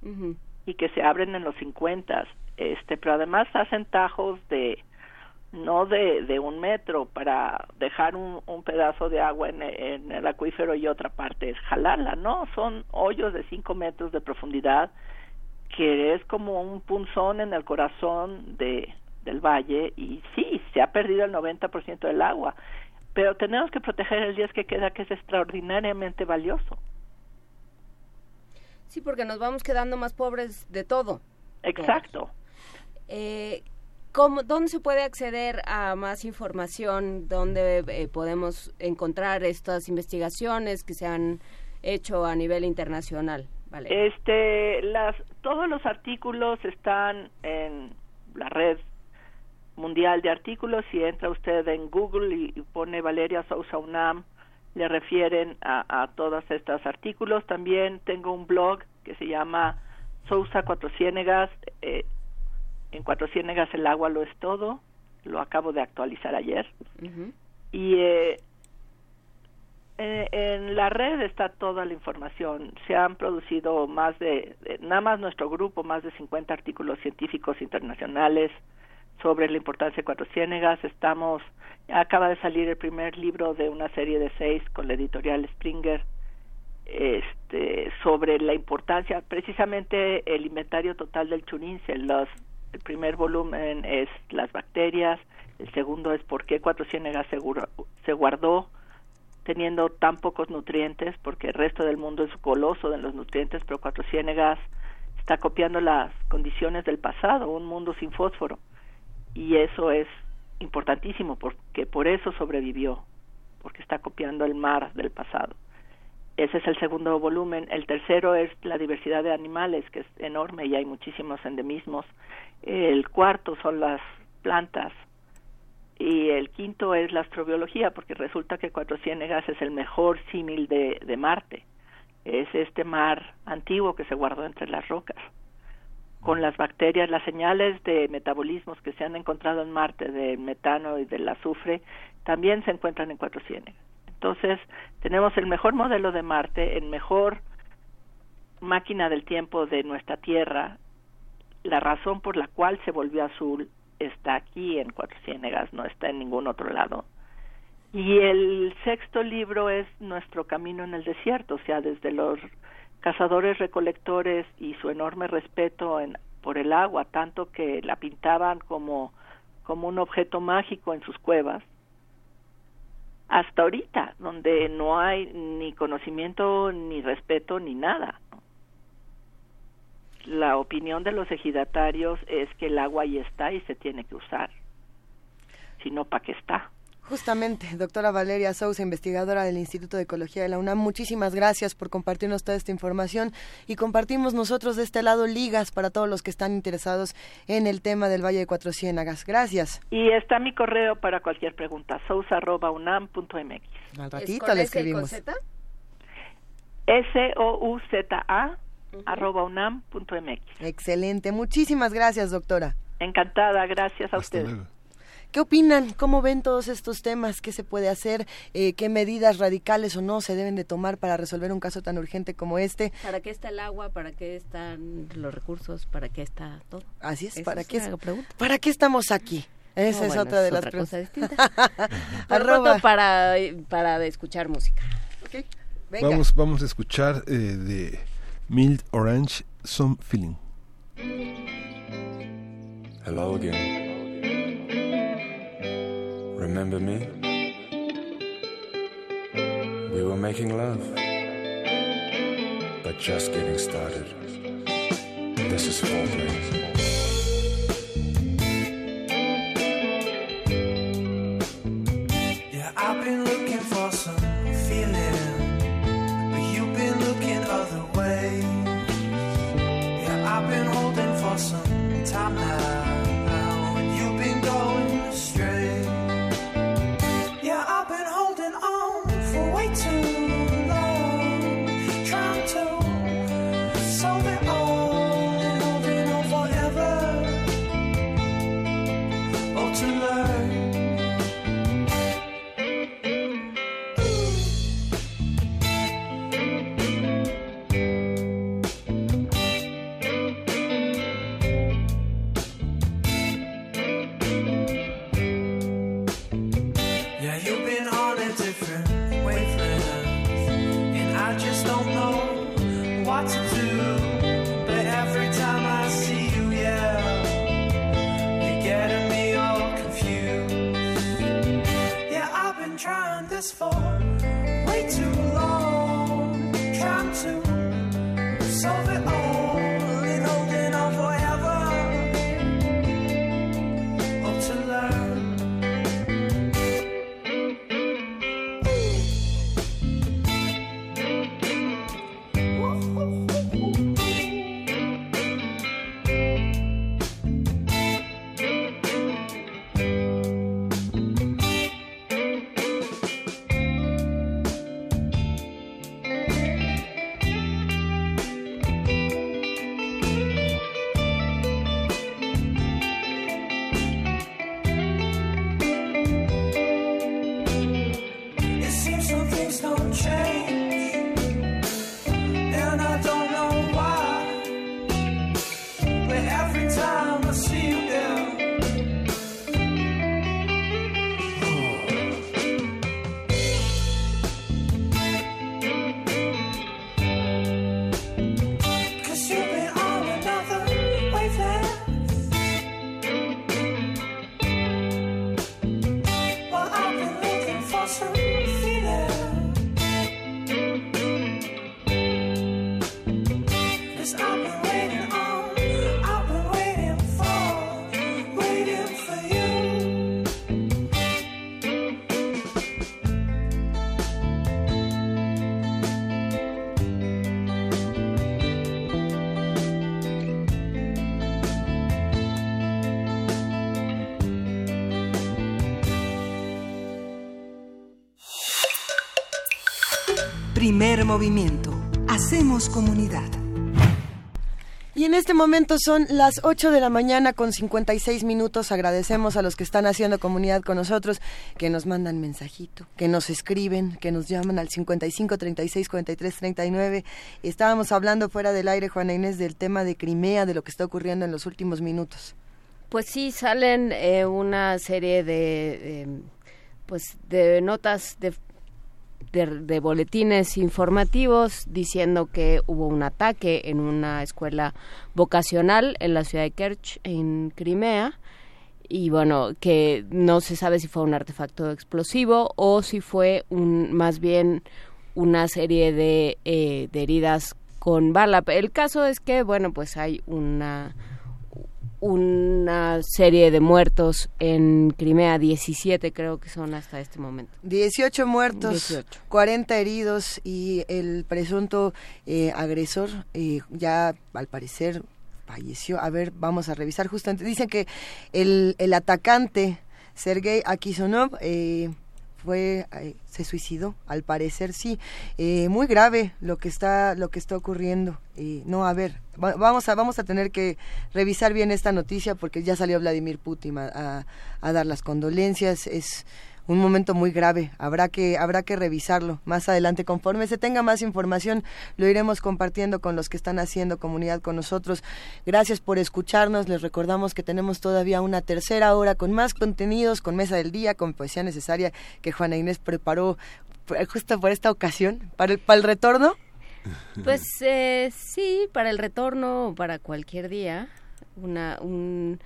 uh-huh, y que se abren en los cincuenta, este, pero además hacen tajos de no de, de un metro para dejar un, un pedazo de agua en, en el acuífero y otra parte es jalarla, ¿no? Son hoyos de cinco metros de profundidad que es como un punzón en el corazón de del valle y sí, se ha perdido el noventa por ciento del agua, pero tenemos que proteger el diez que queda, que es extraordinariamente valioso. Sí, porque nos vamos quedando más pobres de todo. Exacto. Eh... ¿Cómo, ¿Dónde se puede acceder a más información? ¿Dónde eh, podemos encontrar estas investigaciones que se han hecho a nivel internacional? Vale. Este, las, todos los artículos están en la red mundial de artículos. Si entra usted en Google y, y pone Valeria Souza UNAM, le refieren a, a todos estos artículos. También tengo un blog que se llama Souza Cuatro Ciénegas, eh, en Cuatro Ciénegas el agua lo es todo, lo acabo de actualizar ayer, uh-huh, y eh, en, en la red está toda la información. Se han producido más de, de, nada más nuestro grupo, más de cincuenta artículos científicos internacionales sobre la importancia de Cuatro Ciénegas. Estamos, acaba de salir el primer libro de una serie de seis con la editorial Springer, este, sobre la importancia, precisamente el inventario total del Churince. Los El primer volumen es las bacterias, el segundo es por qué Cuatro Ciénegas se, gu- se guardó teniendo tan pocos nutrientes, porque el resto del mundo es goloso de los nutrientes, pero Cuatro Ciénegas está copiando las condiciones del pasado, un mundo sin fósforo, y eso es importantísimo porque por eso sobrevivió, porque está copiando el mar del pasado. Ese es el segundo volumen. El tercero es la diversidad de animales, que es enorme y hay muchísimos endemismos. El cuarto son las plantas. Y el quinto es la astrobiología, porque resulta que Cuatro Ciénegas es el mejor símil de, de Marte. Es este mar antiguo que se guardó entre las rocas. Con las bacterias, las señales de metabolismos que se han encontrado en Marte, del metano y del azufre, también se encuentran en Cuatro Ciénegas. Entonces, tenemos el mejor modelo de Marte, el mejor máquina del tiempo de nuestra Tierra. La razón por la cual se volvió azul está aquí en Cuatro Ciénegas, no está en ningún otro lado. Y el sexto libro es Nuestro Camino en el Desierto, o sea, desde los cazadores recolectores y su enorme respeto en, por el agua, tanto que la pintaban como, como un objeto mágico en sus cuevas, hasta ahorita, donde no hay ni conocimiento, ni respeto, ni nada. La opinión de los ejidatarios es que el agua ahí está y se tiene que usar. Si no, ¿para qué está? Justamente, doctora Valeria Souza, investigadora del Instituto de Ecología de la UNAM, muchísimas gracias por compartirnos toda esta información y compartimos nosotros de este lado ligas para todos los que están interesados en el tema del Valle de Cuatro Ciénegas. Gracias. Y está mi correo para cualquier pregunta, souza arroba unam punto m x. Al ratito le escribimos. S O U Z A uh-huh. arroba unam punto m x. Excelente, muchísimas gracias, doctora. Encantada, gracias a ustedes. Hasta luego. ¿Qué opinan? ¿Cómo ven todos estos temas? ¿Qué se puede hacer? Eh, ¿Qué medidas radicales o no se deben de tomar para resolver un caso tan urgente como este? ¿Para qué está el agua? ¿Para qué están los recursos? ¿para qué está todo? Así es, ¿para, es qué, ¿para qué estamos aquí? Esa no, es bueno, otra es de otra las preguntas. Arroba para, para escuchar música. Okay. Venga. Vamos, vamos a escuchar eh, de Mild Orange, Some Feeling. Hello again. Remember me? We were making love, but just getting started. basis of all things. Primer movimiento. Hacemos comunidad. Y en este momento son las ocho de la mañana con cincuenta y seis minutos. Agradecemos a los que están haciendo comunidad con nosotros, que nos mandan mensajito, que nos escriben, que nos llaman al cincuenta y cinco, treinta y seis, cuarenta y tres, treinta y nueve. Estábamos hablando fuera del aire, Juana Inés, del tema de Crimea, de lo que está ocurriendo en los últimos minutos. Pues sí, salen eh, una serie de, eh, pues de notas de... De, de boletines informativos diciendo que hubo un ataque en una escuela vocacional en la ciudad de Kerch, en Crimea, y bueno, que no se sabe si fue un artefacto explosivo o si fue un más bien una serie de, eh, de heridas con bala. El caso es que, bueno, pues hay una, una serie de muertos en Crimea, diecisiete creo que son hasta este momento. dieciocho muertos, dieciocho cuarenta heridos, y el presunto eh, agresor eh, ya al parecer falleció. A ver, vamos a revisar justamente. Dicen que el, el atacante, Sergei Akisonov, eh, fue... Eh, se suicidó, al parecer sí, eh, muy grave lo que está lo que está ocurriendo. Eh, no, a ver, va, vamos a vamos a tener que revisar bien esta noticia porque ya salió Vladimir Putin a, a, a dar las condolencias. Es un momento muy grave, habrá que habrá que revisarlo más adelante. Conforme se tenga más información, lo iremos compartiendo con los que están haciendo comunidad con nosotros. Gracias por escucharnos. Les recordamos que tenemos todavía una tercera hora con más contenidos, con Mesa del Día, con Poesía Necesaria, que Juana Inés preparó justo por esta ocasión, para el, para el retorno. Pues eh, sí, para el retorno o para cualquier día, una un,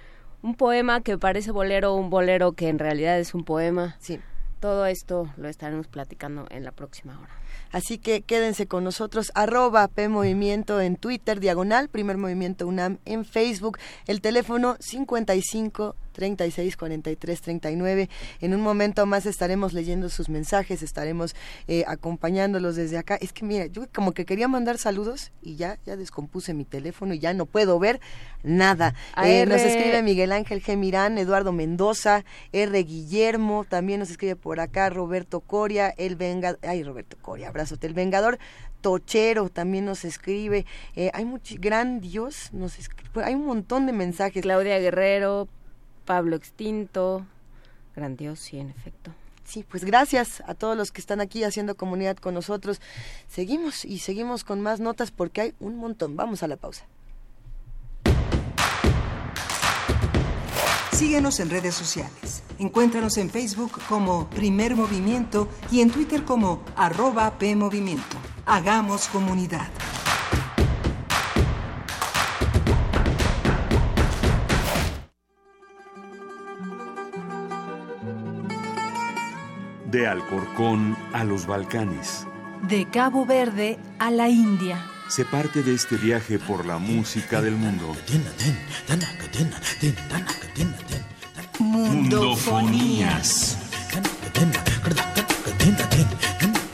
un poema que parece bolero, un bolero que en realidad es un poema. Sí. Todo esto lo estaremos platicando en la próxima hora. Así que quédense con nosotros, arroba PMovimiento en Twitter, diagonal, Primer Movimiento UNAM en Facebook, el teléfono cincuenta y cinco treinta y seis cuarenta y tres treinta y nueve. En un momento más estaremos leyendo sus mensajes, estaremos eh, acompañándolos desde acá. Es que mira, yo como que quería mandar saludos y ya ya descompuse mi teléfono y ya no puedo ver nada. Eh, nos escribe Miguel Ángel G. Mirán, Eduardo Mendoza, R. Guillermo, también nos escribe por acá Roberto Coria, el Vengador, ay Roberto Coria, abrazote, el Vengador Tochero también nos escribe, eh, hay mucho, gran Dios, nos escribe, hay un montón de mensajes. Claudia Guerrero, Pablo Extinto, grandioso, sí, en efecto. Sí, pues gracias a todos los que están aquí haciendo comunidad con nosotros. Seguimos y seguimos con más notas porque hay un montón. Vamos a la pausa. Síguenos en redes sociales. Encuéntranos en Facebook como Primer Movimiento y en Twitter como arroba PMovimiento. Hagamos comunidad. De Alcorcón a los Balcanes. De Cabo Verde a la India. Se parte de este viaje por la música del mundo. Mundofonías.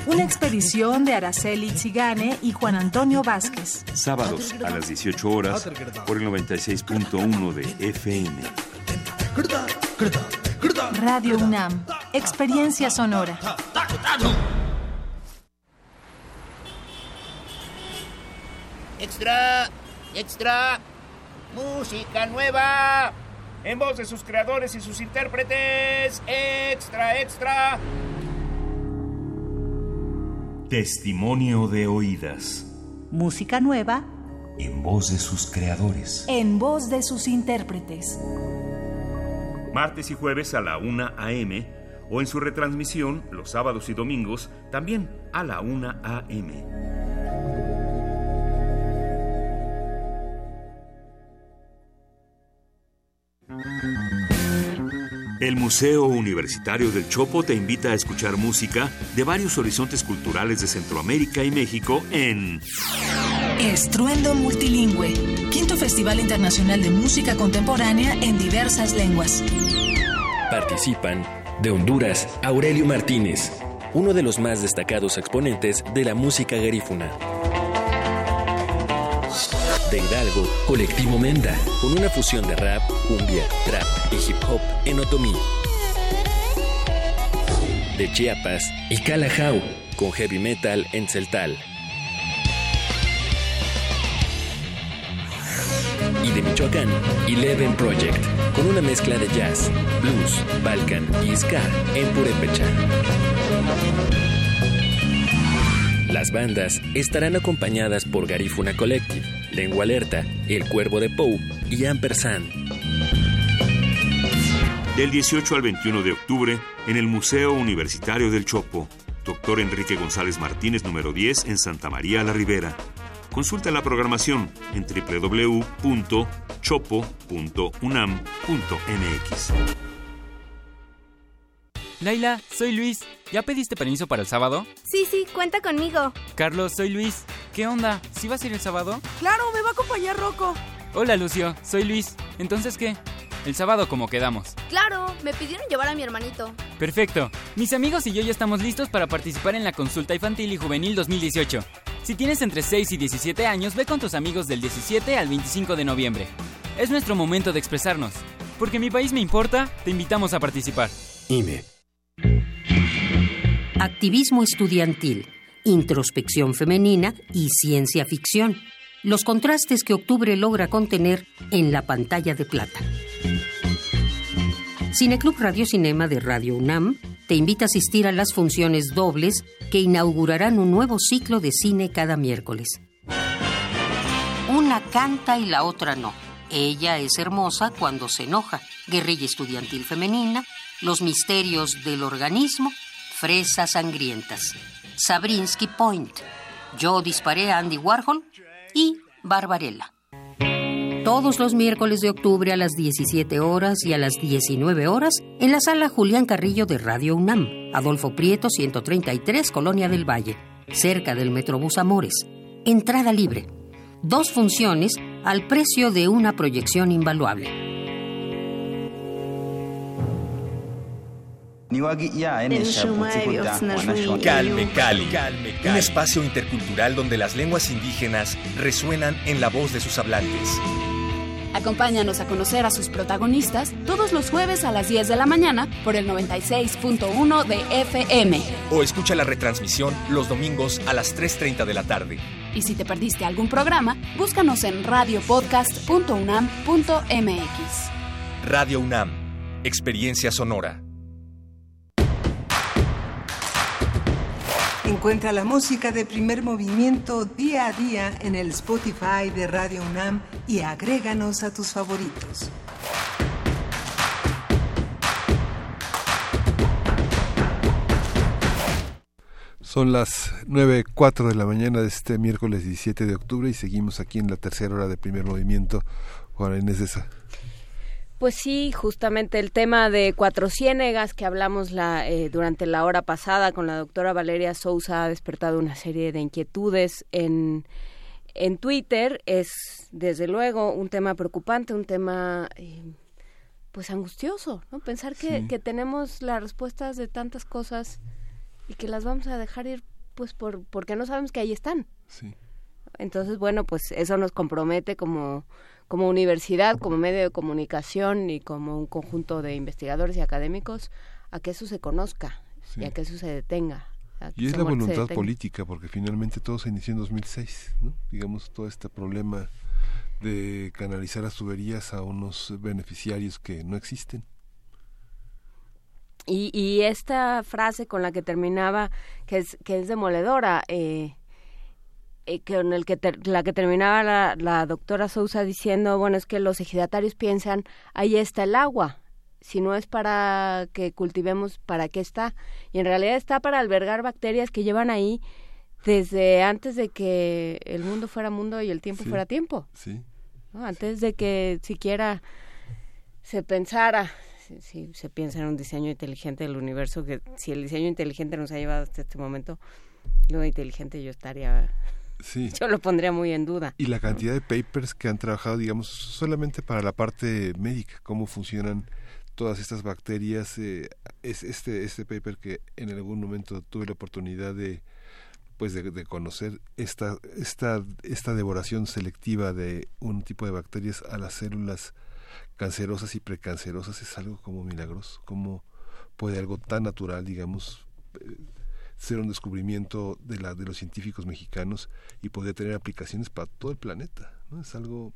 Una expedición de Araceli Tzigane y Juan Antonio Vázquez. Sábados a las dieciocho horas por el noventa y seis punto uno de F M. Radio UNAM, experiencia sonora. Extra, extra, música nueva, en voz de sus creadores y sus intérpretes. Extra, extra. Testimonio de oídas. Música nueva, en voz de sus creadores, en voz de sus intérpretes. Martes y jueves a la una a eme o en su retransmisión los sábados y domingos también a la una a eme. El Museo Universitario del Chopo te invita a escuchar música de varios horizontes culturales de Centroamérica y México en Estruendo Multilingüe, quinto Festival Internacional de Música Contemporánea en diversas lenguas. Participan de Honduras, Aurelio Martínez, uno de los más destacados exponentes de la música garífuna. De Hidalgo, Colectivo Menda, con una fusión de rap, cumbia, trap y hip hop en otomí. De Chiapas, Icalajau, con heavy metal en tzeltal. Y de Michoacán, Eleven Project, con una mezcla de jazz, blues, balkan y ska en purépecha. Las bandas estarán acompañadas por Garífuna Collective, Lengua Alerta, El Cuervo de Pou y Ampersand. Del dieciocho al veintiuno de octubre, en el Museo Universitario del Chopo, Doctor Enrique González Martínez, número diez, en Santa María la Ribera. Consulta la programación en doble u doble u doble u punto chopo punto unam punto eme equis. Laila, soy Luis. ¿Ya pediste permiso para el sábado? Sí, sí, cuenta conmigo. Carlos, soy Luis. ¿Qué onda? ¿Sí vas a ir el sábado? Claro, me va a acompañar Rocco. Hola, Lucio, soy Luis. ¿Entonces qué? El sábado como quedamos. Claro, me pidieron llevar a mi hermanito. Perfecto. Mis amigos y yo ya estamos listos para participar en la Consulta Infantil y Juvenil dos mil dieciocho. Si tienes entre seis y diecisiete años, ve con tus amigos del diecisiete al veinticinco de noviembre. Es nuestro momento de expresarnos. Porque mi país me importa, te invitamos a participar. I M E. Activismo estudiantil, introspección femenina y ciencia ficción. Los contrastes que Octubre logra contener en la pantalla de plata. Cineclub Radio Cinema de Radio UNAM te invita a asistir a las funciones dobles que inaugurarán un nuevo ciclo de cine cada miércoles. Una canta y la otra no. Ella es hermosa cuando se enoja. Guerrilla estudiantil femenina, los misterios del organismo, fresas sangrientas, Sabrinsky Point, Yo disparé a Andy Warhol y Barbarella. Todos los miércoles de octubre a las diecisiete horas y a las diecinueve horas en la sala Julián Carrillo de Radio UNAM, Adolfo Prieto ciento treinta y tres, Colonia del Valle. cerca del Metrobús Amores. Entrada libre. Dos funciones al precio de una proyección invaluable. Calme Cali, un espacio intercultural donde las lenguas indígenas resuenan en la voz de sus hablantes. Acompáñanos a conocer a sus protagonistas todos los jueves a las diez de la mañana por el noventa y seis punto uno de F M. O escucha la retransmisión los domingos a las tres treinta de la tarde. Y si te perdiste algún programa, búscanos en radio podcast punto unam punto m x. Radio UNAM, experiencia sonora. Encuentra la música de Primer Movimiento día a día en el Spotify de Radio UNAM y agréganos a tus favoritos. Son las nueve cero cuatro de la mañana de este miércoles diecisiete de octubre y seguimos aquí en la tercera hora de Primer Movimiento. Juana Inés de esa. Pues sí, justamente el tema de Cuatro Ciénegas que hablamos la, eh, durante la hora pasada con la doctora Valeria Souza ha despertado una serie de inquietudes en, en Twitter. Es desde luego un tema preocupante, un tema eh, pues angustioso, ¿no? Pensar que, sí. que tenemos las respuestas de tantas cosas y que las vamos a dejar ir pues por porque no sabemos que ahí están. Sí. Entonces, bueno, pues eso nos compromete como... como universidad, como medio de comunicación y como un conjunto de investigadores y académicos, a que eso se conozca sí. y a que eso se detenga. Y es la voluntad política, porque finalmente todo se inició en dos mil seis, ¿no? Digamos, todo este problema de canalizar las tuberías a unos beneficiarios que no existen. Y, y esta frase con la que terminaba, que es, que es demoledora, eh, Eh, con el que ter, la que terminaba la, la doctora Souza diciendo, bueno, es que los ejidatarios piensan, ahí está el agua, si no es para que cultivemos, ¿para qué está? Y en realidad está para albergar bacterias que llevan ahí desde antes de que el mundo fuera mundo y el tiempo sí, fuera tiempo. Sí. ¿No? Antes de que siquiera se pensara, si, si se piensa en un diseño inteligente del universo, que si el diseño inteligente nos ha llevado hasta este momento, lo inteligente yo estaría... Sí. Yo lo pondría muy en duda. Y la cantidad de papers que han trabajado, digamos, solamente para la parte médica, cómo funcionan todas estas bacterias. Eh, es este este paper que en algún momento tuve la oportunidad de pues de, de conocer esta esta esta devoración selectiva de un tipo de bacterias a las células cancerosas y precancerosas es algo como milagroso. Cómo puede algo tan natural, digamos, eh, ser un descubrimiento de la de los científicos mexicanos y poder tener aplicaciones para todo el planeta, ¿no? Es algo...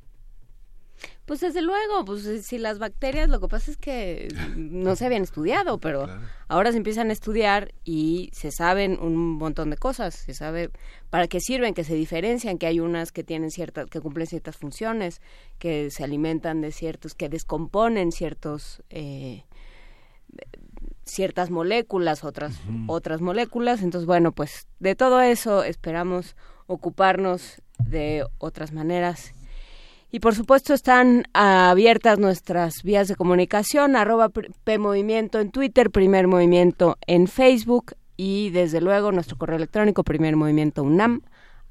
Pues desde luego, pues si las bacterias, lo que pasa es que no se habían estudiado, pero claro. Ahora se empiezan a estudiar y se saben un montón de cosas, se sabe para qué sirven, que se diferencian, que hay unas que tienen ciertas, que cumplen ciertas funciones, que se alimentan de ciertos, que descomponen ciertos... Eh, ciertas moléculas, otras uh-huh. otras moléculas, entonces bueno, pues de todo eso esperamos ocuparnos de otras maneras. Y por supuesto están abiertas nuestras vías de comunicación, arroba PMovimiento en Twitter, Primer Movimiento en Facebook y desde luego nuestro correo electrónico primermovimientounam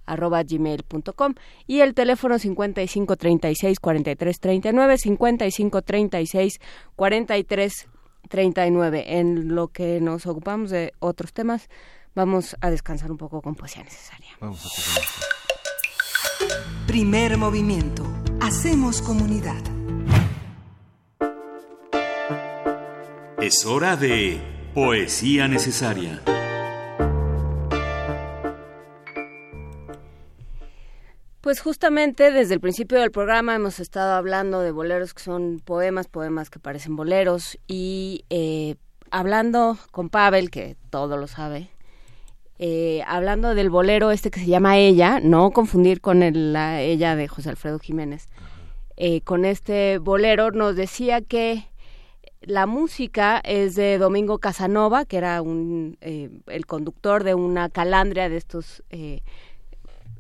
arroba gmail punto com y el teléfono cincuenta y cinco treinta y seis cuarenta y tres treinta y nueve, cincuenta y cinco treinta y seis cuarenta y tres treinta y nueve. En lo que nos ocupamos de otros temas, vamos a descansar un poco con poesía necesaria. Vamos a Primer Movimiento. Hacemos comunidad. Es hora de poesía necesaria. Pues justamente desde el principio del programa hemos estado hablando de boleros que son poemas, poemas que parecen boleros y eh, hablando con Pável, que todo lo sabe, eh, hablando del bolero este que se llama Ella, no confundir con el, la Ella de José Alfredo Jiménez, eh, con este bolero nos decía que la música es de Domingo Casanova, que era un eh, el conductor de una calandria de estos... Eh,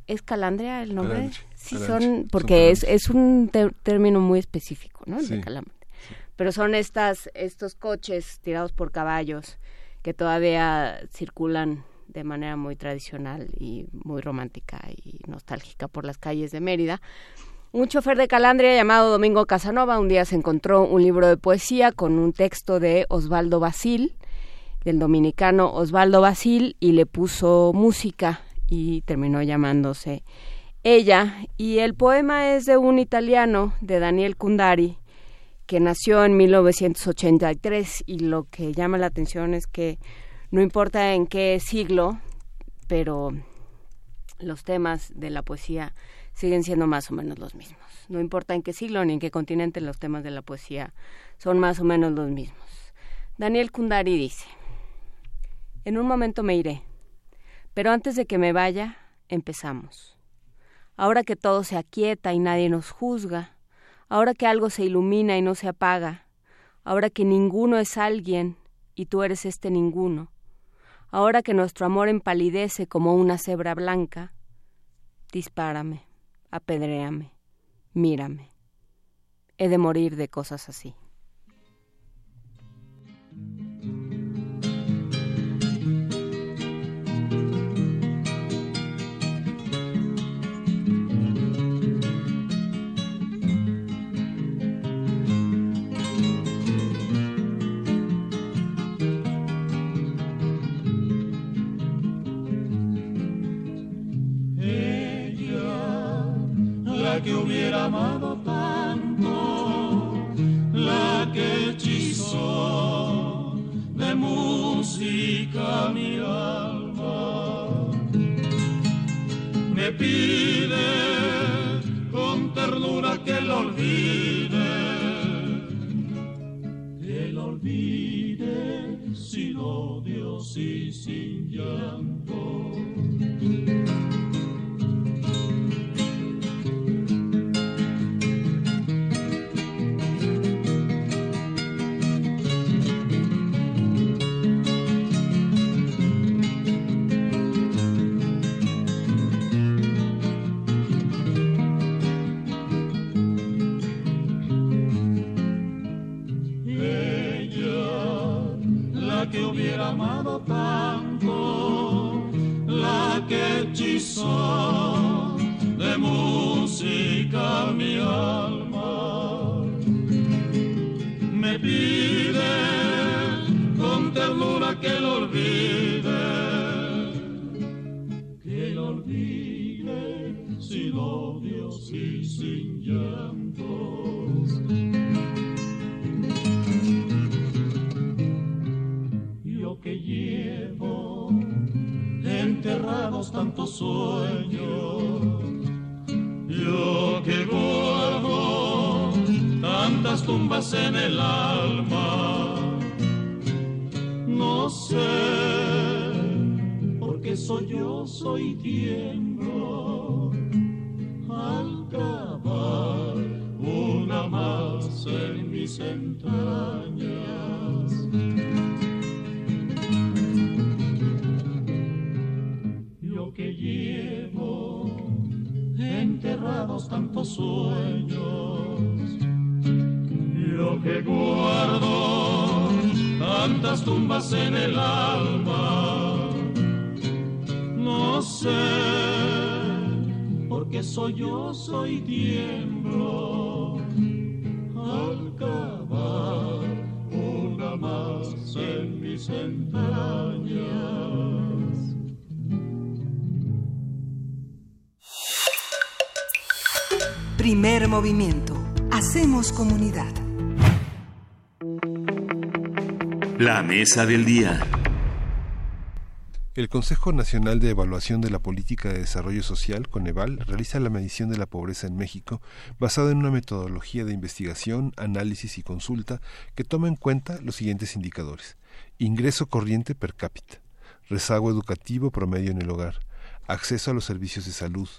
¿Es calandria el nombre? Calanche, sí, calanche, son, porque son es, es un ter- término muy específico, ¿no? Sí, de calandria. Sí. Pero son estas estos coches tirados por caballos que todavía circulan de manera muy tradicional y muy romántica y nostálgica por las calles de Mérida. Un chofer de Calandria llamado Domingo Casanova un día se encontró un libro de poesía con un texto de Osvaldo Basil, del dominicano Osvaldo Basil, y le puso música y terminó llamándose Ella. Y el poema es de un italiano, de Daniel Cundari, que nació en mil novecientos ochenta y tres, y lo que llama la atención es que no importa en qué siglo, pero los temas de la poesía siguen siendo más o menos los mismos. No importa en qué siglo ni en qué continente, los temas de la poesía son más o menos los mismos. Daniel Cundari dice: en un momento me iré, pero antes de que me vaya, empezamos. Ahora que todo se aquieta y nadie nos juzga, ahora que algo se ilumina y no se apaga, ahora que ninguno es alguien y tú eres este ninguno, ahora que nuestro amor empalidece como una cebra blanca, dispárame. Apedréame, mírame. He de morir de cosas así. Que hubiera amado tanto, la que hechizó de música mi alma, me pide con ternura que lo olvide, que lo olvide sin odios y sin llanto. Amado tanto, la que hechizó de música mi alma, me pide con ternura que lo olvide, que lo olvide sin odios y sin llantos. Que llevo enterrados tantos sueños, yo que guardo tantas tumbas en el alma, no sé por qué sollozo y tiemblo al cavar una más en mis entrañas. Que llevo enterrados tantos sueños, lo que guardo tantas tumbas en el alma, no sé por qué sollozo y tiemblo al cavar una más en mis entrañas. Primer movimiento. Hacemos comunidad. La mesa del día. El Consejo Nacional de Evaluación de la Política de Desarrollo Social, Coneval, realiza la medición de la pobreza en México basada en una metodología de investigación, análisis y consulta que toma en cuenta los siguientes indicadores: ingreso corriente per cápita, rezago educativo promedio en el hogar, acceso a los servicios de salud,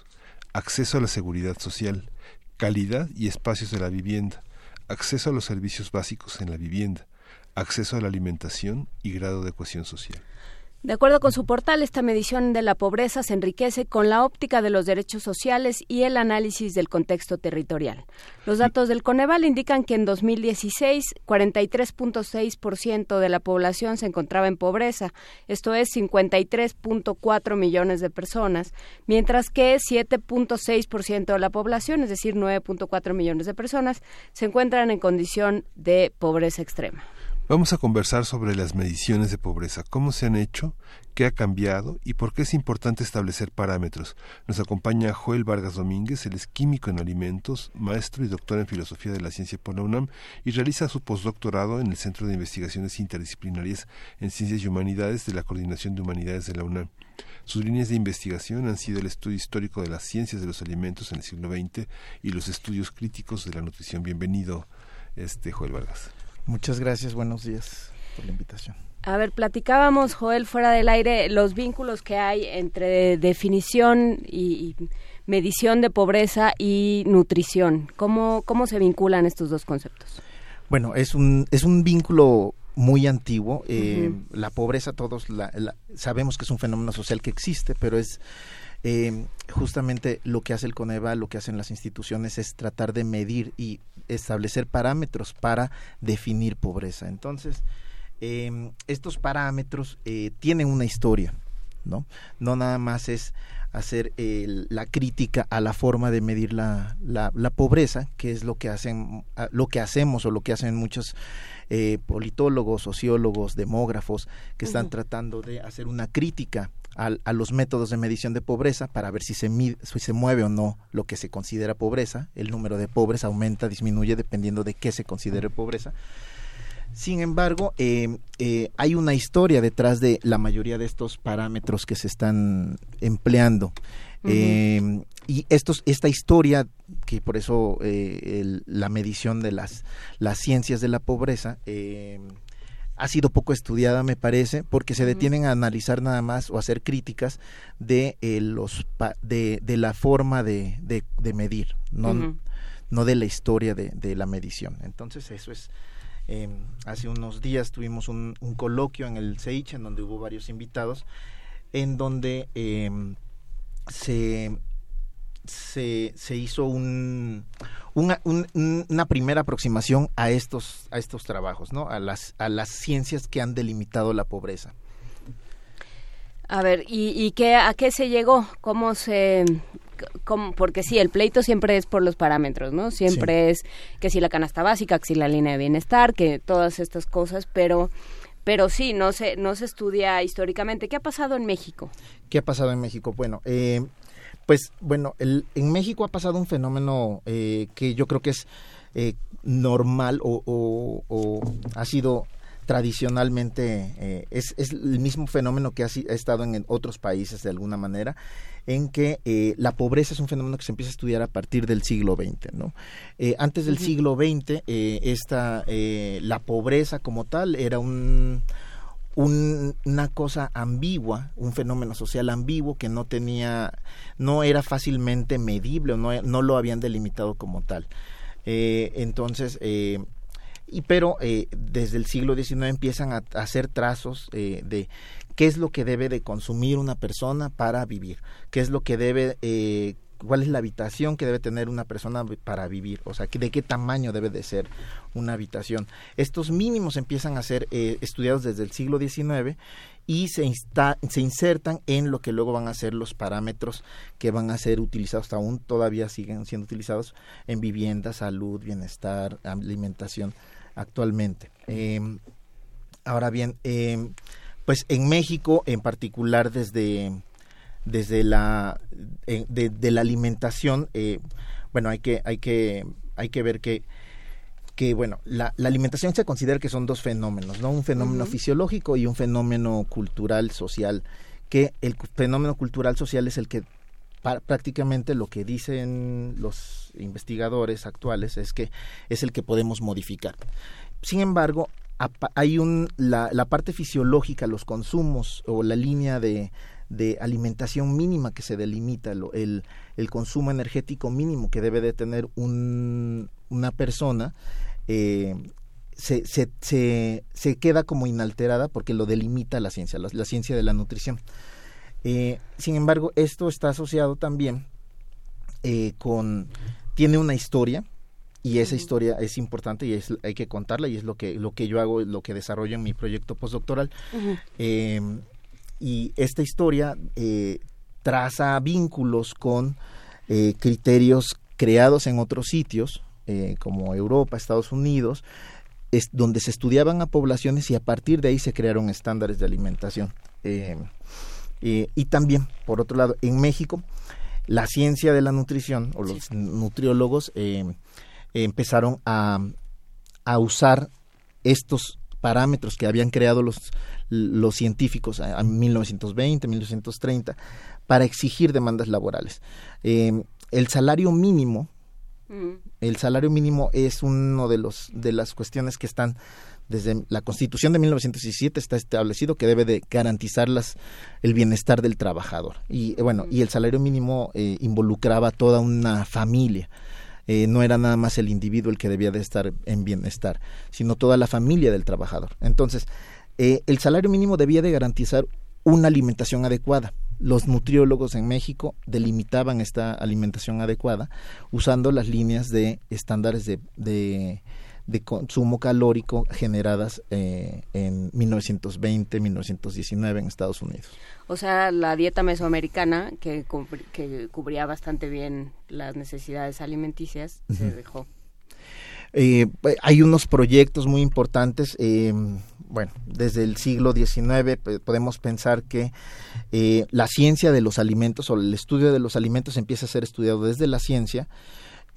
acceso a la seguridad social, calidad y espacios de la vivienda, acceso a los servicios básicos en la vivienda, acceso a la alimentación y grado de cohesión social. De acuerdo con su portal, esta medición de la pobreza se enriquece con la óptica de los derechos sociales y el análisis del contexto territorial. Los datos del Coneval indican que en dos mil dieciséis, cuarenta y tres punto seis por ciento de la población se encontraba en pobreza, esto es cincuenta y tres punto cuatro millones de personas, mientras que siete punto seis por ciento de la población, es decir, nueve punto cuatro millones de personas, se encuentran en condición de pobreza extrema. Vamos a conversar sobre las mediciones de pobreza, cómo se han hecho, qué ha cambiado y por qué es importante establecer parámetros. Nos acompaña Joel Vargas Domínguez, él es químico en alimentos, maestro y doctor en filosofía de la ciencia por la UNAM y realiza su postdoctorado en el Centro de Investigaciones Interdisciplinarias en Ciencias y Humanidades de la Coordinación de Humanidades de la UNAM. Sus líneas de investigación han sido el estudio histórico de las ciencias de los alimentos en el siglo veinte y los estudios críticos de la nutrición. Bienvenido, este Joel Vargas. Muchas gracias, buenos días por la invitación. A ver, platicábamos, Joel, fuera del aire, los vínculos que hay entre definición y, y medición de pobreza y nutrición. ¿Cómo, cómo se vinculan estos dos conceptos? Bueno, es un, es un vínculo muy antiguo. Eh, uh-huh. La pobreza, todos la, la, sabemos que es un fenómeno social que existe, pero es... Eh, justamente lo que hace el Coneval, lo que hacen las instituciones es tratar de medir y establecer parámetros para definir pobreza. Entonces, eh, estos parámetros eh, tienen una historia, ¿no? No nada más es hacer eh, la crítica a la forma de medir la, la, la pobreza, que es lo que hacen, lo que hacemos o lo que hacen muchos eh, politólogos, sociólogos, demógrafos, que están uh-huh. tratando de hacer una crítica A, a los métodos de medición de pobreza para ver si se, mide, si se mueve o no lo que se considera pobreza. El número de pobres aumenta, disminuye dependiendo de qué se considere pobreza. Sin embargo, eh, eh, hay una historia detrás de la mayoría de estos parámetros que se están empleando. Uh-huh. Eh, y estos, esta historia, que por eso eh, el, la medición de las, las ciencias de la pobreza... Eh, ha sido poco estudiada, me parece, porque se detienen a analizar nada más o hacer críticas de eh, los de, de la forma de, de, de medir, no, uh-huh. no de la historia de, de la medición. Entonces eso es, eh, hace unos días tuvimos un, un coloquio en el CEICH, en donde hubo varios invitados, en donde eh, se... Se, se hizo un, una, un, una primera aproximación a estos, a estos trabajos, ¿no? A las, a las ciencias que han delimitado la pobreza. A ver, ¿y, y qué, a qué se llegó? ¿Cómo se...? Cómo, porque sí, el pleito siempre es por los parámetros, ¿no? Siempre sí. es que si la canasta básica, que si la línea de bienestar, que todas estas cosas, pero... Pero sí, no se, no se estudia históricamente. ¿Qué ha pasado en México? ¿Qué ha pasado en México? Bueno, eh, pues bueno, el, en México ha pasado un fenómeno eh, que yo creo que es eh, normal o, o, o ha sido tradicionalmente, eh, es, es el mismo fenómeno que ha, ha estado en otros países de alguna manera, en que eh, la pobreza es un fenómeno que se empieza a estudiar a partir del siglo veinte, ¿no? Eh, antes del uh-huh. siglo veinte, eh, esta, eh, la pobreza como tal era un, un, una cosa ambigua, un fenómeno social ambiguo que no tenía, no era fácilmente medible, no, no lo habían delimitado como tal. Eh, entonces... Eh, Y pero eh, desde el siglo diecinueve empiezan a, a hacer trazos eh, de qué es lo que debe de consumir una persona para vivir, qué es lo que debe, eh, cuál es la habitación que debe tener una persona para vivir, o sea, que, de qué tamaño debe de ser una habitación. Estos mínimos empiezan a ser eh, estudiados desde el siglo diecinueve y se, insta, se insertan en lo que luego van a ser los parámetros que van a ser utilizados, aún todavía siguen siendo utilizados en vivienda, salud, bienestar, alimentación. Actualmente. Eh, ahora bien, eh, pues en México, en particular desde, desde la eh, de, de la alimentación, eh, bueno, hay que, hay que, hay que ver que, que bueno, la, la alimentación se considera que son dos fenómenos, ¿no? Un fenómeno uh-huh. fisiológico y un fenómeno cultural, social, que el fenómeno cultural social es el que prácticamente lo que dicen los investigadores actuales es que es el que podemos modificar. Sin embargo, hay un la, la parte fisiológica, los consumos o la línea de, de alimentación mínima que se delimita, el, el consumo energético mínimo que debe de tener un, una persona eh, se, se, se, se queda como inalterada porque lo delimita la ciencia, la, la ciencia de la nutrición. Eh, sin embargo, esto está asociado también eh, con... tiene una historia, y esa historia es importante y es, hay que contarla, y es lo que, lo que yo hago, lo que desarrollo en mi proyecto postdoctoral. Uh-huh. Eh, y esta historia eh, traza vínculos con eh, criterios creados en otros sitios, eh, como Europa, Estados Unidos, es donde se estudiaban a poblaciones y a partir de ahí se crearon estándares de alimentación. Eh, eh, y también, por otro lado, en México, la ciencia de la nutrición, o los sí. nutriólogos, eh, empezaron a, a usar estos parámetros que habían creado los, los científicos en mil novecientos veinte, mil novecientos treinta, para exigir demandas laborales. Eh, el salario mínimo, mm. el salario mínimo es uno de los de las cuestiones que están desde la Constitución de mil novecientos diecisiete, está establecido que debe de garantizar las, el bienestar del trabajador. Y bueno, y el salario mínimo eh, involucraba a toda una familia. Eh, no era nada más el individuo el que debía de estar en bienestar, sino toda la familia del trabajador. Entonces, eh, el salario mínimo debía de garantizar una alimentación adecuada. Los nutriólogos en México delimitaban esta alimentación adecuada usando las líneas de estándares de, de, de consumo calórico generadas eh, en mil novecientos veinte, mil novecientos diecinueve en Estados Unidos. O sea, la dieta mesoamericana, que, cubri- que cubría bastante bien las necesidades alimenticias, uh-huh. se dejó. Eh, hay unos proyectos muy importantes. Eh, bueno, desde el siglo diecinueve podemos pensar que eh, la ciencia de los alimentos o el estudio de los alimentos empieza a ser estudiado desde la ciencia.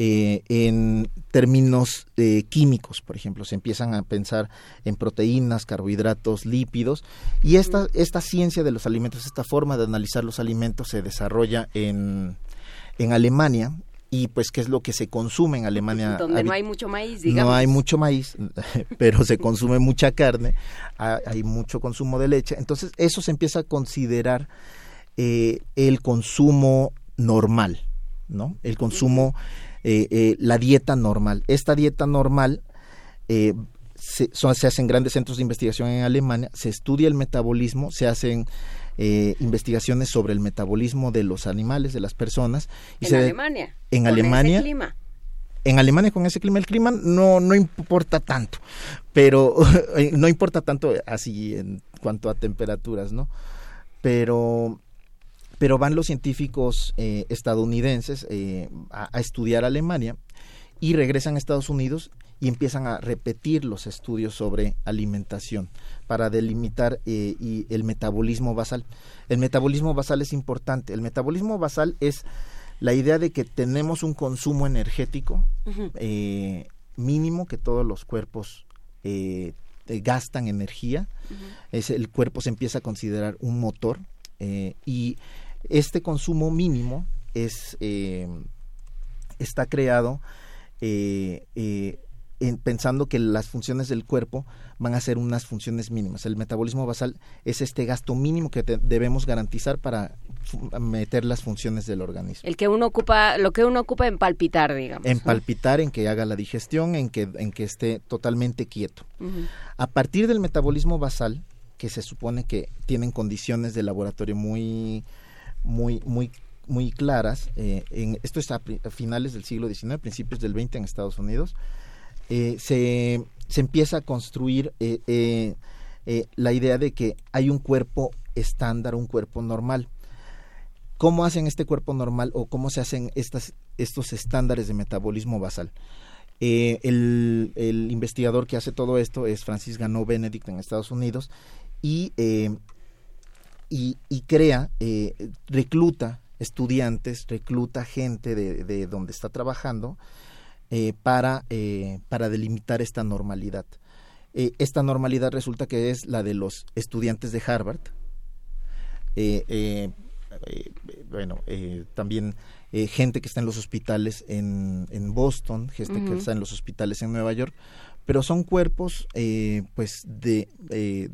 Eh, en términos eh, químicos, por ejemplo, se empiezan a pensar en proteínas, carbohidratos, lípidos, y esta, esta ciencia de los alimentos, esta forma de analizar los alimentos se desarrolla en, en Alemania, y pues qué es lo que se consume en Alemania. Donde no hay mucho maíz, digamos. No hay mucho maíz, pero se consume mucha carne, hay mucho consumo de leche, entonces eso se empieza a considerar eh, el consumo normal, ¿no? El consumo... Eh, eh, la dieta normal. Esta dieta normal eh, se, son, se hace en grandes centros de investigación en Alemania, se estudia el metabolismo, se hacen eh, investigaciones sobre el metabolismo de los animales, de las personas. Y en se, Alemania. En con Alemania. Ese clima. En Alemania con ese clima, el clima no, no importa tanto, pero no importa tanto así en cuanto a temperaturas, ¿no? Pero... pero van los científicos eh, estadounidenses eh, a, a estudiar Alemania y regresan a Estados Unidos y empiezan a repetir los estudios sobre alimentación para delimitar eh, y el metabolismo basal. El metabolismo basal es importante. El metabolismo basal es la idea de que tenemos un consumo energético uh-huh. eh, mínimo que todos los cuerpos eh, gastan energía. Uh-huh. Es, el cuerpo se empieza a considerar un motor eh, y este consumo mínimo es eh, está creado eh, eh, en, pensando que las funciones del cuerpo van a ser unas funciones mínimas. El metabolismo basal es este gasto mínimo que te, debemos garantizar para f- meter las funciones del organismo. El que uno ocupa, lo que uno ocupa en palpitar, digamos. En palpitar, en que haga la digestión, en que, en que esté totalmente quieto. Uh-huh. A partir del metabolismo basal, que se supone que tienen condiciones de laboratorio muy... muy muy muy claras, eh, en, esto es a, a finales del siglo diecinueve, principios del veinte en Estados Unidos, eh, se, se empieza a construir eh, eh, eh, la idea de que hay un cuerpo estándar, un cuerpo normal. ¿Cómo hacen este cuerpo normal o cómo se hacen estas, estos estándares de metabolismo basal? Eh, el, el investigador que hace todo esto es Francis Gano Benedict en Estados Unidos y... Eh, Y, y crea, eh, recluta estudiantes, recluta gente de, de donde está trabajando eh, para, eh, para delimitar esta normalidad. Eh, esta normalidad resulta que es la de los estudiantes de Harvard. Eh, eh, eh, bueno, eh, también eh, gente que está en los hospitales en, en Boston, gente uh-huh. que está en los hospitales en Nueva York, pero son cuerpos eh, pues de... Eh,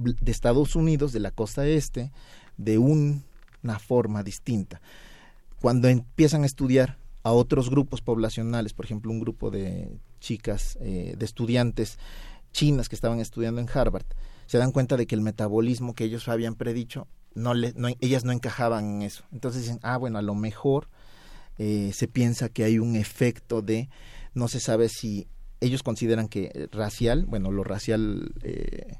de Estados Unidos, de la costa este, de un, una forma distinta. Cuando empiezan a estudiar a otros grupos poblacionales, por ejemplo, un grupo de chicas, eh, de estudiantes chinas que estaban estudiando en Harvard, se dan cuenta de que el metabolismo que ellos habían predicho, no le, no, ellas no encajaban en eso. Entonces dicen, ah, bueno, a lo mejor eh, se piensa que hay un efecto de, no se sabe si ellos consideran que racial, bueno, lo racial eh,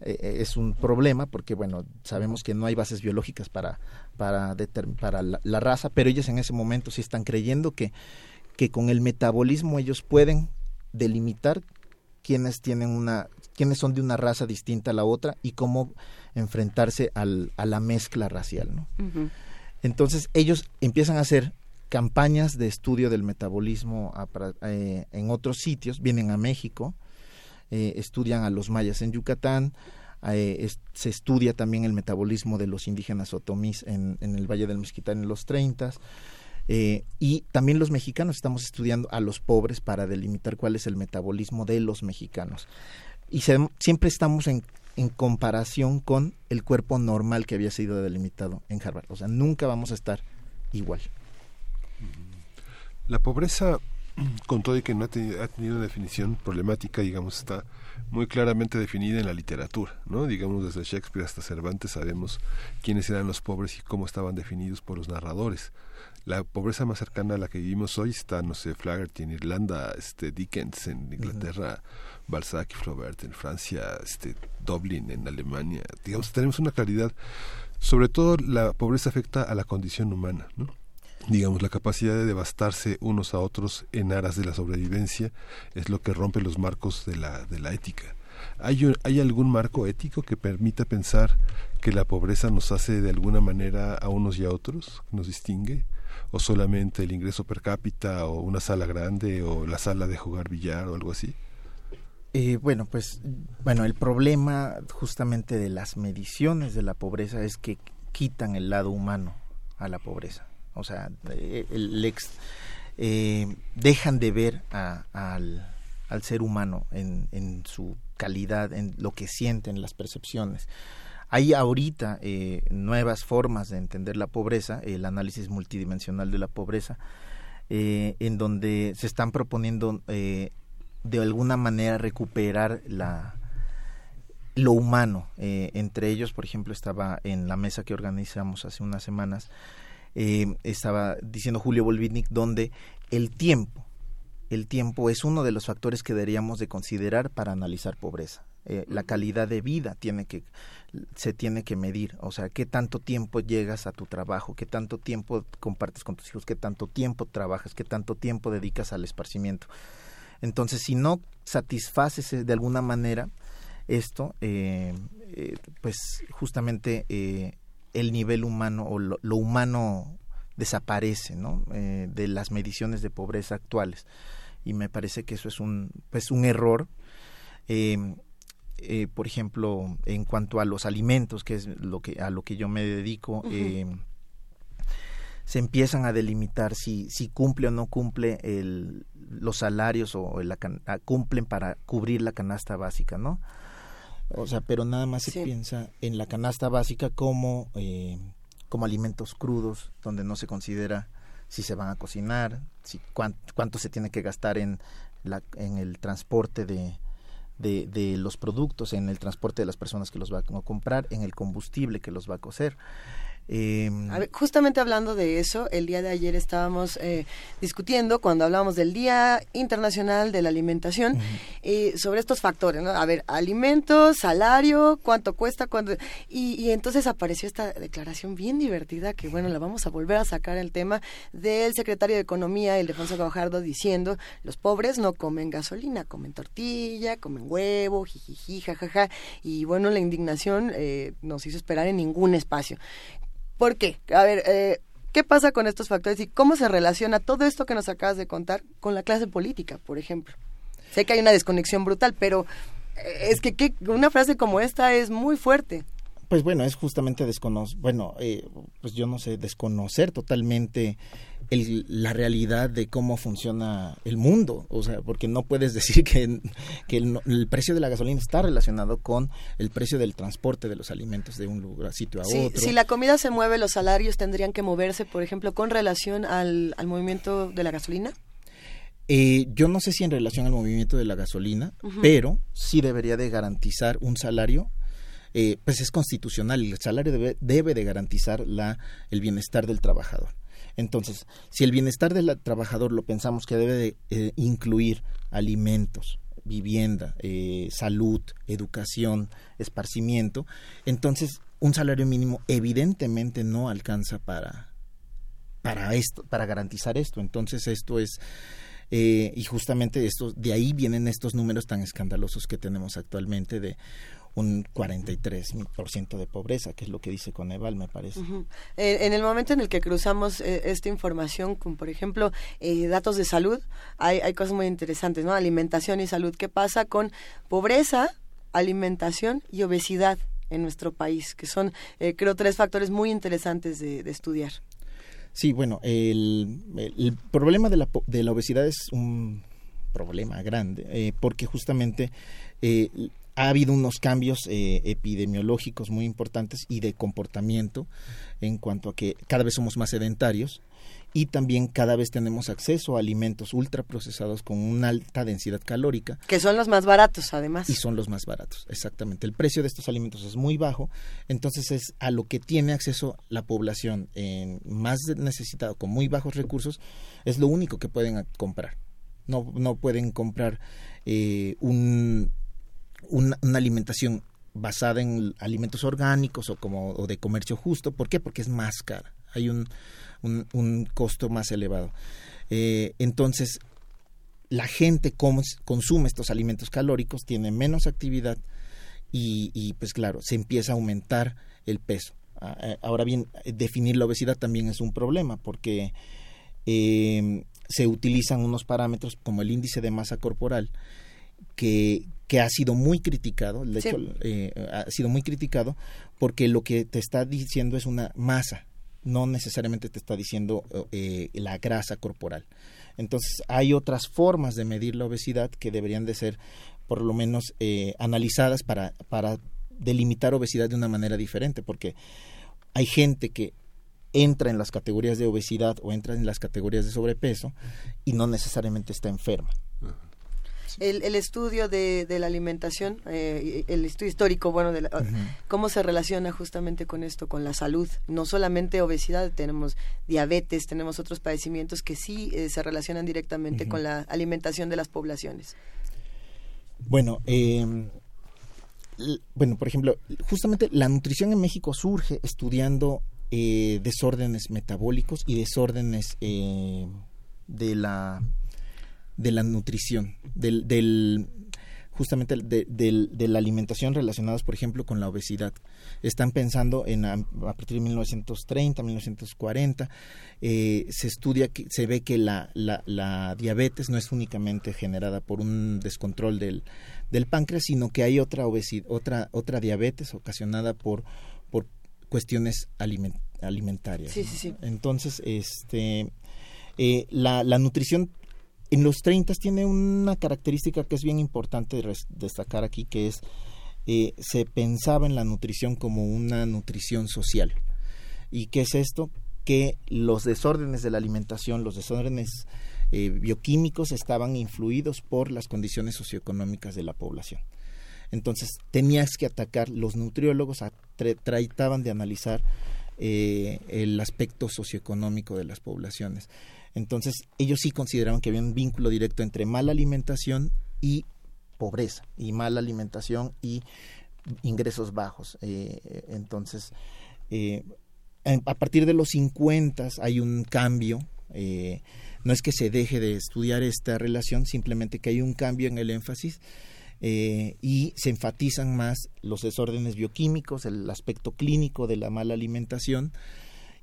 eh, es un problema porque, bueno, sabemos que no hay bases biológicas para, para, determ- para la, la raza, pero ellos en ese momento sí están creyendo que, que con el metabolismo ellos pueden delimitar quiénes tienen una, quiénes son de una raza distinta a la otra y cómo enfrentarse al, a la mezcla racial, ¿no? Uh-huh. Entonces ellos empiezan a hacer campañas de estudio del metabolismo a, eh, en otros sitios, vienen a México, eh, estudian a los mayas en Yucatán, eh, es, se estudia también el metabolismo de los indígenas otomís en, en el Valle del Mezquital en los treintas. Eh, y también los mexicanos estamos estudiando a los pobres para delimitar cuál es el metabolismo de los mexicanos y se, siempre estamos en, en comparación con el cuerpo normal que había sido delimitado en Harvard, o sea, nunca vamos a estar igual. La pobreza, con todo y que no ha tenido, ha tenido una definición problemática, digamos, está muy claramente definida en la literatura, ¿no? Digamos, desde Shakespeare hasta Cervantes sabemos quiénes eran los pobres y cómo estaban definidos por los narradores. La pobreza más cercana a la que vivimos hoy está, no sé, Flaherty en Irlanda, este Dickens en Inglaterra, uh-huh. Balzac y Flaubert en Francia, este Dublin en Alemania. Digamos, tenemos una claridad. Sobre todo la pobreza afecta a la condición humana, ¿no? Digamos, la capacidad de devastarse unos a otros en aras de la sobrevivencia es lo que rompe los marcos de la, de la ética. ¿Hay, un, ¿Hay algún marco ético que permita pensar que la pobreza nos hace de alguna manera a unos y a otros, nos distingue? ¿O solamente el ingreso per cápita o una sala grande o la sala de jugar billar o algo así? Eh, bueno, pues bueno, el problema justamente de las mediciones de la pobreza es que quitan el lado humano a la pobreza. O sea, el ex, eh, dejan de ver a, al, al ser humano en, en su calidad, en lo que sienten, las percepciones. Hay ahorita eh, nuevas formas de entender la pobreza, el análisis multidimensional de la pobreza, eh, en donde se están proponiendo eh, de alguna manera recuperar la, lo humano. Eh, entre ellos, por ejemplo, estaba en la mesa que organizamos hace unas semanas, eh, estaba diciendo Julio Volvitnik, donde el tiempo, el tiempo es uno de los factores que deberíamos de considerar para analizar pobreza. Eh, la calidad de vida tiene que se tiene que medir, o sea, qué tanto tiempo llegas a tu trabajo, qué tanto tiempo compartes con tus hijos, qué tanto tiempo trabajas, qué tanto tiempo dedicas al esparcimiento. Entonces, si no satisfaces de alguna manera esto, eh, eh, pues justamente eh, el nivel humano o lo, lo humano desaparece, ¿no? Eh, de las mediciones de pobreza actuales, y me parece que eso es un pues un error. Eh, Eh, por ejemplo, en cuanto a los alimentos, que es lo que a lo que yo me dedico, uh-huh. eh, se empiezan a delimitar si, si cumple o no cumple el, los salarios o la can, cumplen para cubrir la canasta básica, ¿no? O sea, pero nada más sí. Se piensa en la canasta básica como, eh, como alimentos crudos, donde no se considera si se van a cocinar, si cuánto, cuánto se tiene que gastar en la, en el transporte de De, de los productos, en el transporte de las personas que los va a comprar, en el combustible que los va a cocer. Eh, a ver, justamente hablando de eso, el día de ayer estábamos eh, discutiendo cuando hablábamos del Día Internacional de la Alimentación, uh-huh. eh, sobre estos factores, ¿no? A ver, alimentos, salario, cuánto cuesta, cuánto, y, y entonces apareció esta declaración bien divertida que, bueno, la vamos a volver a sacar el tema del secretario de Economía, Ildefonso Guajardo, diciendo, los pobres no comen gasolina, comen tortilla, comen huevo, jijiji, jajaja, y bueno, la indignación eh, nos hizo esperar en ningún espacio. ¿Por qué? A ver, eh, ¿qué pasa con estos factores y cómo se relaciona todo esto que nos acabas de contar con la clase política, por ejemplo? Sé que hay una desconexión brutal, pero eh, es que, que una frase como esta es muy fuerte. Pues bueno, es justamente desconocer, bueno, eh, pues yo no sé, desconocer totalmente el, la realidad de cómo funciona el mundo, o sea, porque no puedes decir que, que el, el precio de la gasolina está relacionado con el precio del transporte de los alimentos de un lugar, sitio a sí, otro. Si la comida se mueve, los salarios tendrían que moverse, por ejemplo, con relación al, al movimiento de la gasolina. Eh, yo no sé si en relación al movimiento de la gasolina, uh-huh. pero sí debería de garantizar un salario, eh, pues es constitucional, el salario debe, debe de garantizar la, el bienestar del trabajador. Entonces, si el bienestar del trabajador lo pensamos que debe de eh, incluir alimentos, vivienda, eh, salud, educación, esparcimiento, entonces un salario mínimo evidentemente no alcanza para, para esto, para garantizar esto. Entonces esto es eh, y justamente esto, de ahí vienen estos números tan escandalosos que tenemos actualmente de un cuarenta y tres por ciento de pobreza, que es lo que dice Coneval, me parece. Uh-huh. Eh, en el momento en el que cruzamos eh, esta información con, por ejemplo, eh, datos de salud, hay, hay cosas muy interesantes, ¿no? Alimentación y salud. ¿Qué pasa con pobreza, alimentación y obesidad en nuestro país? Que son, eh, creo, tres factores muy interesantes de, de estudiar. Sí, bueno, el, el problema de la, de la obesidad es un problema grande, eh, porque justamente... Eh, Ha habido unos cambios eh, epidemiológicos muy importantes y de comportamiento en cuanto a que cada vez somos más sedentarios y también cada vez tenemos acceso a alimentos ultraprocesados con una alta densidad calórica. Que son los más baratos, además. Y son los más baratos, exactamente. El precio de estos alimentos es muy bajo, entonces es a lo que tiene acceso la población eh, más necesitada, con muy bajos recursos, es lo único que pueden comprar. No, no pueden comprar eh, un... Una, una alimentación basada en alimentos orgánicos o como o de comercio justo. ¿Por qué? Porque es más cara. Hay un, un, un costo más elevado. Eh, entonces, la gente cons, consume estos alimentos calóricos, tiene menos actividad y, y pues claro, se empieza a aumentar el peso. Ahora bien, definir la obesidad también es un problema porque eh, se utilizan unos parámetros como el índice de masa corporal que... que ha sido muy criticado, de sí. hecho eh, ha sido muy criticado porque lo que te está diciendo es una masa, no necesariamente te está diciendo eh, la grasa corporal. Entonces hay otras formas de medir la obesidad que deberían de ser por lo menos eh, analizadas para, para delimitar obesidad de una manera diferente, porque hay gente que entra en las categorías de obesidad o entra en las categorías de sobrepeso y no necesariamente está enferma. El, el estudio de, de la alimentación, eh, el estudio histórico, bueno, de la, uh-huh. ¿cómo se relaciona justamente con esto, con la salud? No solamente obesidad, tenemos diabetes, tenemos otros padecimientos que sí eh, se relacionan directamente uh-huh. con la alimentación de las poblaciones. Bueno, eh, bueno, por ejemplo, justamente la nutrición en México surge estudiando eh, desórdenes metabólicos y desórdenes eh, de la... de la nutrición, del, del justamente de, de, de la alimentación relacionados, por ejemplo, con la obesidad. Están pensando en, a partir de mil novecientos treinta, mil novecientos cuarenta, eh, se estudia, que, se ve que la, la, la diabetes no es únicamente generada por un descontrol del, del páncreas, sino que hay otra obesidad, otra, otra diabetes ocasionada por, por cuestiones aliment, alimentarias. Sí, ¿no? sí, sí. Entonces, este, eh, la, la nutrición en los treinta tiene una característica que es bien importante res- destacar aquí, que es, eh, se pensaba en la nutrición como una nutrición social. ¿Y qué es esto? Que los desórdenes de la alimentación, los desórdenes eh, bioquímicos estaban influidos por las condiciones socioeconómicas de la población. Entonces, tenías que atacar, los nutriólogos atre- trataban de analizar eh, el aspecto socioeconómico de las poblaciones. Entonces, ellos sí consideraban que había un vínculo directo entre mala alimentación y pobreza, y mala alimentación y ingresos bajos. Eh, entonces, eh, a partir de los cincuenta hay un cambio. Eh, no es que se deje de estudiar esta relación, simplemente que hay un cambio en el énfasis eh, y se enfatizan más los desórdenes bioquímicos, el aspecto clínico de la mala alimentación.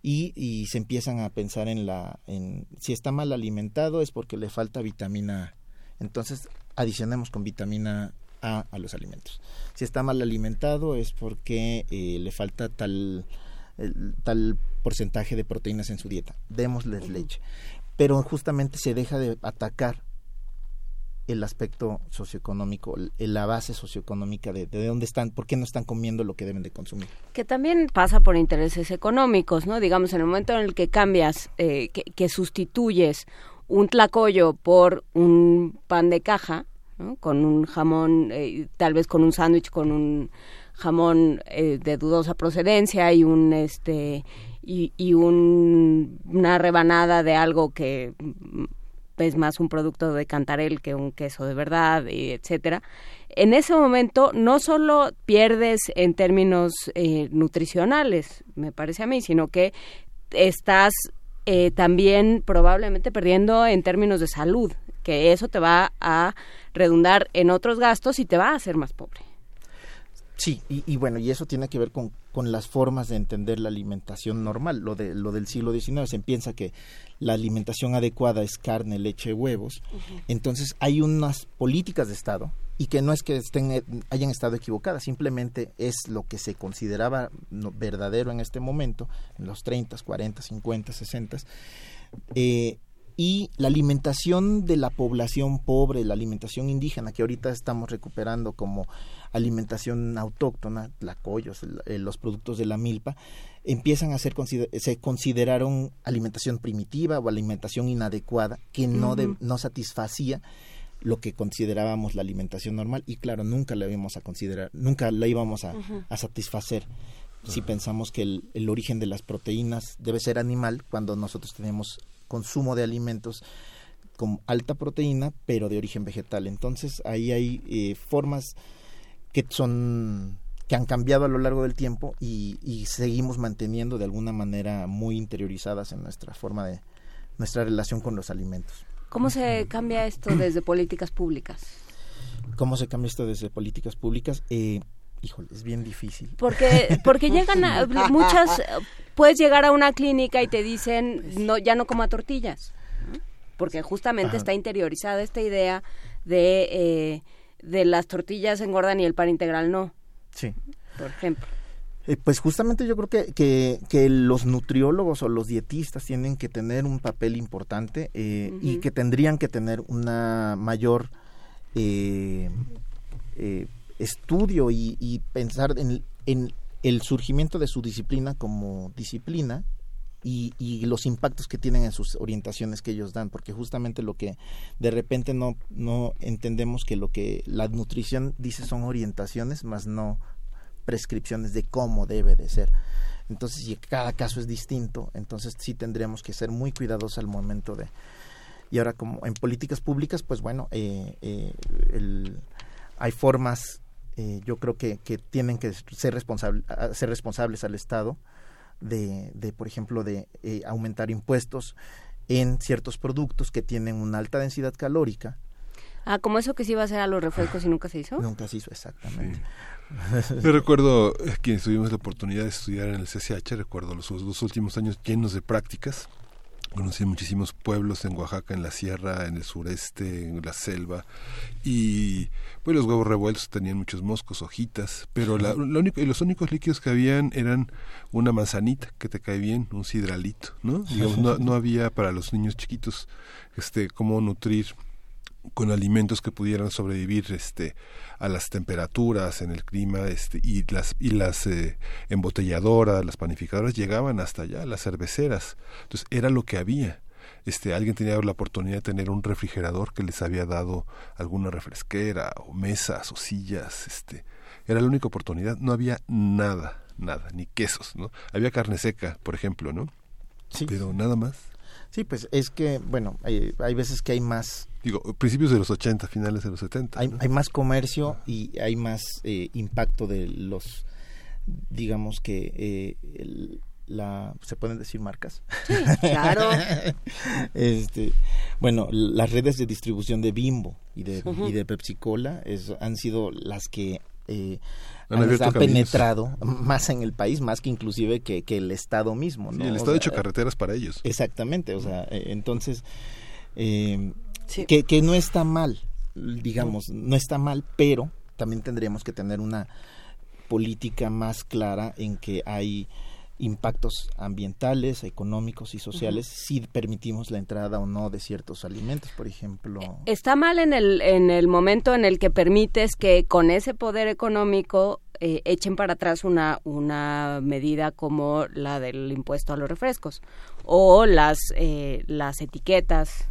Y, y se empiezan a pensar en la en si está mal alimentado es porque le falta vitamina A. Entonces adicionemos con vitamina A a los alimentos. Si está mal alimentado es porque eh, le falta tal, el, tal porcentaje de proteínas en su dieta. Démosles leche. Pero justamente se deja de atacar el aspecto socioeconómico, la base socioeconómica de, de dónde están, por qué no están comiendo lo que deben de consumir. Que también pasa por intereses económicos, ¿no? Digamos, en el momento en el que cambias, eh, que, que sustituyes un tlacoyo por un pan de caja, ¿no? Con un jamón, eh, tal vez con un sándwich, con un jamón eh, de dudosa procedencia y un este y, y un, una rebanada de algo que es más un producto de Cantarel que un queso de verdad, y etcétera. En ese momento no solo pierdes en términos eh, nutricionales, me parece a mí, sino que estás eh, también probablemente perdiendo en términos de salud, que eso te va a redundar en otros gastos y te va a hacer más pobre. Sí, y, y bueno, y eso tiene que ver con, con las formas de entender la alimentación normal. Lo de lo del siglo diecinueve, se piensa que la alimentación adecuada es carne, leche, huevos. Uh-huh. Entonces hay unas políticas de Estado, y que no es que estén, hayan estado equivocadas, simplemente es lo que se consideraba no, verdadero en este momento, en los treinta, cuarenta, cincuenta, sesenta. Eh, y la alimentación de la población pobre, la alimentación indígena, que ahorita estamos recuperando como alimentación autóctona, tlacoyos, los productos de la milpa, empiezan a ser consider- se consideraron alimentación primitiva o alimentación inadecuada, que no, uh-huh. de, no satisfacía lo que considerábamos la alimentación normal, y claro, nunca la íbamos a considerar, nunca la íbamos a, uh-huh. a satisfacer. Uh-huh. Si pensamos que el, el origen de las proteínas debe ser animal, cuando nosotros tenemos consumo de alimentos con alta proteína, pero de origen vegetal. Entonces ahí hay eh, formas que son que han cambiado a lo largo del tiempo y, y seguimos manteniendo de alguna manera muy interiorizadas en nuestra forma de, nuestra relación con los alimentos. ¿Cómo se cambia esto desde políticas públicas? ¿Cómo se cambia esto desde políticas públicas? Eh, híjole, es bien difícil. Porque porque llegan a muchas, puedes llegar a una clínica y te dicen, no, ya no coma tortillas, ¿no? Porque justamente Ajá. está interiorizada esta idea de, eh, de las tortillas engordan y el pan integral no. Sí. Por ejemplo. Eh, pues justamente yo creo que, que, que los nutriólogos o los dietistas tienen que tener un papel importante eh, uh-huh. y que tendrían que tener una mayor eh, eh, estudio y, y pensar en, en el surgimiento de su disciplina como disciplina y, y los impactos que tienen en sus orientaciones que ellos dan, porque justamente lo que de repente no, no entendemos que lo que la nutrición dice son orientaciones, más no prescripciones de cómo debe de ser. Entonces, y cada caso es distinto, entonces sí tendríamos que ser muy cuidadosos al momento de... Y ahora, como en políticas públicas, pues bueno, eh, eh, el, hay formas, eh, yo creo que, que tienen que ser, responsable, ser responsables al Estado de, de por ejemplo, de eh, aumentar impuestos en ciertos productos que tienen una alta densidad calórica. Ah, ¿como eso que se iba a hacer a los refrescos y nunca se hizo? Nunca se hizo, exactamente. Sí. Yo recuerdo que tuvimos la oportunidad de estudiar en el C C H, recuerdo los dos últimos años llenos de prácticas. Conocí muchísimos pueblos en Oaxaca, en la sierra, en el sureste, en la selva, y pues los huevos revueltos tenían muchos moscos, hojitas, pero la, lo único, los únicos líquidos que habían eran una manzanita que te cae bien, un sidralito, ¿no? Digamos, no, no había para los niños chiquitos este cómo nutrir con alimentos que pudieran sobrevivir este a las temperaturas en el clima, este y las y las eh, embotelladoras, las panificadoras llegaban hasta allá, las cerveceras. Entonces era lo que había. Este alguien tenía la oportunidad de tener un refrigerador que les había dado alguna refresquera o mesas o sillas, este era la única oportunidad, no había nada, nada, ni quesos, ¿no? Había carne seca, por ejemplo, ¿no? Sí. Pero nada más. Sí, pues es que, bueno, hay, hay veces que hay más... Digo, principios de los ochenta, finales de los setenta. Hay, ¿no? hay más comercio y hay más eh, impacto de los, digamos que, eh, el, la... ¿Se pueden decir marcas? Sí, claro. este, bueno, las redes de distribución de Bimbo y de, uh-huh. y de Pepsi Cola es, han sido las que... Eh, han, han penetrado más en el país, más que inclusive que, que el Estado mismo, ¿no? Sí, el Estado o ha hecho sea, carreteras para ellos. Exactamente, o sea, eh, entonces, eh, sí. que, que no está mal, digamos, no está mal, pero también tendríamos que tener una política más clara en que hay impactos ambientales, económicos y sociales, uh-huh. si permitimos la entrada o no de ciertos alimentos, por ejemplo. Está mal en el en el momento en el que permites que con ese poder económico eh, echen para atrás una una medida como la del impuesto a los refrescos o las eh, las etiquetas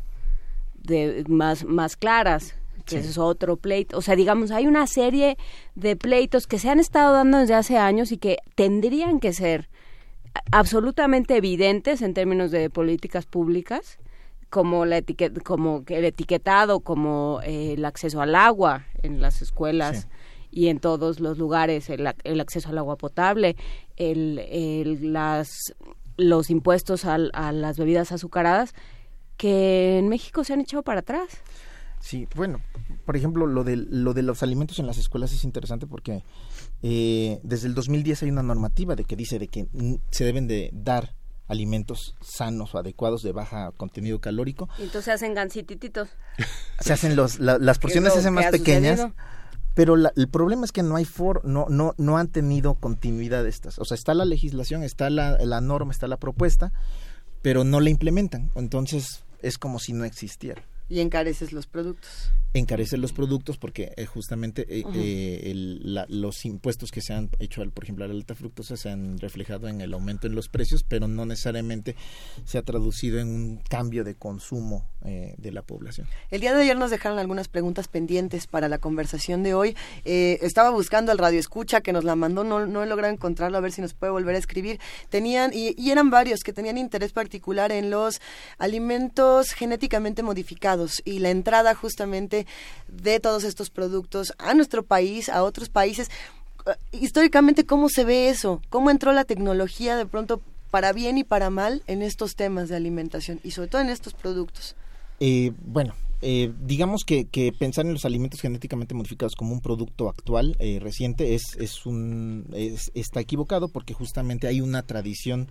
de más, más claras, que sí. es otro pleito. O sea, digamos, hay una serie de pleitos que se han estado dando desde hace años y que tendrían que ser absolutamente evidentes en términos de políticas públicas, como la etiqueta, como el etiquetado, como eh, el acceso al agua en las escuelas. Sí. Y en todos los lugares, el, el acceso al agua potable, el, el, las, los impuestos al, a las bebidas azucaradas, que en México se han echado para atrás. Sí, bueno, por ejemplo, lo de, lo de los alimentos en las escuelas es interesante porque eh, desde el dos mil diez hay una normativa de que dice de que se deben de dar alimentos sanos o adecuados de baja contenido calórico. Entonces se hacen gansitititos. Se hacen los, la, las porciones se hacen más pequeñas. Sucedido? Pero la, el problema es que no hay for, no no no han tenido continuidad estas. O sea, está la legislación, está la, la norma, está la propuesta, pero no la implementan. Entonces, es como si no existiera. Y encareces los productos. Encareces los productos porque eh, justamente eh, uh-huh. eh, el, la, los impuestos que se han hecho, al, por ejemplo, a la alta fructosa, se han reflejado en el aumento en los precios, pero no necesariamente se ha traducido en un cambio de consumo eh, de la población. El día de ayer nos dejaron algunas preguntas pendientes para la conversación de hoy. Eh, estaba buscando al Radio Escucha que nos la mandó, no, no he logrado encontrarlo, a ver si nos puede volver a escribir. Tenían, y, y eran varios que tenían interés particular en los alimentos genéticamente modificados y la entrada justamente de todos estos productos a nuestro país, a otros países. Históricamente, ¿cómo se ve eso? ¿Cómo entró la tecnología de pronto para bien y para mal en estos temas de alimentación y sobre todo en estos productos? Eh, bueno, eh, digamos que, que pensar en los alimentos genéticamente modificados como un producto actual, eh, reciente, es, es un es, está equivocado porque justamente hay una tradición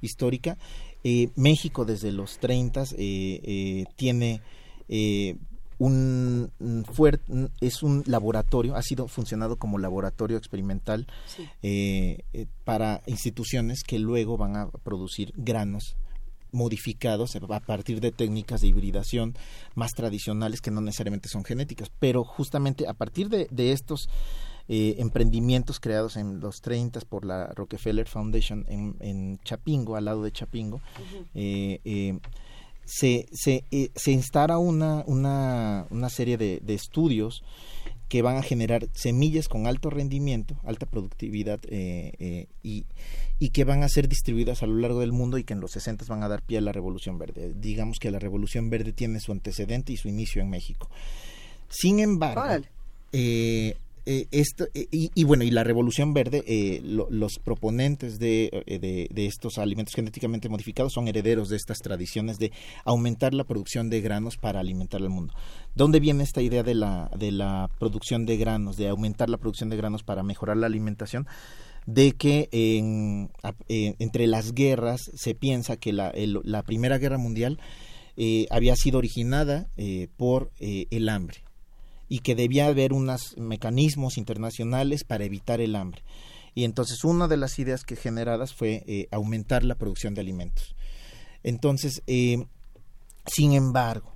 histórica. Eh, México desde los treintas eh, eh, tiene... Eh, un fuerte es un laboratorio, ha sido funcionado como laboratorio experimental sí. eh, eh, para instituciones que luego van a producir granos modificados a partir de técnicas de hibridación más tradicionales que no necesariamente son genéticas, pero justamente a partir de, de estos Eh, emprendimientos creados en los treinta por la Rockefeller Foundation en, en Chapingo, al lado de Chapingo, uh-huh. eh, eh, se se eh, se instala una una una serie de, de estudios que van a generar semillas con alto rendimiento, alta productividad eh, eh, y y que van a ser distribuidas a lo largo del mundo y que en los sesentas van a dar pie a la Revolución Verde. Digamos que la Revolución Verde tiene su antecedente y su inicio en México. Sin embargo, eh, eh, esto eh, y, y bueno y la Revolución Verde, eh, lo, los proponentes de, de, de estos alimentos genéticamente modificados son herederos de estas tradiciones de aumentar la producción de granos para alimentar al mundo. ¿Dónde viene esta idea de la de la producción de granos, de aumentar la producción de granos para mejorar la alimentación? De que en, en, entre las guerras se piensa que la, el, la Primera Guerra Mundial eh, había sido originada eh, por eh, el hambre, y que debía haber unos mecanismos internacionales para evitar el hambre. Y entonces una de las ideas que generadas fue eh, aumentar la producción de alimentos. Entonces, eh, sin embargo,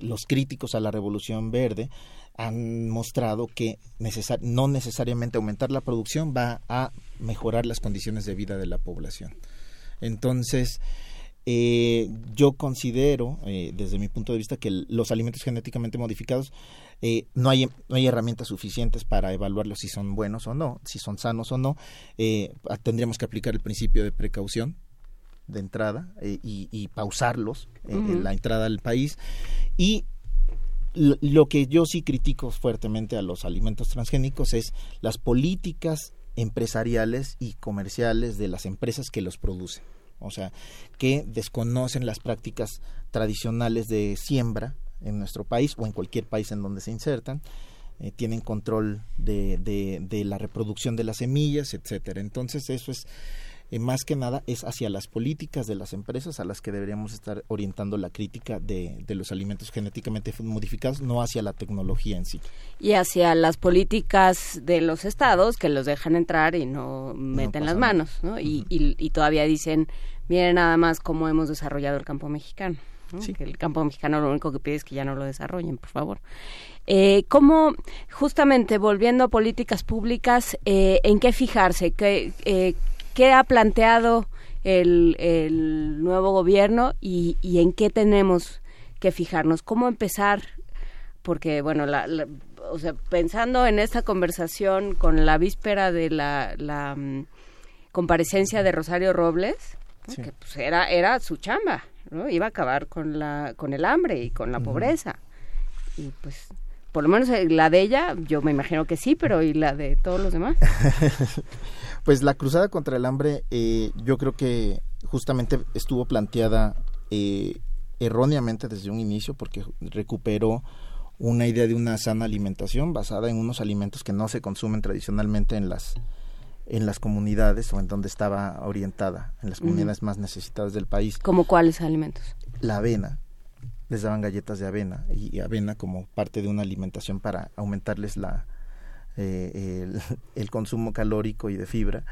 los críticos a la Revolución Verde han mostrado que necesar, no necesariamente aumentar la producción va a mejorar las condiciones de vida de la población. Entonces... Eh, yo considero, eh, desde mi punto de vista, que el, los alimentos genéticamente modificados eh, no hay no hay herramientas suficientes para evaluarlos si son buenos o no, si son sanos o no. Eh, tendríamos que aplicar el principio de precaución de entrada eh, y, y pausarlos eh, uh-huh. en la entrada al país. Y lo, lo que yo sí critico fuertemente a los alimentos transgénicos es las políticas empresariales y comerciales de las empresas que los producen. O sea, que desconocen las prácticas tradicionales de siembra en nuestro país o en cualquier país en donde se insertan, eh, tienen control de, de, de la reproducción de las semillas, etcétera. Entonces eso es, eh, más que nada, es hacia las políticas de las empresas a las que deberíamos estar orientando la crítica de, de los alimentos genéticamente modificados, no hacia la tecnología en sí. Y hacia las políticas de los estados que los dejan entrar y no meten no las manos, ¿no? Y, uh-huh. y, y todavía dicen, miren nada más cómo hemos desarrollado el campo mexicano, ¿no? Sí. Que el campo mexicano lo único que pide es que ya no lo desarrollen, por favor. Eh, ¿Cómo, justamente, volviendo a políticas públicas, eh, en qué fijarse? ¿Qué eh, ¿Qué ha planteado el, el nuevo gobierno y, y en qué tenemos que fijarnos. ¿Cómo empezar? Porque, bueno, la, la, o sea, pensando en esta conversación con la víspera de la, la um, comparecencia de Rosario Robles, sí, que pues era, era su chamba, ¿no? Iba a acabar con la con el hambre y con la uh-huh. pobreza. Y pues, por lo menos la de ella, yo me imagino que sí, pero ¿y la de todos los demás? Pues la cruzada contra el hambre, eh, yo creo que justamente estuvo planteada eh, erróneamente desde un inicio, porque recuperó una idea de una sana alimentación basada en unos alimentos que no se consumen tradicionalmente en las en las comunidades o en donde estaba orientada, en las comunidades uh-huh. más necesitadas del país. ¿Cómo cuáles alimentos? La avena. Les daban galletas de avena y avena como parte de una alimentación para aumentarles la eh, el, el consumo calórico y de fibra.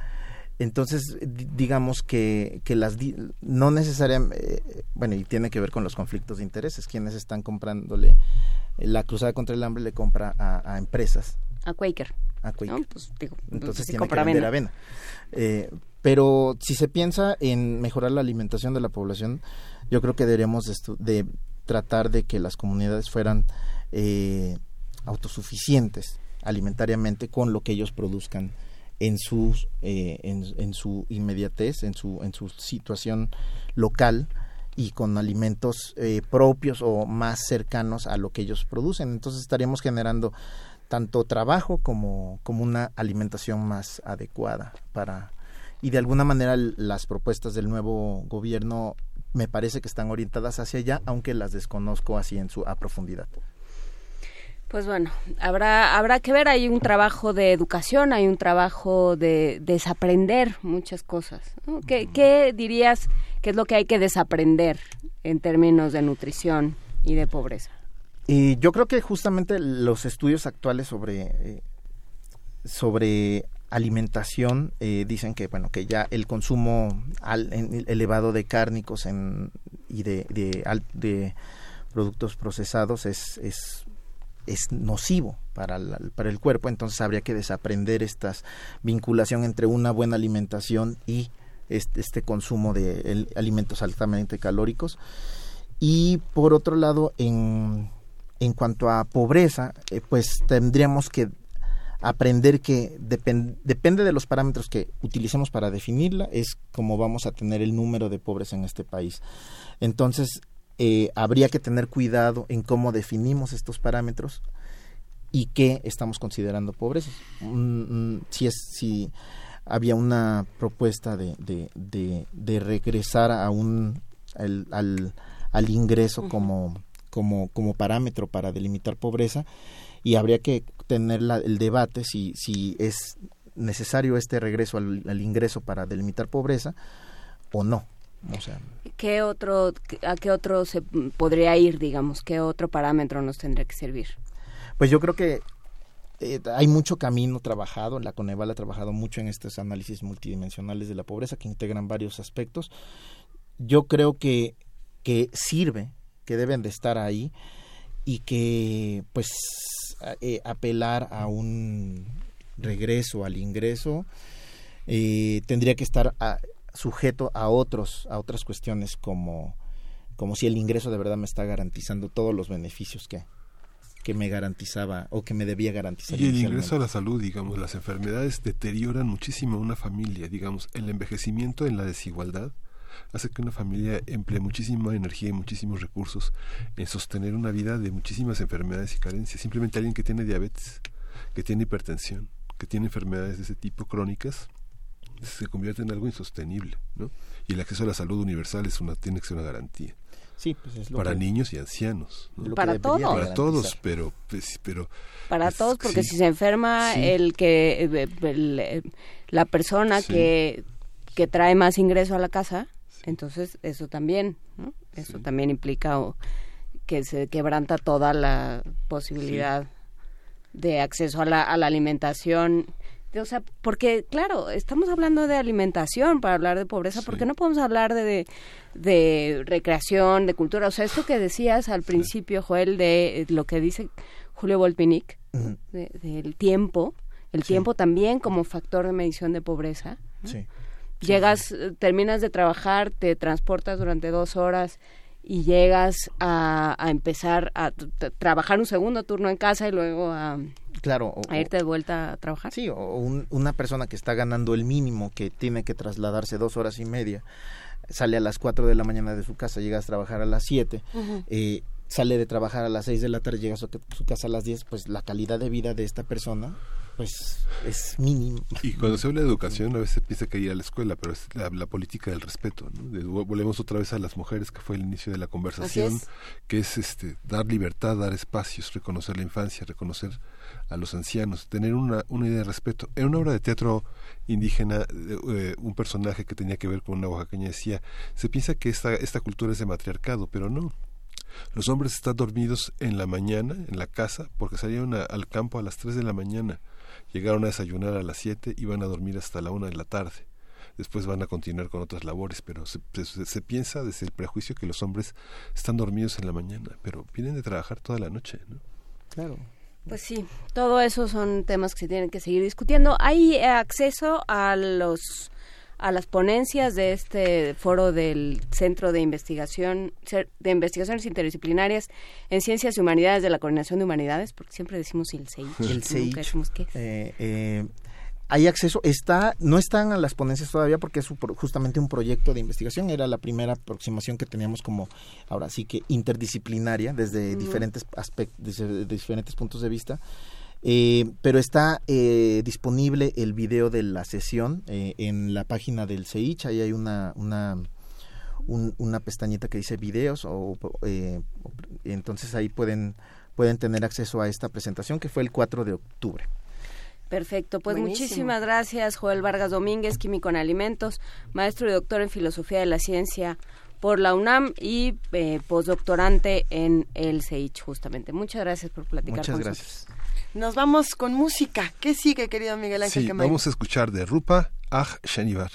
Entonces, digamos que, que las no necesariamente, eh, bueno, y tiene que ver con los conflictos de intereses, quienes están comprándole, la cruzada contra el hambre le compra a, a empresas. A Quaker. A Quaker. No, pues, digo, entonces tiene que vender avena. avena. Eh, pero si se piensa en mejorar la alimentación de la población, yo creo que deberíamos de, estu- de tratar de que las comunidades fueran eh, autosuficientes alimentariamente con lo que ellos produzcan en sus eh, en, en su inmediatez, en su en su situación local y con alimentos eh, propios o más cercanos a lo que ellos producen. Entonces estaríamos generando tanto trabajo como como una alimentación más adecuada para, y de alguna manera las propuestas del nuevo gobierno me parece que están orientadas hacia allá, aunque las desconozco así en su a profundidad. Pues bueno, habrá habrá que ver, hay un trabajo de educación, hay un trabajo de desaprender muchas cosas, ¿no? ¿Qué, uh-huh. ¿Qué dirías que es lo que hay que desaprender en términos de nutrición y de pobreza? Y yo creo que justamente los estudios actuales sobre, eh, sobre alimentación eh, dicen que bueno que ya el consumo al, en, elevado de cárnicos en, y de, de, de productos procesados es... es es nocivo para, la, para el cuerpo, entonces habría que desaprender esta vinculación entre una buena alimentación y este, este consumo de el, alimentos altamente calóricos. Y por otro lado, en, en cuanto a pobreza, eh, pues tendríamos que aprender que depend, depende de los parámetros que utilicemos para definirla, es como vamos a tener el número de pobres en este país. Entonces, Eh, habría que tener cuidado en cómo definimos estos parámetros y qué estamos considerando pobreza. Mm, mm, si es si había una propuesta de, de, de, de regresar a un al, al, al ingreso como, como, como parámetro para delimitar pobreza, y habría que tener la, el debate si, si es necesario este regreso al, al ingreso para delimitar pobreza o no. O sea, ¿Qué otro, ¿A qué otro se podría ir, digamos? ¿Qué otro parámetro nos tendría que servir? Pues yo creo que eh, hay mucho camino trabajado, la Coneval ha trabajado mucho en estos análisis multidimensionales de la pobreza que integran varios aspectos. Yo creo que, que sirve, que deben de estar ahí y que pues eh, apelar a un regreso al ingreso eh, tendría que estar... A, sujeto a otros a otras cuestiones como, como si el ingreso de verdad me está garantizando todos los beneficios que, que me garantizaba o que me debía garantizar. Y el ingreso a la salud, digamos, las enfermedades deterioran muchísimo a una familia, digamos, el envejecimiento en la desigualdad hace que una familia emplee muchísima energía y muchísimos recursos en sostener una vida de muchísimas enfermedades y carencias. Simplemente alguien que tiene diabetes, que tiene hipertensión, que tiene enfermedades de ese tipo crónicas, se convierte en algo insostenible, ¿no? Y el acceso a la salud universal es una, tiene que ser una garantía. Sí, pues es lo para que, niños y ancianos, ¿no? Para todos. Para todos, pero... Pues, pero para es, todos, porque sí, si se enferma sí. el que el, el, la persona sí. que, que trae más ingreso a la casa, sí. entonces eso también, ¿no? Eso sí. también implica o, que se quebranta toda la posibilidad sí. de acceso a la, a la alimentación. O sea, porque, claro, estamos hablando de alimentación para hablar de pobreza, sí. porque no podemos hablar de, de, de recreación, de cultura. O sea, esto que decías al principio, sí. Joel, de lo que dice Julio Volpinic, uh-huh. de, del tiempo, el sí. tiempo también como factor de medición de pobreza, ¿no? Sí. Llegas, sí. terminas de trabajar, te transportas durante dos horas y llegas a, a empezar a t- t- trabajar un segundo turno en casa y luego a, claro, o, a irte de vuelta a trabajar. Sí, o un, una persona que está ganando el mínimo, que tiene que trasladarse dos horas y media, sale a las cuatro de la mañana de su casa, llegas a trabajar a las siete, uh-huh. eh, sale de trabajar a las seis de la tarde, llegas a su casa a las diez, pues la calidad de vida de esta persona pues es mínimo. Y cuando se habla de educación a veces se piensa que ir a la escuela, pero es la, la política del respeto, ¿no? De, volvemos otra vez a las mujeres, que fue el inicio de la conversación, es. que es este dar libertad, dar espacios, reconocer la infancia, reconocer a los ancianos, tener una, una idea de respeto. En una obra de teatro indígena, eh, un personaje que tenía que ver con una oaxaqueña decía, se piensa que esta, esta cultura es de matriarcado, pero no. Los hombres están dormidos en la mañana, en la casa, porque salieron a, al campo a las tres de la mañana. Llegaron a desayunar a las siete y van a dormir hasta la una de la tarde. Después van a continuar con otras labores, pero se, se, se piensa desde el prejuicio que los hombres están dormidos en la mañana, pero vienen de trabajar toda la noche, ¿no? Claro. Pues sí, todo eso son temas que se tienen que seguir discutiendo. Hay acceso a los a las ponencias de este foro del Centro de Investigación de Investigaciones Interdisciplinarias en Ciencias y Humanidades de la Coordinación de Humanidades, porque siempre decimos el CEICH. El CEICH. Nunca decimos qué es. Eh, eh, hay acceso, está, no están a las ponencias todavía porque es justamente un proyecto de investigación, era la primera aproximación que teníamos como, ahora sí que interdisciplinaria, desde mm. diferentes aspectos, desde diferentes puntos de vista. Eh, pero está eh, disponible el video de la sesión eh, en la página del CEICH. Ahí hay una una un, una pestañita que dice videos o eh, entonces ahí pueden pueden tener acceso a esta presentación que fue el cuatro de octubre. Perfecto, pues buenísimo. Muchísimas gracias, Joel Vargas Domínguez, químico en alimentos, maestro y doctor en filosofía de la ciencia por la UNAM y eh, postdoctorante en el CEICH, justamente. Muchas gracias por platicar Muchas con gracias. nosotros. Nos vamos con música. ¿Qué sigue, querido Miguel Ángel? Sí, Quemay? Vamos a escuchar de Rupa Aj Shanivar.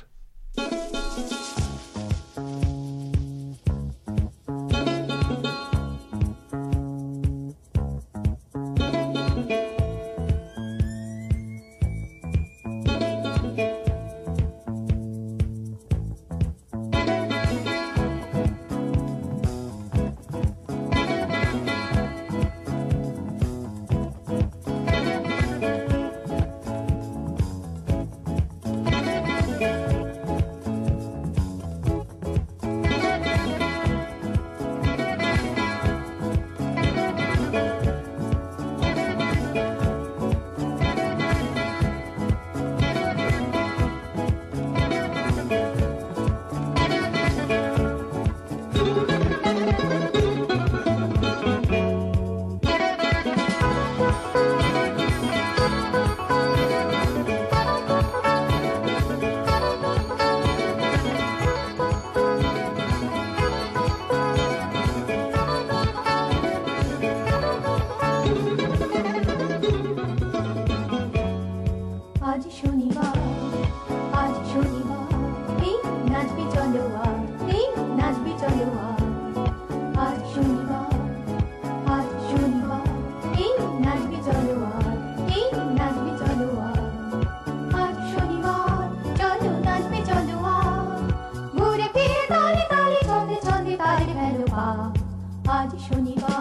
Shonibar,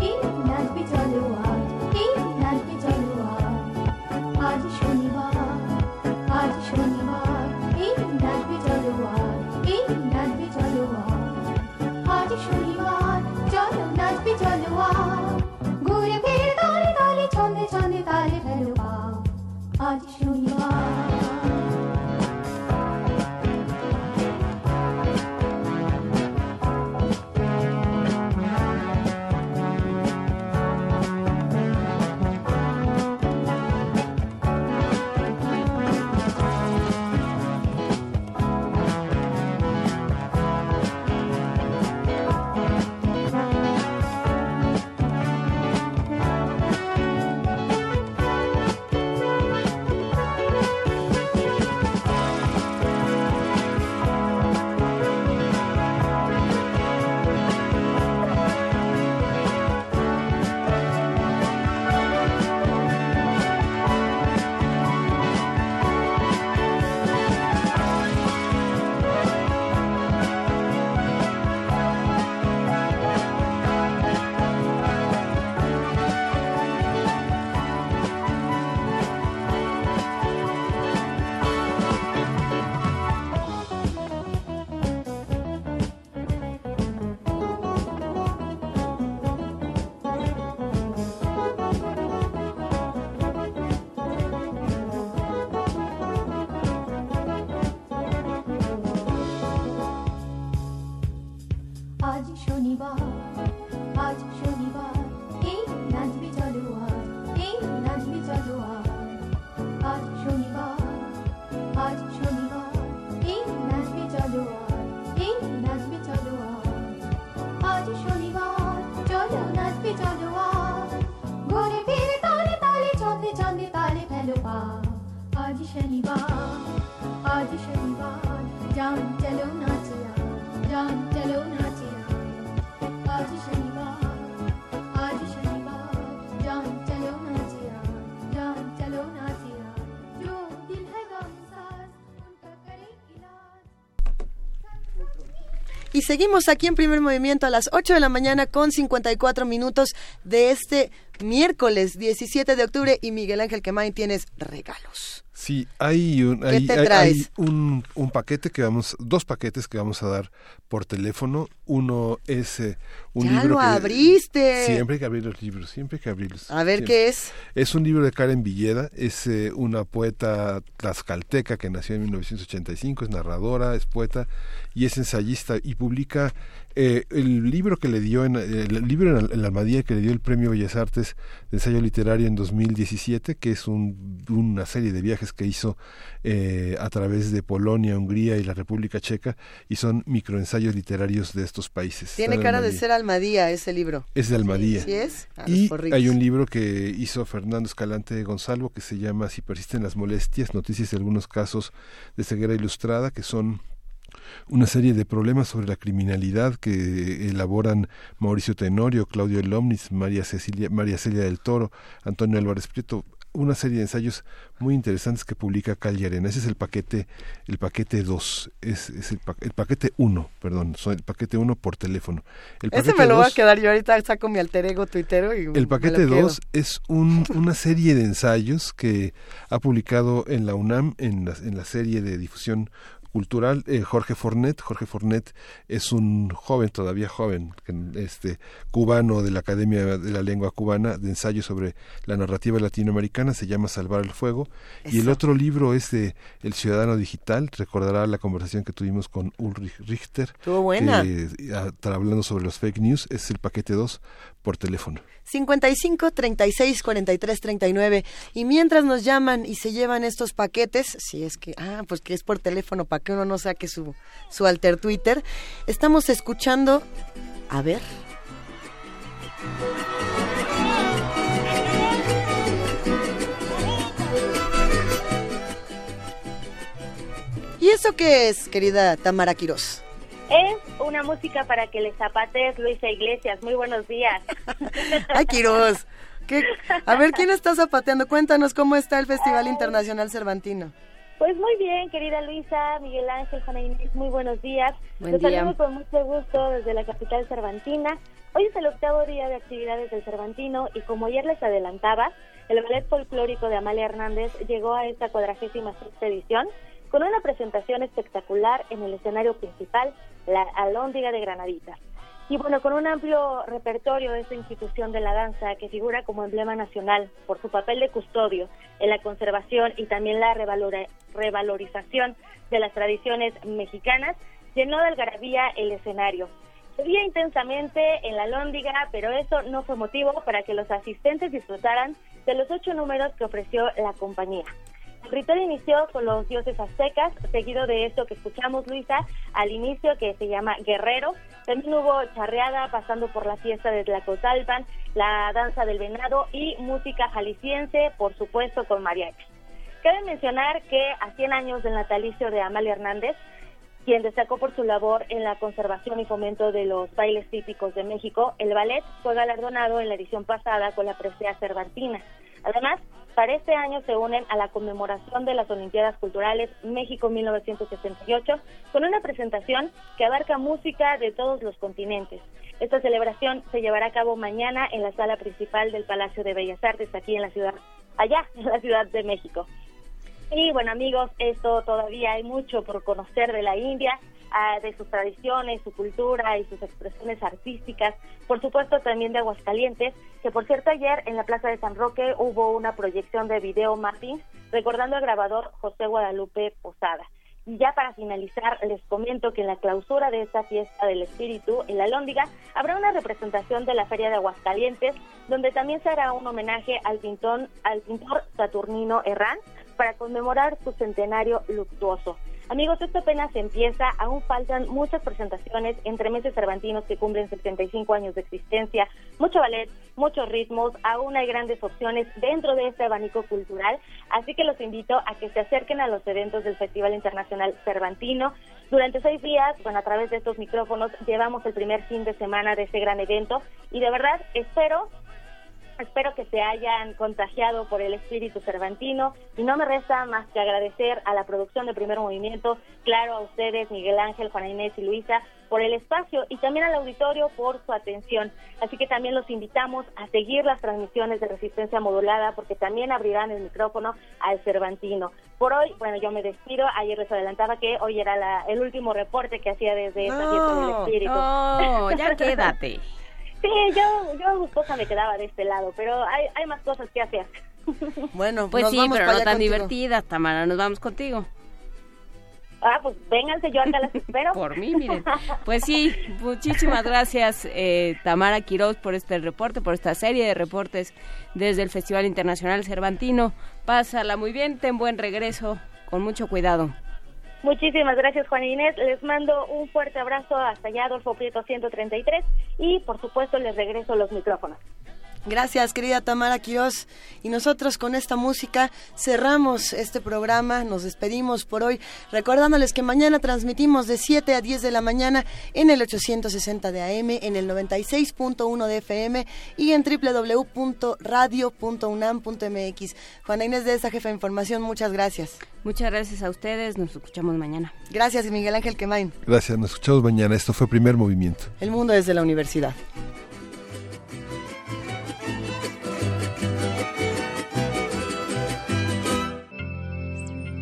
in Nazbi Toluar, in Nazbi Toluar. Allez hello bar, Adi Shanibar, Adi Shanibar, Down Tello Natia, Down Tello Natia, Adi Shanibar, Adi Shanibar, Down Tello Natia, Down Tello Natia, Yo il Hegansas, un cacarequilás. Y seguimos aquí en Primer Movimiento a las ocho de la mañana con cincuenta y cuatro minutos de este miércoles diecisiete de octubre. Y Miguel Ángel Quemain, tienes regalos. Sí, hay un, hay, hay, hay un, un paquete que vamos, dos paquetes que vamos a dar por teléfono. Uno es eh, un ya libro. ¡Ya lo que, abriste! Siempre hay que abrir los libros, siempre hay que abrirlos. A ver, siempre. ¿Qué es? Es un libro de Karen Villeda, es eh, una poeta tlaxcalteca que nació en mil novecientos ochenta y cinco, es narradora, es poeta y es ensayista, y publica eh, el libro que le dio, en, el libro en la Almadía que le dio el Premio Bellas Artes de Ensayo Literario en dos mil diecisiete, que es un, una serie de viajes que hizo eh, a través de Polonia, Hungría y la República Checa, y son microensayos literarios de estos países. Tiene Está cara de ser Almadía ese libro. Es de Almadía. Sí, sí es. Ah, y hay un libro que hizo Fernando Escalante Gonzalo que se llama Si persisten las molestias, noticias de algunos casos de ceguera ilustrada, que son una serie de problemas sobre la criminalidad que elaboran Mauricio Tenorio, Claudio Elomnis, María Cecilia, María Celia del Toro, Antonio Álvarez Prieto. Una serie de ensayos muy interesantes que publica Cal y Arena. Ese es el paquete, el paquete dos, es, es el, pa, el paquete uno, perdón, son el paquete uno por teléfono. El paquete Ese me lo dos, voy a quedar yo ahorita, saco mi alter ego tuitero y el paquete dos es un, una serie de ensayos que ha publicado en la UNAM, en la, en la serie de difusión cultural, eh, Jorge Fornet. Jorge Fornet es un joven, todavía joven, este cubano de la Academia de la Lengua Cubana, de ensayo sobre la narrativa latinoamericana, se llama Salvar el Fuego. Eso. Y el otro libro es de El Ciudadano Digital, recordará la conversación que tuvimos con Ulrich Richter. Estuvo buena. Que, a, hablando sobre los fake news, es el paquete dos por teléfono. cincuenta y cinco, treinta y seis, cuarenta y tres, treinta y nueve. Y mientras nos llaman y se llevan estos paquetes, si es que, ah, pues que es por teléfono, para que uno no saque su, su alter Twitter, estamos escuchando, a ver... ¿Y eso qué es, querida Tamara Quirós? Es una música para que le zapates, Luisa Iglesias. Muy buenos días. Ay, Quirós. ¿Qué? A ver, ¿quién está zapateando? Cuéntanos cómo está el Festival Ay. Internacional Cervantino. Pues muy bien, querida Luisa, Miguel Ángel, Juana Inés, muy buenos días. Buen Los día. Saludo con mucho gusto desde la capital cervantina. Hoy es el octavo día de actividades del Cervantino y como ayer les adelantaba, el ballet folclórico de Amalia Hernández llegó a esta cuadragésima sexta edición con una presentación espectacular en el escenario principal, la Alhóndiga de Granaditas. Y bueno, con un amplio repertorio de esta institución de la danza que figura como emblema nacional por su papel de custodio en la conservación y también la revalora, revalorización de las tradiciones mexicanas, llenó de algarabía el escenario. Llovía intensamente en la Alhóndiga, pero eso no fue motivo para que los asistentes disfrutaran de los ocho números que ofreció la compañía. El ritual inició con los dioses aztecas, seguido de esto que escuchamos, Luisa, al inicio, que se llama Guerrero. También hubo charreada, pasando por la fiesta de Tlacotalpan, la danza del venado y música jalisciense, por supuesto, con mariachi. Cabe mencionar que a cien años del natalicio de Amalia Hernández, quien destacó por su labor en la conservación y fomento de los bailes típicos de México, el ballet fue galardonado en la edición pasada con la presea cervantina. Además, para este año se unen a la conmemoración de las Olimpiadas Culturales México mil novecientos sesenta y ocho con una presentación que abarca música de todos los continentes. Esta celebración se llevará a cabo mañana en la sala principal del Palacio de Bellas Artes, aquí en la ciudad, allá en la Ciudad de México. Y bueno, amigos, esto todavía hay mucho por conocer de la India, de sus tradiciones, su cultura y sus expresiones artísticas, por supuesto también de Aguascalientes, que por cierto ayer en la Plaza de San Roque hubo una proyección de video mapping recordando al grabador José Guadalupe Posada. Y ya para finalizar les comento que en la clausura de esta fiesta del espíritu en la Alhóndiga habrá una representación de la Feria de Aguascalientes, donde también se hará un homenaje al pintor, al pintor Saturnino Herrán para conmemorar su centenario luctuoso. Amigos, esto apenas empieza, aún faltan muchas presentaciones entre meses cervantinos que cumplen setenta y cinco años de existencia, mucho ballet, muchos ritmos, aún hay grandes opciones dentro de este abanico cultural, así que los invito a que se acerquen a los eventos del Festival Internacional Cervantino. Durante seis días, bueno, a través de estos micrófonos, llevamos el primer fin de semana de este gran evento y de verdad espero... Espero que se hayan contagiado por el espíritu cervantino y no me resta más que agradecer a la producción de Primer Movimiento, claro, a ustedes, Miguel Ángel, Juana Inés y Luisa, por el espacio y también al auditorio por su atención. Así que también los invitamos a seguir las transmisiones de Resistencia Modulada porque también abrirán el micrófono al cervantino. Por hoy, bueno, yo me despido. Ayer les adelantaba que hoy era la, el último reporte que hacía desde esta no, fiesta del espíritu. No, ya quédate. Sí, yo, yo gustosa me quedaba de este lado, pero hay, hay más cosas que hacer. Bueno, pues nos sí, vamos pero no tan contigo. Divertidas, Tamara, nos vamos contigo. Ah, pues vénganse, yo acá las espero. Por mí, miren. Pues sí, muchísimas gracias, eh, Tamara Quiroz, por este reporte, por esta serie de reportes desde el Festival Internacional Cervantino. Pásala muy bien, ten buen regreso, con mucho cuidado. Muchísimas gracias, Juan Inés. Les mando un fuerte abrazo hasta allá, Adolfo Prieto ciento treinta y tres, y por supuesto les regreso los micrófonos. Gracias, querida Tamara Quiroz. Y nosotros con esta música cerramos este programa, nos despedimos por hoy, recordándoles que mañana transmitimos de siete a diez de la mañana en el ochocientos sesenta de A M, en el noventa y seis punto uno de F M y en doble u doble u doble u punto radio punto unam punto m x. Juana Inés de esa jefa de información, muchas gracias. Muchas gracias a ustedes, nos escuchamos mañana. Gracias, Miguel Ángel Quemain. Gracias, nos escuchamos mañana. Esto fue Primer Movimiento. El mundo desde la universidad.